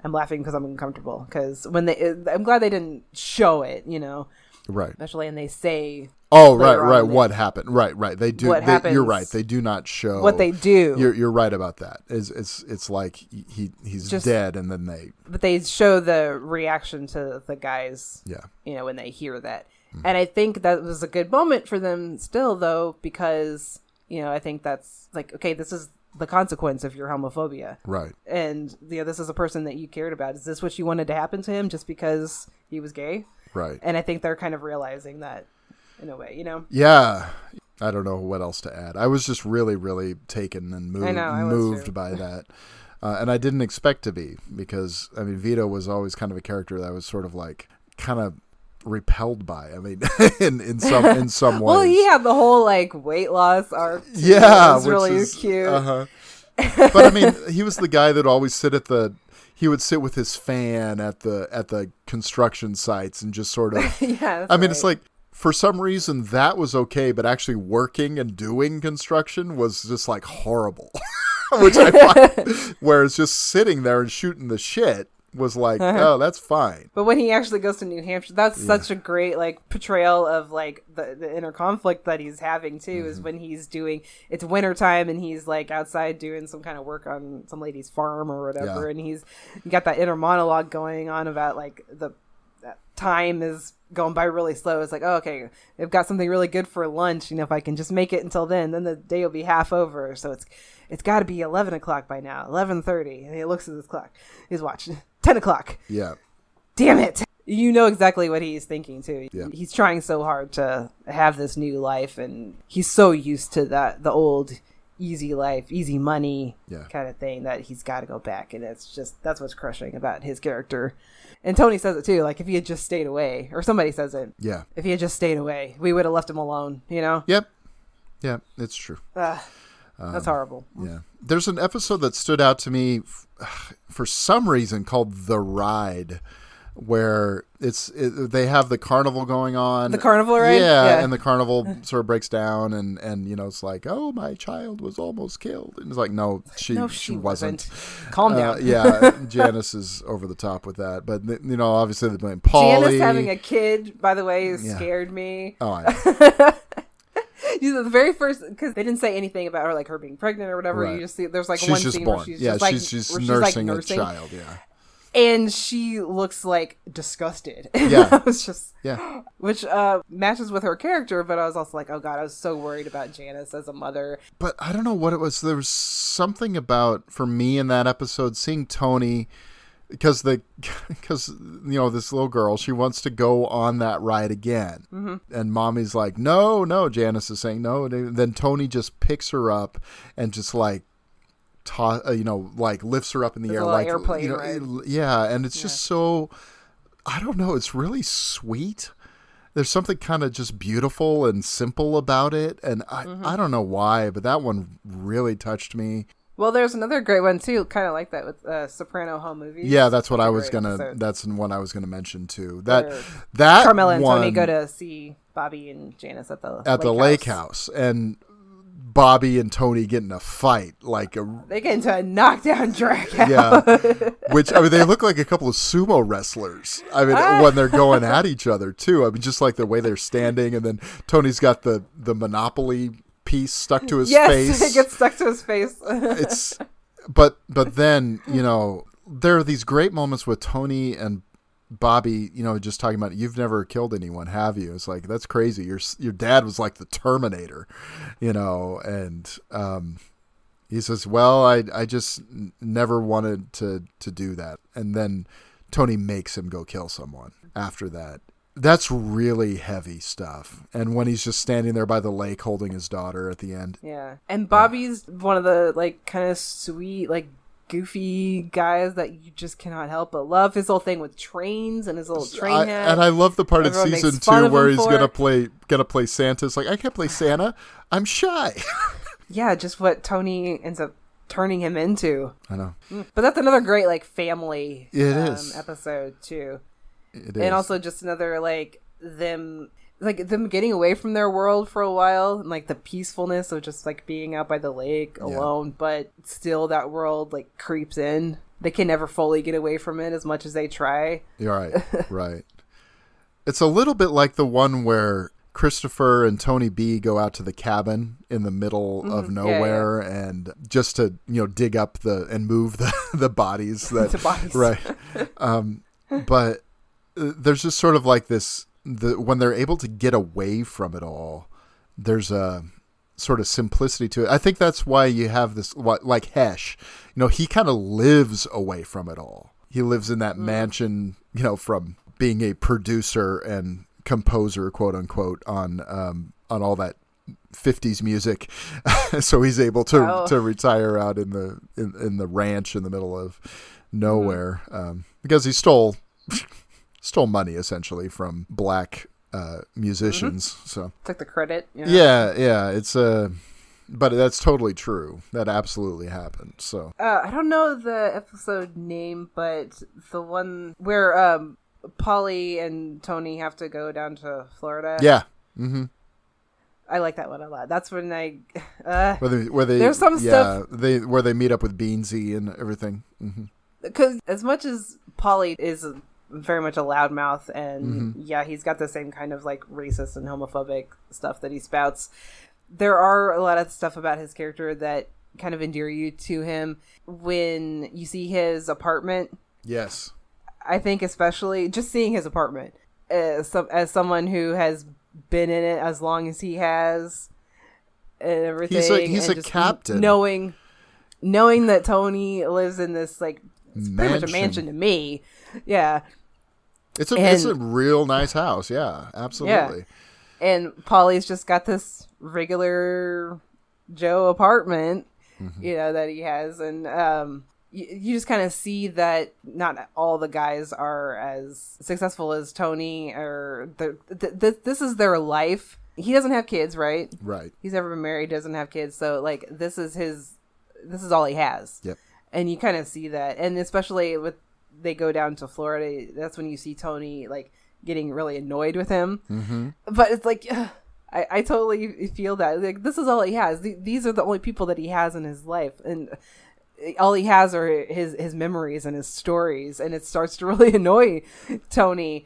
I'm laughing because I'm uncomfortable, because when they, I'm glad they didn't show it, you know. Right. Especially, and they say, oh, right, right. They, what happened? Right, right. They do. What they, you're right. They do not show what they do. You're, you're right about that. It's, it's, it's like he, he's just dead, and then they, but they show the reaction to the guys. Yeah. You know, when they hear that. Mm-hmm. And I think that was a good moment for them still, though, because, you know, I think that's like, okay, this is the consequence of your homophobia. Right. And, you know, this is a person that you cared about. Is this what you wanted to happen to him just because he was gay? Right. And I think they're kind of realizing that in a way, you know? Yeah. I don't know what else to add. I was just really, really taken and moved, I know, I was moved too. by that. Uh, and I didn't expect to be, because, I mean, Vito was always kind of a character that I was sort of like kind of repelled by. I mean, in, in some in some ways. Well, he had the whole like weight loss arc. Yeah. Which really is cute. Uh-huh. But I mean, he was the guy that always sit at the, he would sit with his fan at the at the construction sites and just sort of, yeah, I mean, right. It's like, for some reason that was okay, but actually working and doing construction was just like horrible, which I find, whereas just sitting there and shooting the shit was like, uh-huh. oh, that's fine. But when he actually goes to New Hampshire, that's yeah. such a great like portrayal of like the, the inner conflict that he's having too, mm-hmm. is when he's doing, it's winter time and he's like outside doing some kind of work on some lady's farm or whatever, yeah. and he's got that inner monologue going on about like the that time is going by really slow. It's like, oh, okay, I've got something really good for lunch, you know, if I can just make it until then then the day will be half over, so it's it's got to be eleven o'clock by now, eleven thirty, and he looks at his clock, he's watching ten o'clock. Yeah, damn it. You know exactly what he's thinking too. Yeah. He's trying so hard to have this new life, and he's so used to that, the old easy life, easy money yeah. kind of thing, that he's got to go back, and it's just, that's what's crushing about his character. And Tony says it too, like, if he had just stayed away, or somebody says it, yeah, if he had just stayed away, we would have left him alone, you know. Yep. Yeah, it's true. Uh, that's um, horrible. Yeah. There's an episode that stood out to me f- for some reason called The Ride, where it's it, they have the carnival going on. The carnival ride? Yeah, yeah. And the carnival sort of breaks down, and, and, you know, it's like, oh, my child was almost killed. And it's like, no, she, no, she, she wasn't. wasn't. Calm down. Uh, yeah, Janice is over the top with that. But, you know, obviously they blame Paulie. Janice having a kid, by the way, yeah. scared me. Oh, I know. the very first, because they didn't say anything about her, like her being pregnant or whatever. Right. You just see there's like she's one scene born. Where she's yeah, just like she's, she's where she's nursing, like, nursing a child. Yeah. And she looks, like, disgusted. Yeah. I was just... Yeah. Which uh, matches with her character, but I was also like, oh, God, I was so worried about Janice as a mother. But I don't know what it was. There was something about, for me in that episode, seeing Tony... Because, the, because you know, this little girl, she wants to go on that ride again. Mm-hmm. And mommy's like, no, no. Janice is saying no. And then Tony just picks her up and just, like, Ta- uh, you know, like lifts her up in the There's air, like airplane, you know, right? yeah. And it's yeah. just so, I don't know. It's really sweet. There's something kind of just beautiful and simple about it, and I, mm-hmm. I don't know why, but that one really touched me. Well, there's another great one too, kind of like that with uh, Soprano Home Movies. Yeah, that's what I was gonna. Episode. That's the one I was gonna mention too. That Where that Carmela and one, Tony go to see Bobby and Janice at the at lake the lake house, house. and. Bobby and Tony get in a fight, like a they get into a knockdown drag out. Yeah, which I mean they look like a couple of sumo wrestlers. I mean ah. when they're going at each other too. I mean just like the way they're standing, and then Tony's got the the Monopoly piece stuck to his yes, face. Yes, it gets stuck to his face. It's but but then you know there are these great moments with Tony and Bobby, you know, just talking about you've never killed anyone, have you? It's like that's crazy. Your your dad was like the Terminator, you know. And um, he says, "Well, I I just never wanted to to do that." And then Tony makes him go kill someone after that. That's really heavy stuff. And when he's just standing there by the lake holding his daughter at the end, yeah. And Bobby's yeah. one of the like kind of sweet like. goofy guys that you just cannot help but love. His whole thing with trains and his little train I, hat. And I love the part Everyone of season two where he's gonna it. play gonna play Santa. It's like I can't play Santa. I'm shy. Yeah, just what Tony ends up turning him into. I know. But that's another great like family it um, is. episode too. It is. And also just another like them like them getting away from their world for a while and like the peacefulness of just like being out by the lake alone, yeah. but still that world like creeps in. They can never fully get away from it as much as they try. You're right. Right. It's a little bit like the one where Christopher and Tony B go out to the cabin in the middle mm-hmm. of nowhere yeah, yeah. and just to, you know, dig up the, and move the, the bodies that, the bodies. Right. Um, but there's just sort of like this, The, when they're able to get away from it all, there's a sort of simplicity to it. I think that's why you have this, like Hesh, you know, he kind of lives away from it all. He lives in that mm. mansion, you know, from being a producer and composer, quote unquote, on um, on all that fifties music. So he's able to, wow. to retire out in the in, in the ranch in the middle of nowhere mm. um, because he stole. Stole money essentially from black uh, musicians. Mm-hmm. So took the credit. You know? Yeah, yeah. It's a, uh, but that's totally true. That absolutely happened. So uh, I don't know the episode name, but the one where um, Polly and Tony have to go down to Florida. Yeah. Mm-hmm. I like that one a lot. That's when I uh, where they, where they there's some yeah, stuff they where they meet up with Beansy and everything. Because mm-hmm. as much as Polly is. Very much a loudmouth, and mm-hmm. yeah, he's got the same kind of like racist and homophobic stuff that he spouts. There are a lot of stuff about his character that kind of endear you to him when you see his apartment. Yes, I think especially just seeing his apartment as, some, as someone who has been in it as long as he has, and everything. He's a, he's and a captain, knowing knowing that Tony lives in this like it's pretty mansion. much a mansion to me. Yeah. It's a and, it's a real nice house, yeah, absolutely. Yeah. And Polly's just got this regular Joe apartment, mm-hmm. you know, that he has, and um, you, you just kind of see that not all the guys are as successful as Tony, or the, the, the this is their life. He doesn't have kids, right? Right. He's never been married, doesn't have kids, so like this is his, this is all he has. Yep. And you kind of see that, and especially with. They go down to Florida. That's when you see Tony like getting really annoyed with him. Mm-hmm. But it's like, ugh, I, I totally feel that. Like this is all he has. Th- these are the only people that he has in his life, and all he has are his his memories and his stories. And it starts to really annoy Tony.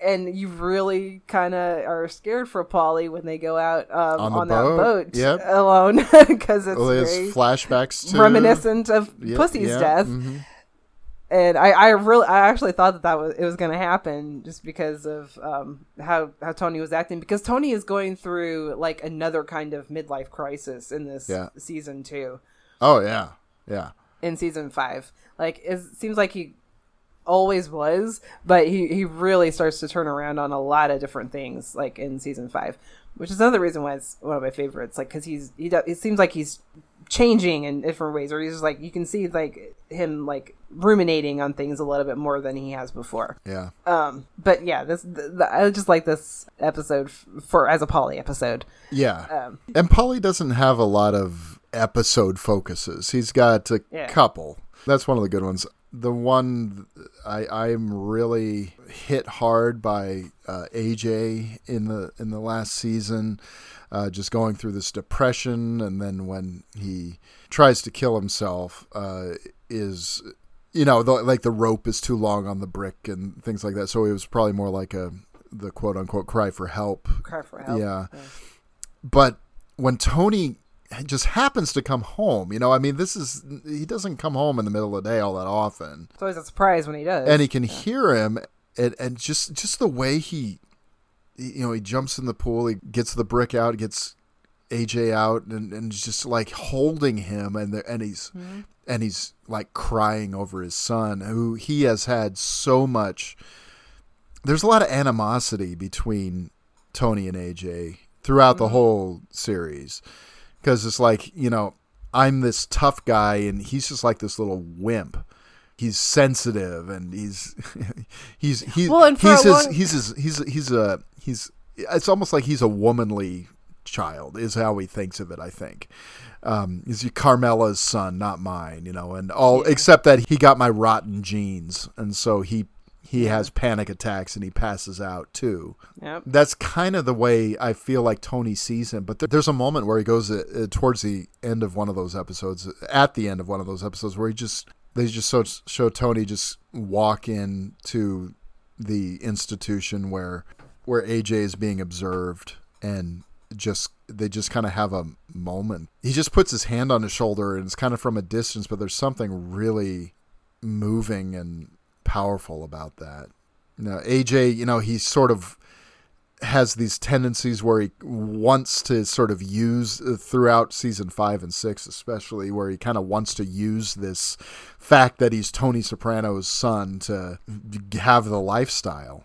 and you really kind of are scared for Polly when they go out um, on, on boat. that boat yep. alone because it's well, very flashbacks to... reminiscent of yep, Pussy's yep, death. Mm-hmm. And I, I really, I actually thought that, that was it was going to happen just because of um, how how Tony was acting. Because Tony is going through like another kind of midlife crisis in this yeah. season too. Oh yeah, yeah. In season five, like it seems like he always was, but he, he really starts to turn around on a lot of different things, like in season five, which is another reason why it's one of my favorites. Like because he's he does, it seems like he's changing in different ways, or he's just like you can see like him like ruminating on things a little bit more than he has before. Yeah. Um. But yeah, this the, the, I just like this episode for as a Polly episode. Yeah. Um, and Polly doesn't have a lot of episode focuses. He's got a yeah. couple. That's one of the good ones. The one I I'm really hit hard by uh, A J in the in the last season. Uh, just going through this depression, and then when he tries to kill himself, uh, is, you know, the, like the rope is too long on the brick and things like that. So it was probably more like a the quote unquote cry for help. Cry for help. Yeah. yeah. But when Tony just happens to come home, you know, I mean, this is, he doesn't come home in the middle of the day all that often. It's always a surprise when he does. And he can yeah. hear him, and, and just, just the way he... You know, he jumps in the pool, he gets the brick out, gets A J out, and, and just like holding him, and the, and he's mm-hmm. and he's like crying over his son, who he has had so much. There's a lot of animosity between Tony and A J throughout mm-hmm. the whole series, because it's like, you know, I'm this tough guy, and he's just like this little wimp. He's sensitive, and he's he's he's well, and he's, his, long... he's his, he's he's he's a. He's. It's almost like he's a womanly child, is how he thinks of it. I think um, he's Carmela's son, not mine. You know, and all yeah. except that he got my rotten genes, and so he he has panic attacks and he passes out too. Yep. That's kind of the way I feel like Tony sees him. But there, there's a moment where he goes uh, towards the end of one of those episodes, at the end of one of those episodes, where he just they just show, show Tony just walk into the institution where. where A J is being observed, and just they just kind of have a moment. He just puts his hand on his shoulder, and it's kind of from a distance, but there's something really moving and powerful about that. You know, A J, you know, he sort of has these tendencies where he wants to sort of use uh, throughout season five and six, especially where he kind of wants to use this fact that he's Tony Soprano's son to have the lifestyle.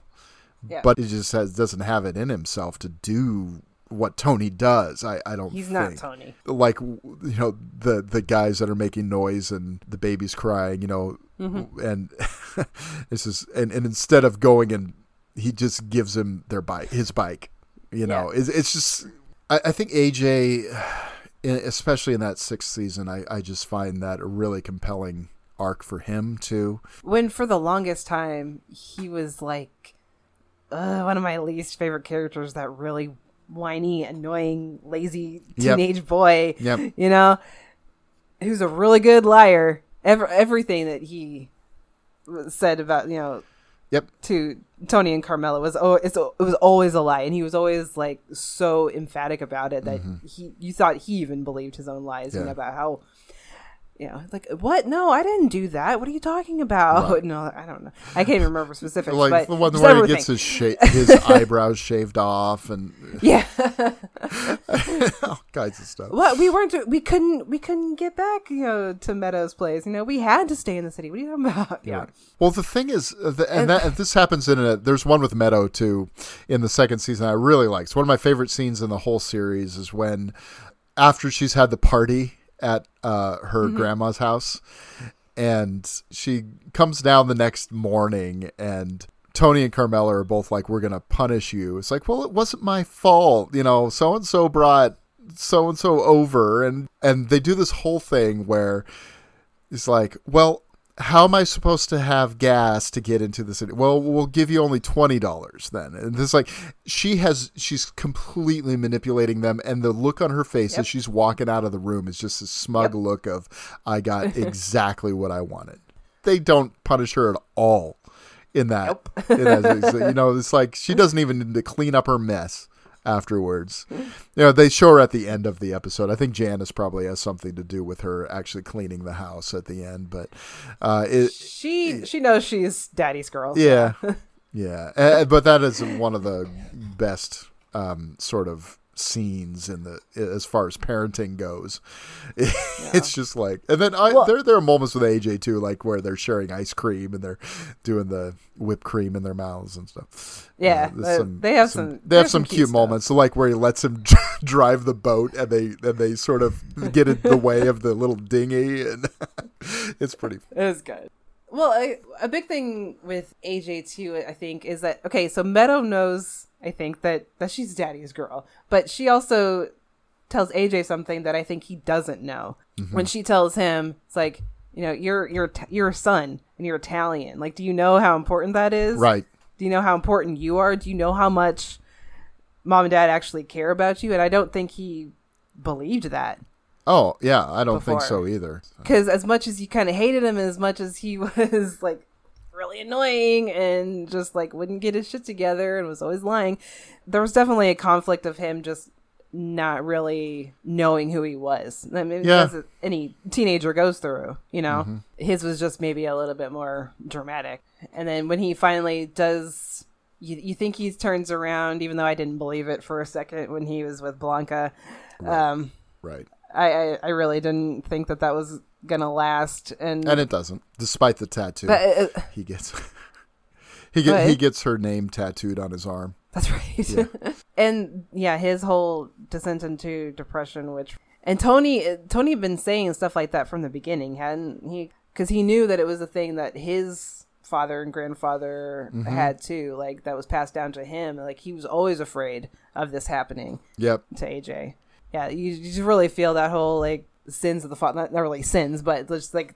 Yeah. But he just has, doesn't have it in himself to do what Tony does. I, I don't He's think. He's not Tony. Like, you know, the, the guys that are making noise and the baby's crying, you know, mm-hmm. and this is and, and instead of going and he just gives him their bike, his bike, you know, yeah. it's, it's just, I, I think A J, especially in that sixth season, I, I just find that a really compelling arc for him too. When for the longest time he was like, Uh, one of my least favorite characters, that really whiny, annoying, lazy teenage yep. boy, yep. you know, who's a really good liar. Every, everything that he said about, you know, yep. to Tony and Carmela was, oh, it's, it was always a lie. And he was always like so emphatic about it that mm-hmm. he, you thought he even believed his own lies yeah. you know, about how, you know, like, what? No, I didn't do that. What are you talking about? Right. No, I don't know. I can't even remember specifics. Like but the one where everything. he gets his, sh- his eyebrows shaved off and yeah, all kinds of stuff. Well, we weren't. We couldn't. We couldn't get back, you know, to Meadows Place. You know, we had to stay in the city. What are you talking about? Yeah. yeah. Well, the thing is, uh, the, and, and that, this happens in a. There's one with Meadow too, in the second season. I really liked. It's one of my favorite scenes in the whole series is when, after she's had the party at uh, her mm-hmm. grandma's house, and she comes down the next morning, and Tony and Carmela are both like, we're going to punish you. It's like, well, it wasn't my fault. You know, so-and-so brought so-and-so over, and, and they do this whole thing where it's like, well, how am I supposed to have gas to get into the city? Well, we'll give you only twenty dollars then. And it's like, she has, she's completely manipulating them. And the look on her face yep. as she's walking out of the room is just a smug yep. look of, I got exactly what I wanted. They don't punish her at all. in that. Nope. in that you know, it's like she doesn't even need to clean up her mess afterwards. You know, they show her at the end of the episode. I think Janice probably has something to do with her actually cleaning the house at the end, but uh, it, she it, she knows she's daddy's girl. Yeah, yeah. uh, but that is one of the best um, sort of scenes in the as far as parenting goes. It, yeah. It's just like, and then I, well, there there are moments with A J too, like where they're sharing ice cream and they're doing the whipped cream in their mouths and stuff. Yeah, uh, some, they have some, some they have some cute, cute moments. So like where he lets him drive the boat and they and they sort of get in the way of the little dinghy, and it's pretty. It was good. Well, I, a big thing with A J too, I think, is that okay. So Meadow knows. I think that, that she's daddy's girl. But she also tells A J something that I think he doesn't know. Mm-hmm. When she tells him, it's like, you know, you're, you're, you're a son and you're Italian. Like, do you know how important that is? Right. Do you know how important you are? Do you know how much mom and dad actually care about you? And I don't think he believed that. Oh, yeah. I don't before. think so either. Because as much as you kind of hated him, as much as he was like, really annoying and just like wouldn't get his shit together and was always lying, there was definitely a conflict of him just not really knowing who he was. I mean, yeah. That's what any teenager goes through, you know. Mm-hmm. His was just maybe a little bit more dramatic. And then when he finally does, you, you think he turns around, even though I didn't believe it for a second when he was with Blanca. Right. Um, right. I, I, I really didn't think that that was gonna last, and and it doesn't, despite the tattoo. But it, he gets he get, it, he gets her name tattooed on his arm. That's right. Yeah. And yeah, his whole descent into depression, which and Tony Tony had been saying stuff like that from the beginning, hadn't he? Because he knew that it was a thing that his father and grandfather mm-hmm. had too, like that was passed down to him. Like he was always afraid of this happening. Yep. To A J. Yeah, you, you just really feel that whole like sins of the father, not really sins, but just like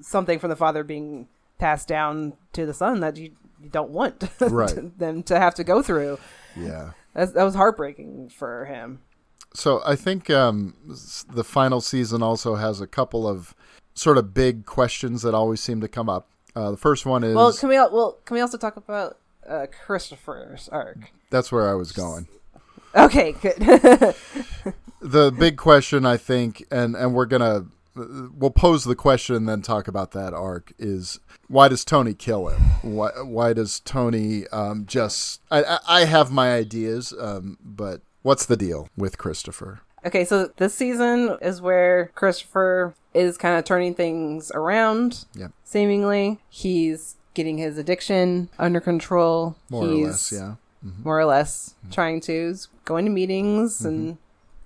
something from the father being passed down to the son that you, you don't want right. to them to have to go through. Yeah. That's, that was heartbreaking for him. So I think um, the final season also has a couple of sort of big questions that always seem to come up. Uh, the first one is... Well, can we, well, can we also talk about uh, Christopher's arc? That's where I was going. Okay, good. The big question, I think, and, and we're going to, we'll pose the question and then talk about that arc, is why does Tony kill him? Why why does Tony um, just, I, I have my ideas, um, but what's the deal with Christopher? Okay, so this season is where Christopher is kind of turning things around, yeah. seemingly. He's getting his addiction under control. More He's or less, yeah. Mm-hmm. More or less mm-hmm. trying to, going to meetings mm-hmm. and...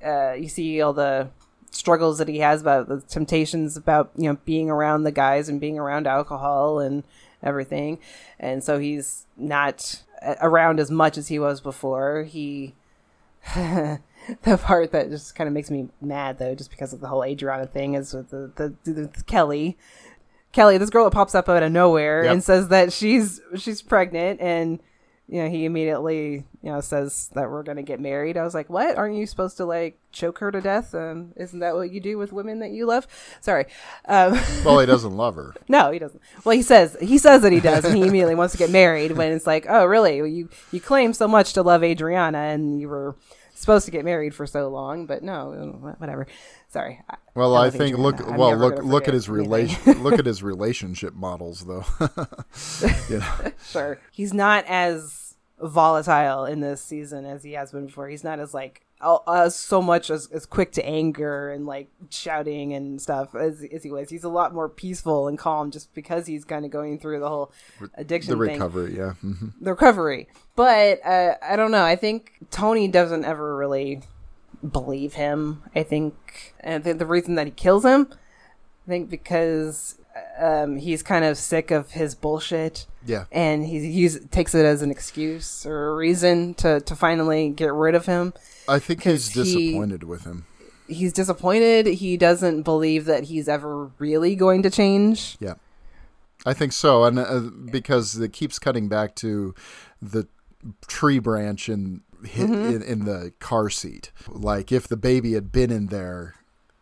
Uh, you see all the struggles that he has about the temptations about, you know, being around the guys and being around alcohol and everything. And so he's not around as much as he was before. He, the part that just kind of makes me mad though, just because of the whole Adriana thing is with the, the, the, the Kelly, Kelly, this girl that pops up out of nowhere yep. and says that she's, she's pregnant, and you know, he immediately, you know, says that we're going to get married. I was like, what? Aren't you supposed to, like, choke her to death? Um, isn't that what you do with women that you love? Sorry. Um, well, he doesn't love her. No, he doesn't. Well, he says he says that he does, and he immediately wants to get married when it's like, oh, really? You, you claim so much to love Adriana, and you were supposed to get married for so long, but no, whatever. Sorry. Well, I, I think Adriana. look. I'm well, look. Look at his relation. Look at his relationship models, though. You know? Sure, he's not as volatile in this season as he has been before. He's not as like uh, so much as, as quick to anger and like shouting and stuff as, as he was. He's a lot more peaceful and calm, just because he's kind of going through the whole addiction, the recovery, thing. yeah, mm-hmm. the recovery. But uh, I don't know. I think Tony doesn't ever really believe him. I think and the, the reason that he kills him, I think, because um he's kind of sick of his bullshit, yeah, and he use, takes it as an excuse or a reason to to finally get rid of him. I think he's disappointed he, with him. He's disappointed. He doesn't believe that he's ever really going to change. Yeah, I think so, and uh, because it keeps cutting back to the tree branch and. Hit mm-hmm. in, in the car seat. Like if the baby had been in there,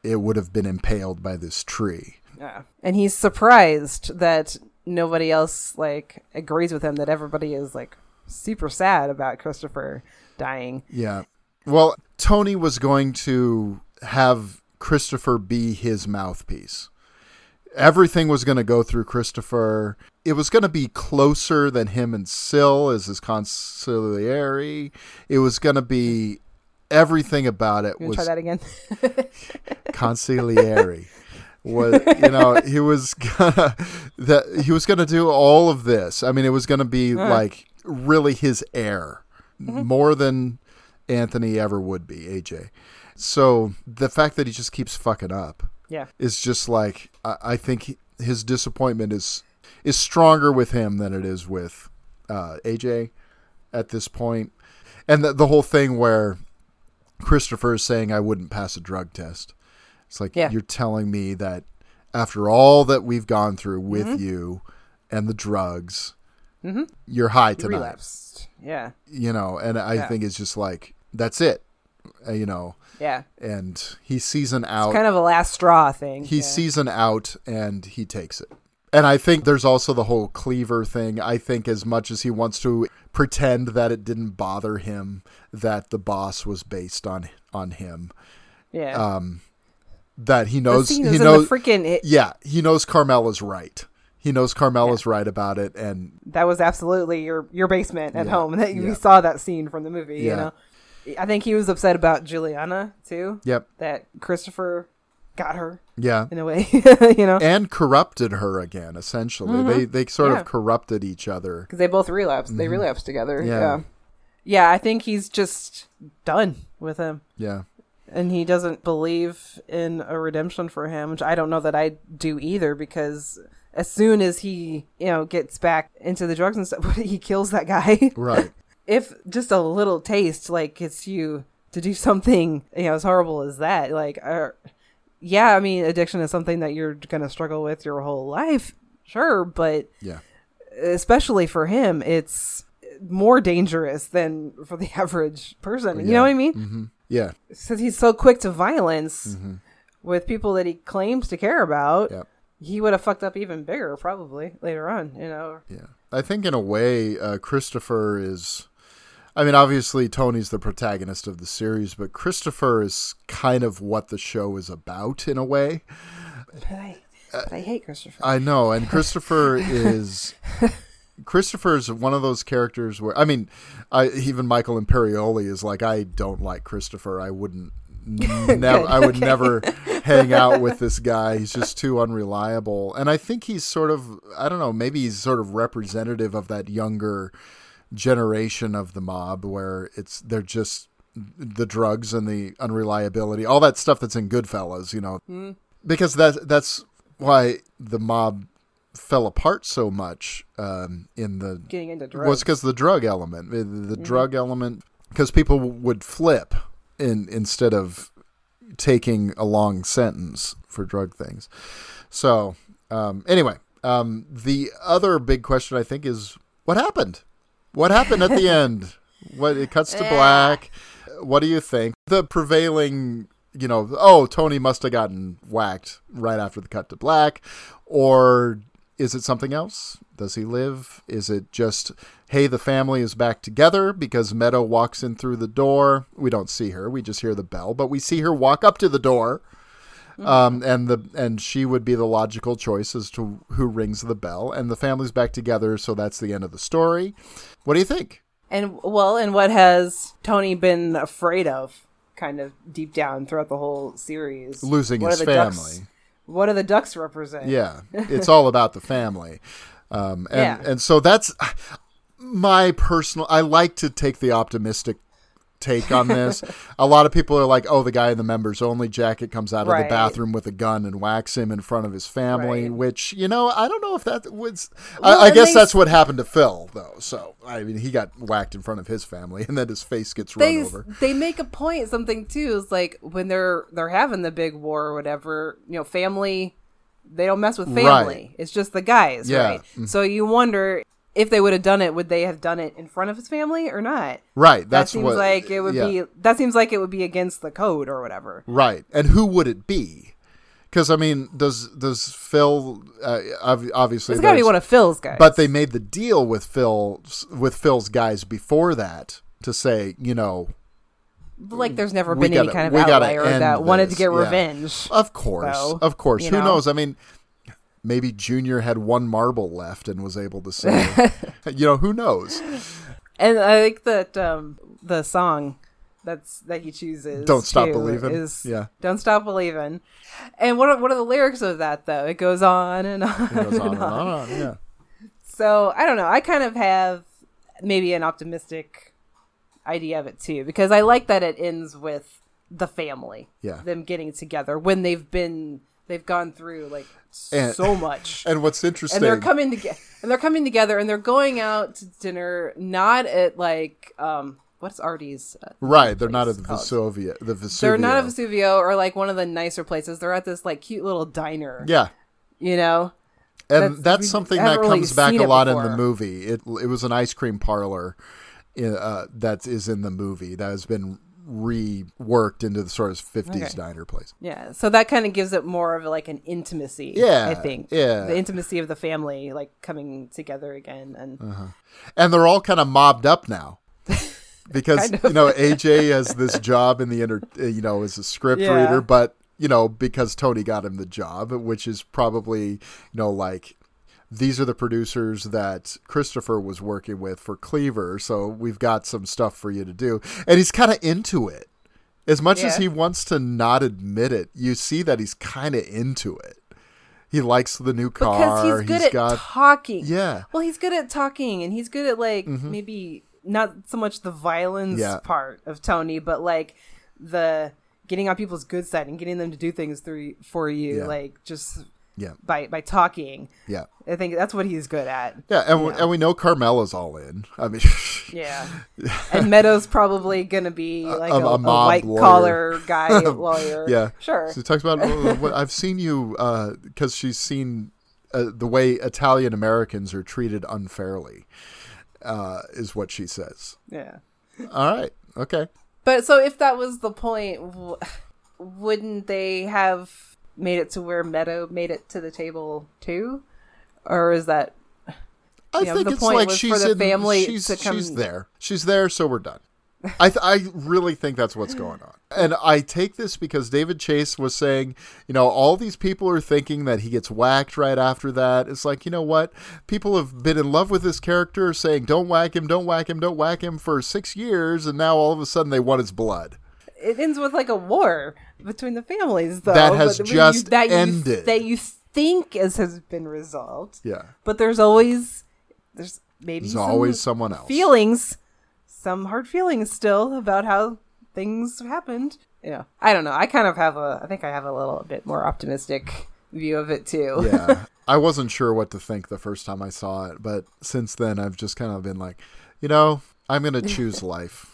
it would have been impaled by this tree. Yeah, and he's surprised that nobody else like agrees with him, that everybody is like super sad about Christopher dying. Yeah. Well, Tony was going to have Christopher be his mouthpiece. Everything was going to go through Christopher. It was going to be closer than him and Syl as his consigliere. It was going to be everything about it. Was, try that again. Consigliere. Was, you know, he was gonna that he was gonna do all of this. I mean, it was gonna be uh. like really his heir, mm-hmm. more than Anthony ever would be, A J. So the fact that he just keeps fucking up, yeah, is just like I, I think he, his disappointment is is stronger with him than it is with uh, A J at this point, and the, the whole thing where Christopher is saying, "I wouldn't pass a drug test." It's like, yeah. You're telling me that after all that we've gone through with mm-hmm. you and the drugs, mm-hmm. you're high tonight. You relapsed. Yeah. You know, and I yeah. think it's just like, that's it, uh, you know. Yeah. And he sees an out. It's kind of a last straw thing. He yeah. sees an out and he takes it. And I think there's also the whole Cleaver thing. I think as much as he wants to pretend that it didn't bother him, that the boss was based on on him. Yeah. Um. That he knows, he knows, freaking, yeah, he knows Carmela's right. He knows Carmela's yeah. right about it, and that was absolutely your your basement at yeah, home. That you yeah. saw that scene from the movie. Yeah. You know, I think he was upset about Juliana too. Yep, that Christopher got her. Yeah, in a way, you know, and corrupted her again. Essentially, mm-hmm. they they sort yeah. of corrupted each other because they both relapsed. Mm-hmm. They relapsed together. Yeah. yeah, yeah. I think he's just done with him. Yeah. And he doesn't believe in a redemption for him, which I don't know that I do either, because as soon as he, you know, gets back into the drugs and stuff, he kills that guy. Right. If just a little taste, like, gets you to do something, you know, as horrible as that. Like, uh, yeah, I mean, addiction is something that you're going to struggle with your whole life. Sure. But yeah, especially for him, it's more dangerous than for the average person. Yeah. You know what I mean? Mm-hmm. Yeah. Since he's so quick to violence mm-hmm. with people that he claims to care about, yep. he would have fucked up even bigger probably later on, you know? Yeah. I think in a way, uh, Christopher is, I mean, obviously Tony's the protagonist of the series, but Christopher is kind of what the show is about in a way. But I, but I hate Christopher. I know. And Christopher is... Christopher is one of those characters where, I mean, I, even Michael Imperioli is like, I don't like Christopher. I wouldn't, nev- I would okay. never hang out with this guy. He's just too unreliable. And I think he's sort of, I don't know, maybe he's sort of representative of that younger generation of the mob where it's, they're just the drugs and the unreliability, all that stuff that's in Goodfellas, you know, mm. because that's, that's why the mob fell apart so much um in the getting into drugs was because the drug element the mm-hmm. drug element because people would flip in instead of taking a long sentence for drug things. So um anyway um the other big question I think is what happened what happened at the end. What it cuts to black. What do you think the prevailing, you know, oh, Tony must have gotten whacked right after the cut to black, or is it something else? Does he live? Is it just, hey, the family is back together because Meadow walks in through the door. We don't see her. We just hear the bell, but we see her walk up to the door. Mm-hmm. Um, and the and she would be the logical choice as to who rings the bell. And the family's back together, so that's the end of the story. What do you think? And, well, and what has Tony been afraid of kind of deep down throughout the whole series? Losing his family. Ducks- What do the ducks represent? Yeah, it's all about the family. Um, and, yeah. and so that's my personal, I like to take the optimistic take on this. A lot of people are like, oh, the guy in the members only jacket comes out right. of the bathroom with a gun and whacks him in front of his family, right. which, you know, I don't know if that was, well, I, I guess they, that's what happened to Phil though. So, I mean, he got whacked in front of his family and then his face gets they, run over. They make a point, something too, is like when they're, they're having the big war or whatever, you know, family, they don't mess with family. Right. It's just the guys. Yeah. Right. Mm-hmm. So you wonder, if they would have done it, would they have done it in front of his family or not? Right. That's that seems what, like it would yeah. be. That seems like it would be against the code or whatever. Right. And who would it be? Because I mean, does does Phil? Uh, obviously, it's got to be one of Phil's guys. But they made the deal with Phil's with Phil's guys before that to say, you know, like there's never been gotta, any kind of outlier that this. wanted to get revenge. Yeah. Of course, so, of course. Who know? knows? I mean, maybe Junior had one marble left and was able to say, you know, who knows? And I think that um, the song. That's that he chooses. Don't stop believing. Is, yeah. Don't stop believing. And what are, what are the lyrics of that though? It goes on and on. It goes on and on. And on. Yeah. So I don't know. I kind of have maybe an optimistic idea of it too, because I like that it ends with the family. Yeah. Them getting together when they've been they've gone through like and, so much. And what's interesting? And they're coming together. And they're coming together, and they're going out to dinner, not at like. Um, What's Artie's? Uh, right, they're not at the Vesuvio. The Vesuvio. They're not at Vesuvio or like one of the nicer places. They're at this like cute little diner. Yeah, you know, and that's, that's something that really comes back a lot before. in the movie. It it was an ice cream parlor uh, that is in the movie that has been reworked into the sort of fifties okay. diner place. Yeah, so that kind of gives it more of like an intimacy. Yeah, I think. Yeah, the intimacy of the family like coming together again, and uh-huh. and they're all kind of mobbed up now. Because, kind of. You know, A J has this job in the, inter- you know, as a script yeah. reader, but, you know, because Tony got him the job, which is probably, you know, like, these are the producers that Christopher was working with for Cleaver, so we've got some stuff for you to do. And he's kind of into it. As much yeah. as he wants to not admit it, you see that he's kind of into it. He likes the new car. Because he's good he's at got... talking. Yeah. Well, he's good at talking, and he's good at, like, mm-hmm. maybe... not so much the violence yeah. part of Tony, but like the getting on people's good side and getting them to do things through for you, yeah. like just yeah. by by talking. Yeah, I think that's what he's good at. Yeah, and we, and we know Carmela's all in. I mean, yeah, and Meadows probably gonna be like a, a, a, a white collar guy lawyer. Yeah, sure. So he talks about oh, what I've seen you because uh, she's seen uh, the way Italian Americans are treated unfairly. Uh, is what she says. Yeah. All right. Okay. But so if that was the point, w- wouldn't they have made it to where Meadow made it to the table too? Or is that... I know, think it's like she's in... family she's, to come... she's there. She's there, so we're done. I th- I really think that's what's going on. And I take this because David Chase was saying, you know, all these people are thinking that he gets whacked right after that. It's like, you know what? People have been in love with this character saying, don't whack him, don't whack him, don't whack him for six years. And now all of a sudden they want his blood. It ends with like a war between the families, though. That has just you, that ended. You, that you think is, has been resolved. Yeah. But there's always, there's maybe there's some always someone else. Feelings. Some hard feelings still about how things happened. Yeah, I don't know. I kind of have a, I think I have a little bit more optimistic view of it too. Yeah, I wasn't sure what to think the first time I saw it, but since then I've just kind of been like, you know, I'm going to choose life.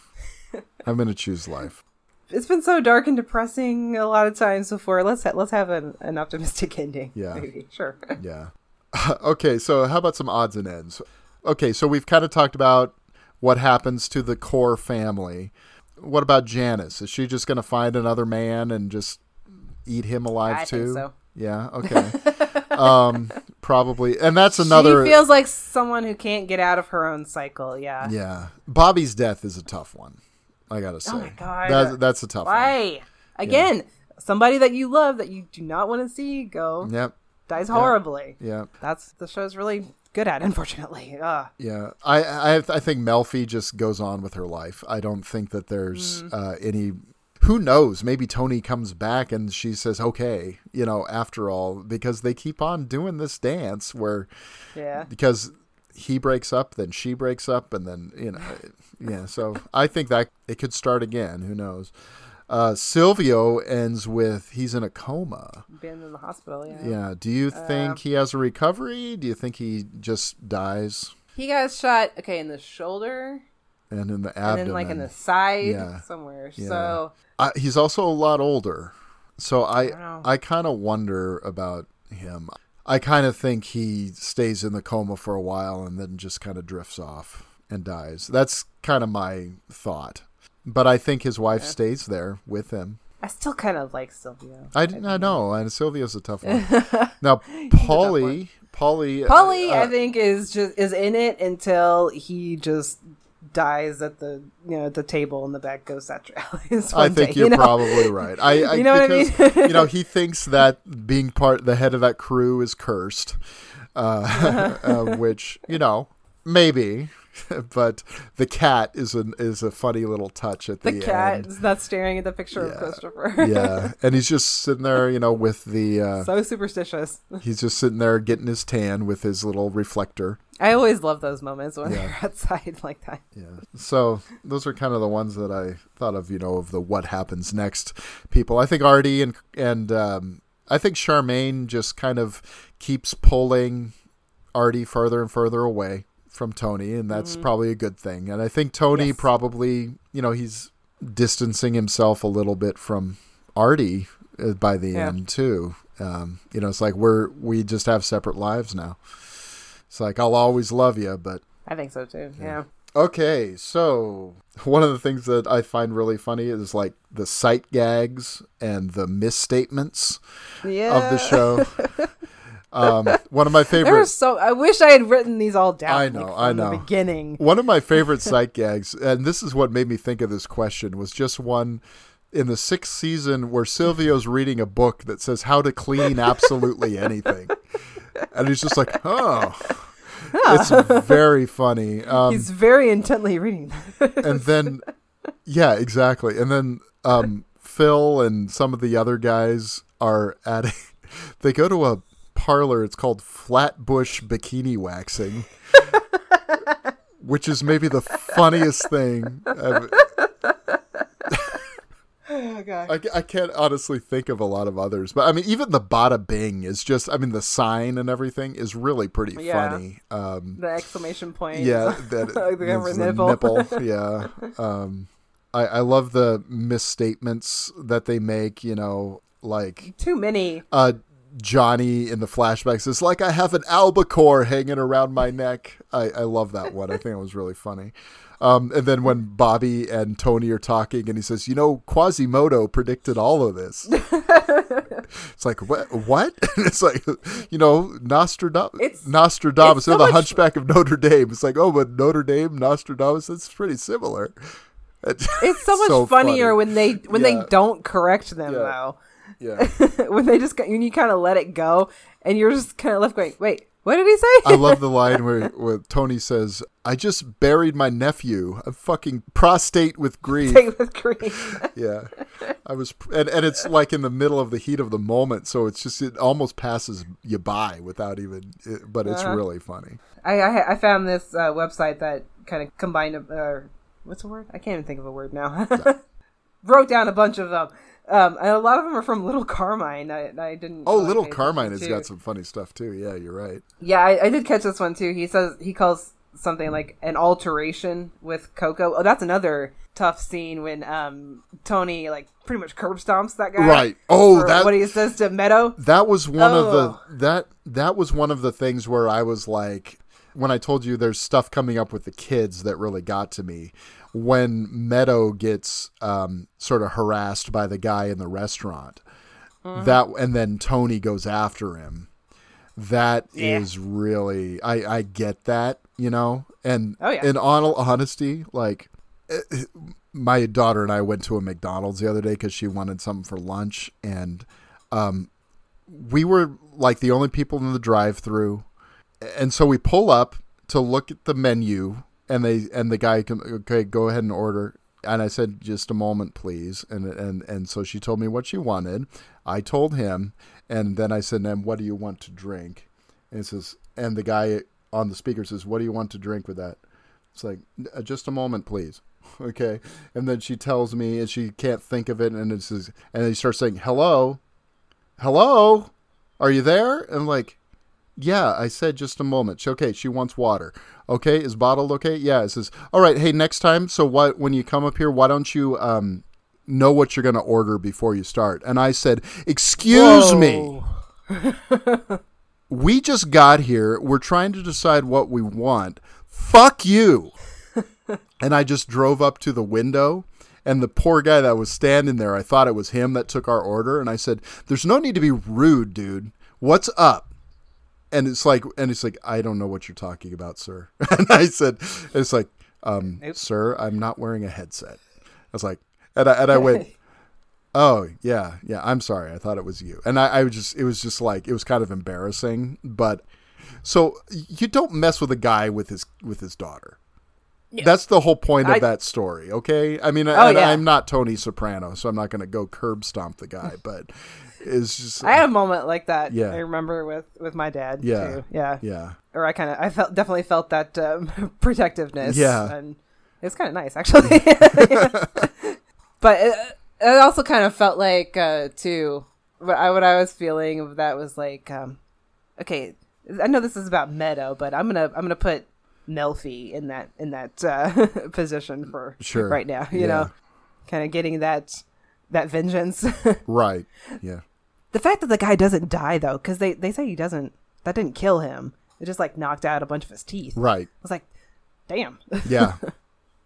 I'm going to choose life. It's been so dark and depressing a lot of times before. Let's ha- let's have an, an optimistic ending. Yeah, maybe. Sure. Yeah. Okay, so how about some odds and ends? Okay, so we've kind of talked about what happens to the core family. What about Janice? Is she just going to find another man and just eat him alive I too? Think so. Yeah. Okay. um, probably. And that's another. She feels like someone who can't get out of her own cycle. Yeah. Yeah. Bobby's death is a tough one. I got to say. Oh my God. That's, that's a tough Why? one. Why? Again, yeah. somebody that you love that you do not want to see go yep. dies horribly. Yeah. Yep. That's the show's really good at, unfortunately. Ugh. Yeah, I, I I think Melfi just goes on with her life. I don't think that there's mm. uh, any. Who knows? Maybe Tony comes back and she says, "Okay, you know, after all," because they keep on doing this dance where, yeah, because he breaks up, then she breaks up, and then you know, yeah. So I think that it could start again. Who knows? Uh, Silvio ends with he's in a coma. Been in the hospital, yeah. Yeah. Do you think uh, he has a recovery? Do you think he just dies? He got shot, okay, in the shoulder. And in the abdomen. And then like in the side yeah. somewhere. Yeah. So uh, he's also a lot older. So I, I, I kind of wonder about him. I kind of think he stays in the coma for a while and then just kind of drifts off and dies. That's kind of my thought. But I think his wife yeah. stays there with him. I still kind of like Silvio. I, I, I know, and Silvio's a tough one. Now, Paulie, Paulie, Paulie, uh, I think is just is in it until he just dies at the you know at the table, and the back goes after Alice. I think day, you're you know? probably right. I, I you know because, what I mean? You know, he thinks that being part the head of that crew is cursed, uh, uh, which you know maybe. But the cat is an is a funny little touch at the, the end. The cat is not staring at the picture yeah. of Christopher. Yeah, and he's just sitting there, you know, with the... Uh, so superstitious. He's just sitting there getting his tan with his little reflector. I always love those moments when yeah. they're outside like that. Yeah. So those are kind of the ones that I thought of, you know, of the what happens next people. I think Artie and... and um, I think Charmaine just kind of keeps pulling Artie further and further away from Tony, and that's mm-hmm. probably a good thing. And I think Tony yes. probably, you know, he's distancing himself a little bit from Artie by the yeah. end too. Um, you know, it's like we're, we just have separate lives now. It's like, I'll always love you, but I think so too. Yeah. yeah. Okay. So one of the things that I find really funny is like the sight gags and the misstatements yeah. of the show. Um, one of my favorites. So I wish I had written these all down. I know, like, I know. The beginning. One of my favorite sight gags, and this is what made me think of this question, was just one in the sixth season where Silvio's reading a book that says how to clean absolutely anything, and he's just like, oh, it's very funny. Um, he's very intently reading this. And then, yeah, exactly. And then um, Phil and some of the other guys are at. A, they go to a. parlor. It's called Flatbush Bikini Waxing, which is maybe the funniest thing I've... oh, God. I, I can't honestly think of a lot of others, but I mean, even the Bada Bing is just, I mean, the sign and everything is really pretty yeah. funny. Um, the exclamation point. Yeah. That like the nipple. nipple. Yeah. Um, I, I love the misstatements that they make, you know, like too many, uh, Johnny in the flashbacks is like, I have an albacore hanging around my neck. I, I love that one. I think it was really funny. Um, and then when Bobby and Tony are talking and he says, you know, Quasimodo predicted all of this. It's like, what? What? It's like, you know, Nostradamus, it's, Nostradamus it's so the much... Hunchback of Notre Dame. It's like, oh, but Notre Dame, Nostradamus, that's pretty similar. It's, it's so much so funnier funny. when they when yeah. they don't correct them, yeah. though. Yeah, when they just when you kind of let it go, and you're just kind of left going, wait, what did he say? I love the line where, where Tony says, "I just buried my nephew. I'm fucking prostate with grief." Prostate with grief. yeah, I was, and, and it's like in the middle of the heat of the moment, so it's just it almost passes you by without even. But it's uh-huh. really funny. I I, I found this uh, website that kind of combined. Uh, what's the word? I can't even think of a word now. No. Wrote down a bunch of them. Um, and a lot of them are from Little Carmine. I, I didn't. Oh, Little Carmine has got some funny stuff too. Yeah, you're right. Yeah, I, I did catch this one too. He says he calls something like an alteration with Coco. Oh, that's another tough scene when um, Tony like pretty much curb stomps that guy. Right. Oh, that what he says to Meadow. That was one oh. of the that that was one of the things where I was like, when I told you there's stuff coming up with the kids that really got to me. When Meadow gets um, sort of harassed by the guy in the restaurant, mm-hmm. that and then Tony goes after him. That yeah. is really, I, I get that, you know, and oh, yeah. in all honesty, like it, my daughter and I went to a McDonald's the other day because she wanted something for lunch, and um, we were like the only people in the drive-thru, and so we pull up to look at the menu. And they and the guy, okay, go ahead and order. And I said, just a moment, please. And and and so she told me what she wanted. I told him, and then I said, "Ma'am, what do you want to drink?" And it says, and the guy on the speaker says, "What do you want to drink with that?" It's like, just a moment, please. Okay. And then she tells me, and she can't think of it, and it says, and he starts saying, "Hello, hello, are you there?" And I'm like. Yeah, I said just a moment. She, okay, she wants water. Okay, is bottled okay? Yeah, it says, all right, hey, next time, so what? When you come up here, why don't you um, know what you're going to order before you start? And I said, excuse Whoa. me. We just got here. We're trying to decide what we want. Fuck you. And I just drove up to the window And the poor guy that was standing there, I thought it was him that took our order. And I said, there's no need to be rude, dude. What's up? And it's like, and it's like, I don't know what you're talking about, sir. And I said, it's like, um, Oops. sir, I'm not wearing a headset. I was like, and I, and I went, oh yeah, yeah, I'm sorry. I thought it was you. And I, I was just, it was just like, it was kind of embarrassing, but so you don't mess with a guy with his, with his daughter. Yeah. That's the whole point of I, that story. Okay. I mean, oh, I, yeah. I'm not Tony Soprano, so I'm not going to go curb stomp the guy, but it's just, I had a moment like that. Yeah. I remember with, with my dad. Yeah. Too. Yeah. Yeah. Or I kind of, I felt definitely felt that um, protectiveness. Yeah. And it was kind of nice actually. But it, it also kind of felt like, uh, too, what I, what I was feeling of that was like, um, okay, I know this is about Meadow, but I'm going to, I'm going to put Melfi in that in that uh, position for sure. Right now, you yeah. know, kind of getting that that vengeance. Right. Yeah. The fact that the guy doesn't die though, because they they say he doesn't. That didn't kill him. It just like knocked out a bunch of his teeth. Right. I was like, damn. Yeah.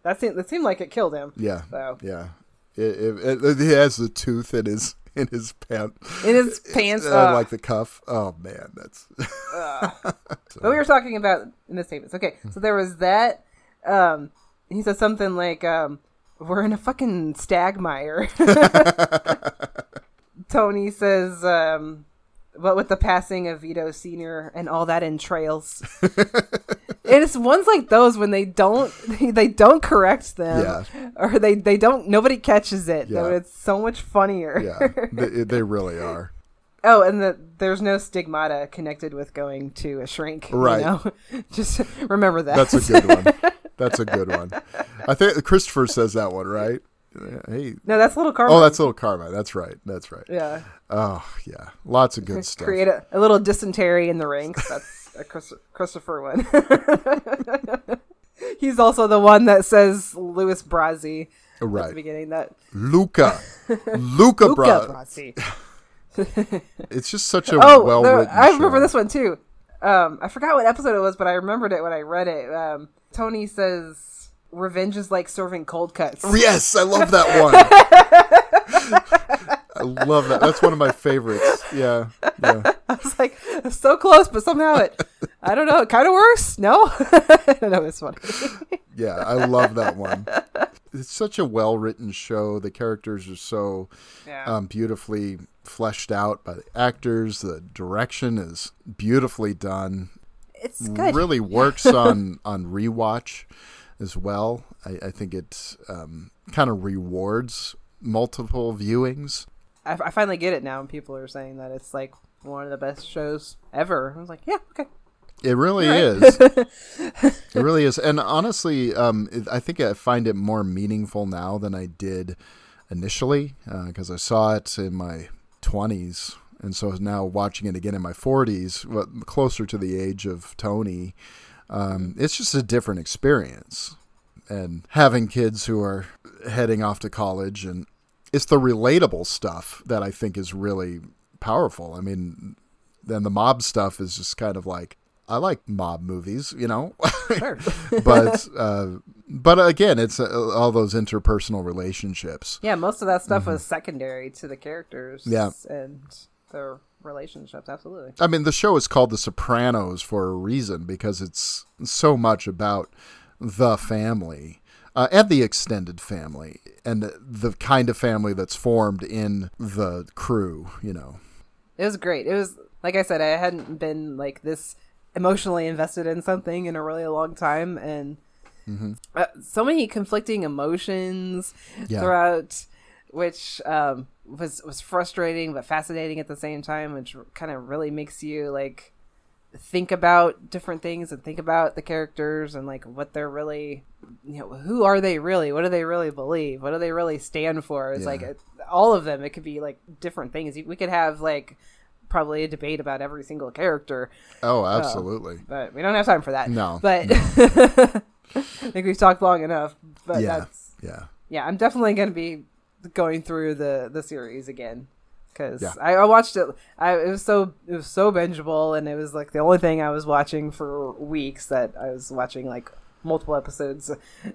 that seemed that seemed like it killed him. Yeah. So. Yeah. It, it, it, he has the tooth in his in his pant. In his pants, uh, uh, like the cuff. Oh man, that's. uh. So. But we were talking about misstatements. Okay, so there was that. Um, he said something like, um, "We're in a fucking stagmire." Tony says, um, "What with the passing of Vito Senior and all that entrails." And it's ones like those when they don't they don't correct them yeah. or they, they don't nobody catches it yeah. though it's so much funnier. Yeah, they, they really are. Oh, and the, there's no stigmata connected with going to a shrink. Right. You know? Just remember that. That's a good one. That's a good one. I think Christopher says that one, right? Hey. No, that's Little Carmine. Oh, that's Little Carmine. That's right. That's right. Yeah. Oh, yeah. Lots of good stuff. Create a, a little dysentery in the ranks. That's. A Christopher one. He's also the one that says Louis Brasi right. at the beginning. That Luca, Luca, Luca Brasi. Brasi. It's just such a oh, well-written. The, I remember show. This one too. Um, I forgot what episode it was, but I remembered it when I read it. Um, Tony says, "Revenge is like serving cold cuts." Yes, I love that one. I love that. That's one of my favorites. Yeah, yeah. I was like, so close, but somehow it, I don't know, it kind of works. No? I don't know, it's funny. Yeah, I love that one. It's such a well-written show. The characters are so yeah. um, beautifully fleshed out by the actors. The direction is beautifully done. It's good. Really works on, on rewatch as well. I, I think it um, kind of rewards multiple viewings. I finally get it now, and people are saying that it's like one of the best shows ever. I was like, yeah, okay. It really right. is. It really is. And honestly, um, it, I think I find it more meaningful now than I did initially because uh, I saw it in my twenties. And so now watching it again in my forties, but closer to the age of Tony, um, it's just a different experience. And having kids who are heading off to college and it's the relatable stuff that I think is really powerful. I mean, then the mob stuff is just kind of like, I like mob movies, you know, sure. but, uh, but again, it's uh, all those interpersonal relationships. Yeah. Most of that stuff mm-hmm. was secondary to the characters yeah. and their relationships. Absolutely. I mean, the show is called The Sopranos for a reason because it's so much about the family. Uh, and the extended family and the, the kind of family that's formed in the crew, you know. It was great. It was, like I said, I hadn't been like this emotionally invested in something in a really long time. And mm-hmm. uh, so many conflicting emotions yeah. throughout, which um, was, was frustrating, but fascinating at the same time, which kind of really makes you like think about different things and think about the characters and like what they're really, you know, who are they really? What do they really believe? What do they really stand for? It's yeah. like all of them. It could be like different things. We could have like probably a debate about every single character. Oh, absolutely. Uh, but we don't have time for that. No. But no. I think we've talked long enough. But yeah. That's, yeah. Yeah. I'm definitely going to be going through the, the series again. Because yeah. I, I watched it, I, it was so it was so bingeable, and it was like the only thing I was watching for weeks. That I was watching like multiple episodes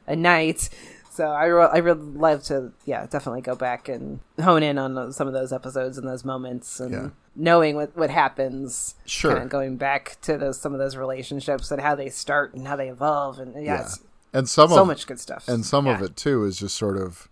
a night, So I re- I would really love to, yeah, definitely go back and hone in on those, some of those episodes and those moments and yeah. knowing what, what happens. Sure. Kind of going back to those, some of those relationships and how they start and how they evolve. And yeah, yeah. It's, and some so of, much good stuff. And some yeah. of it, too, is just sort of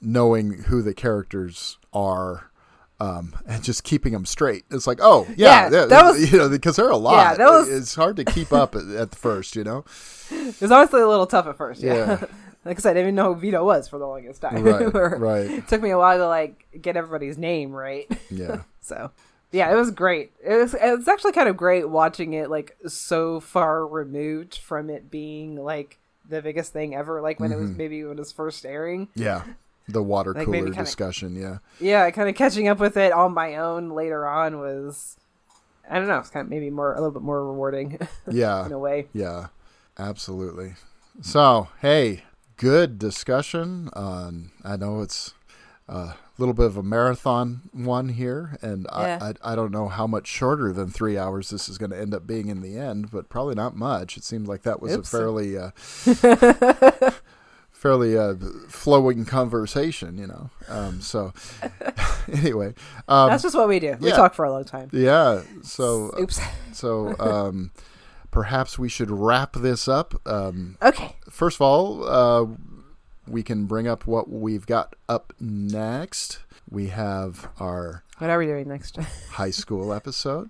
knowing who the characters are. Um, and just keeping them straight. It's like, oh, yeah, yeah, that was, you know, because they're a lot. Yeah, was, it's hard to keep up at, at first, you know? It was honestly a little tough at first, yeah. yeah. Like I said, I didn't even know who Vito was for the longest time. Right, right. It took me a while to, like, get everybody's name right. Yeah. So, yeah, it was great. It was, it was actually kind of great watching it, like, so far removed from it being, like, the biggest thing ever, like, when mm-hmm. it was maybe when it was first airing. Yeah. The water like cooler kinda, discussion, yeah. Yeah, kind of catching up with it on my own later on was, I don't know, it's kind of maybe more a little bit more rewarding. Yeah, in a way. Yeah, absolutely. So, hey, good discussion. On, I know it's a little bit of a marathon one here, and yeah. I, I I don't know how much shorter than three hours this is going to end up being in the end, but probably not much. It seemed like that was Oops. a fairly... Uh, fairly uh, flowing conversation, you know. Um, so anyway, um, that's just what we do. We yeah. talk for a long time. Yeah. So, oops. so, um, perhaps we should wrap this up. Um, okay. First of all, uh, we can bring up what we've got up next. We have our, what are we doing next? high school episode.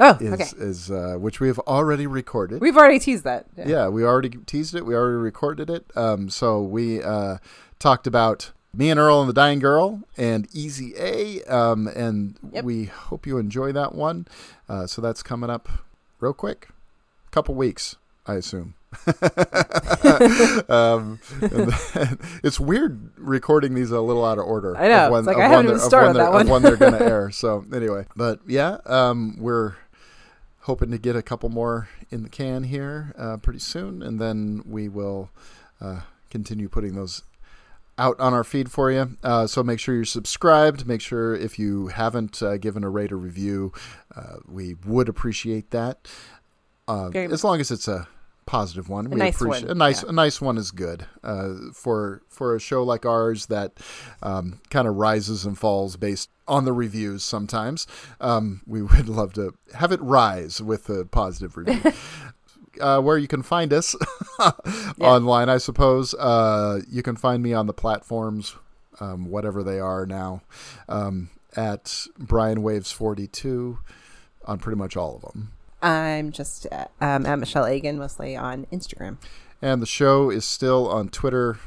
Oh, is, okay. Is, uh, which we have already recorded. We've already teased that. Yeah. yeah, we already teased it. We already recorded it. Um, so we uh, talked about Me and Earl and the Dying Girl and Easy A, um, and yep. we hope you enjoy that one. Uh, so that's coming up real quick. A couple weeks, I assume. um, then, it's weird recording these a little out of order. I know. Of when, it's like I haven't even started that one. Of when they're going to air. So anyway, but yeah, um, we're hoping to get a couple more in the can here uh, pretty soon, and then we will uh, continue putting those out on our feed for you. Uh, so make sure you're subscribed. Make sure if you haven't uh, given a rate or review, uh, we would appreciate that. Uh, as long as it's a positive one, a we nice appreciate one. a nice yeah. a nice one is good uh, for for a show like ours that um, kind of rises and falls based on the reviews. Sometimes um, we would love to have it rise with a positive review. uh, where you can find us yeah. online, I suppose uh, you can find me on the platforms, um, whatever they are now, um, at Brian Waves forty-two on pretty much all of them. I'm just um, at Michelle Egan, mostly on Instagram. And the show is still on Twitter,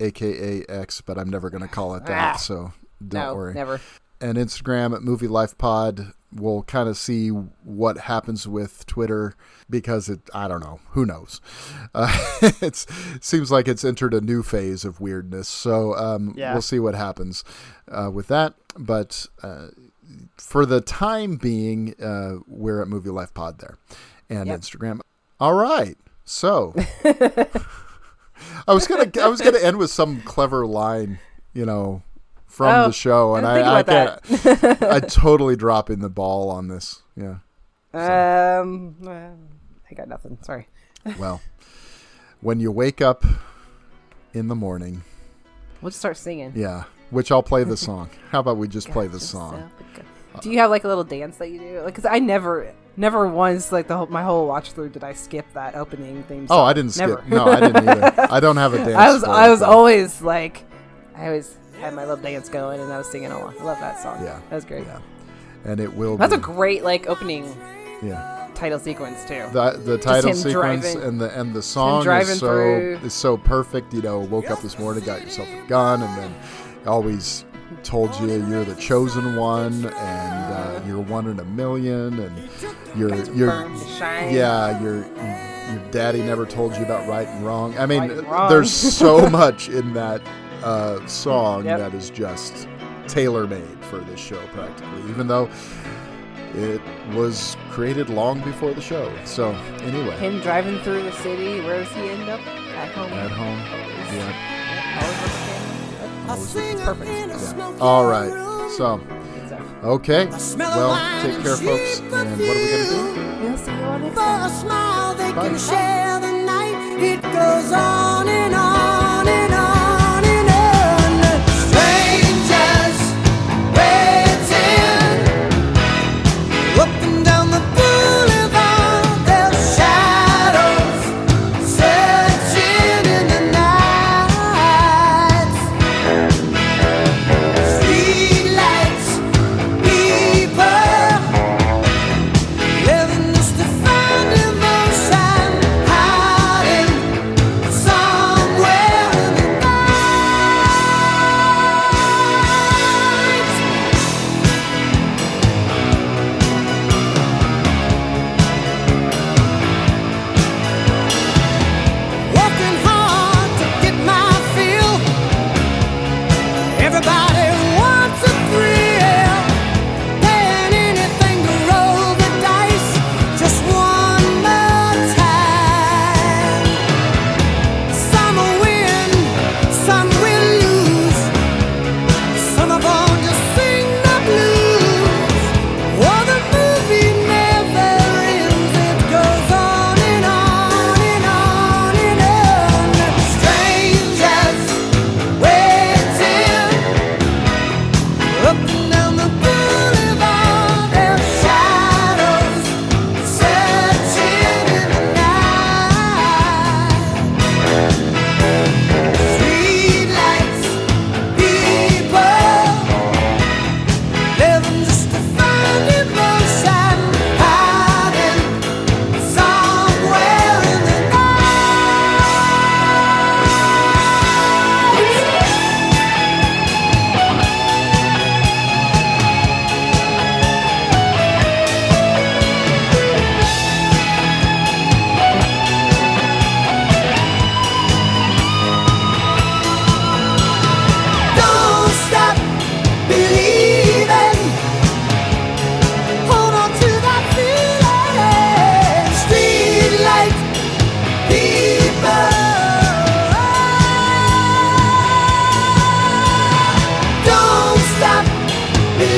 a k a. X, but I'm never going to call it that, ah, so don't no, worry. never. And Instagram at MovieLifePod. We'll kind of see what happens with Twitter because it, I don't know, who knows. Uh, it's, it seems like it's entered a new phase of weirdness, so um, yeah. we'll see what happens uh, with that. But... Uh, for the time being, uh, we're at Movie Life Pod there and yep. Instagram. All right. So I was going to, I was going to end with some clever line, you know, from oh, the show. And I, I, I can't, I totally drop in the ball on this. Yeah. So. Um, I got nothing. Sorry. Well, when you wake up in the morning, we'll just start singing. Yeah. Which I'll play the song. How about we just God, play the song? So do you have like a little dance that you do? Like, cause I never, never once like the whole, my whole watch through did I skip that opening theme song. Oh, I didn't never. skip. No, I didn't either. I don't have a dance. I was, I it, was though. always like, I always had my little dance going and I was singing along. I love that song. Yeah, that was great. Yeah. And it will. That's be. That's a great like opening. Yeah. Title sequence too. The, the title sequence driving, and the and the song is so through. is so perfect. You know, woke up this morning, got yourself a gun, and then. Always told you you're the chosen one, and uh, you're one in a million, and you're you're yeah you're your daddy never told you about right and wrong. I mean, right there's so much in that uh, song yep. that is just tailor-made for this show, practically. Even though it was created long before the show. So anyway, him driving through the city. Where does he end up? At home. At home. Yeah. yeah. Perfect. Yeah. All right. So, okay. Well, take care, folks. And what are we going to do? We'll see you all next time. Bye. Bye. It goes on and on and on.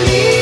Believe.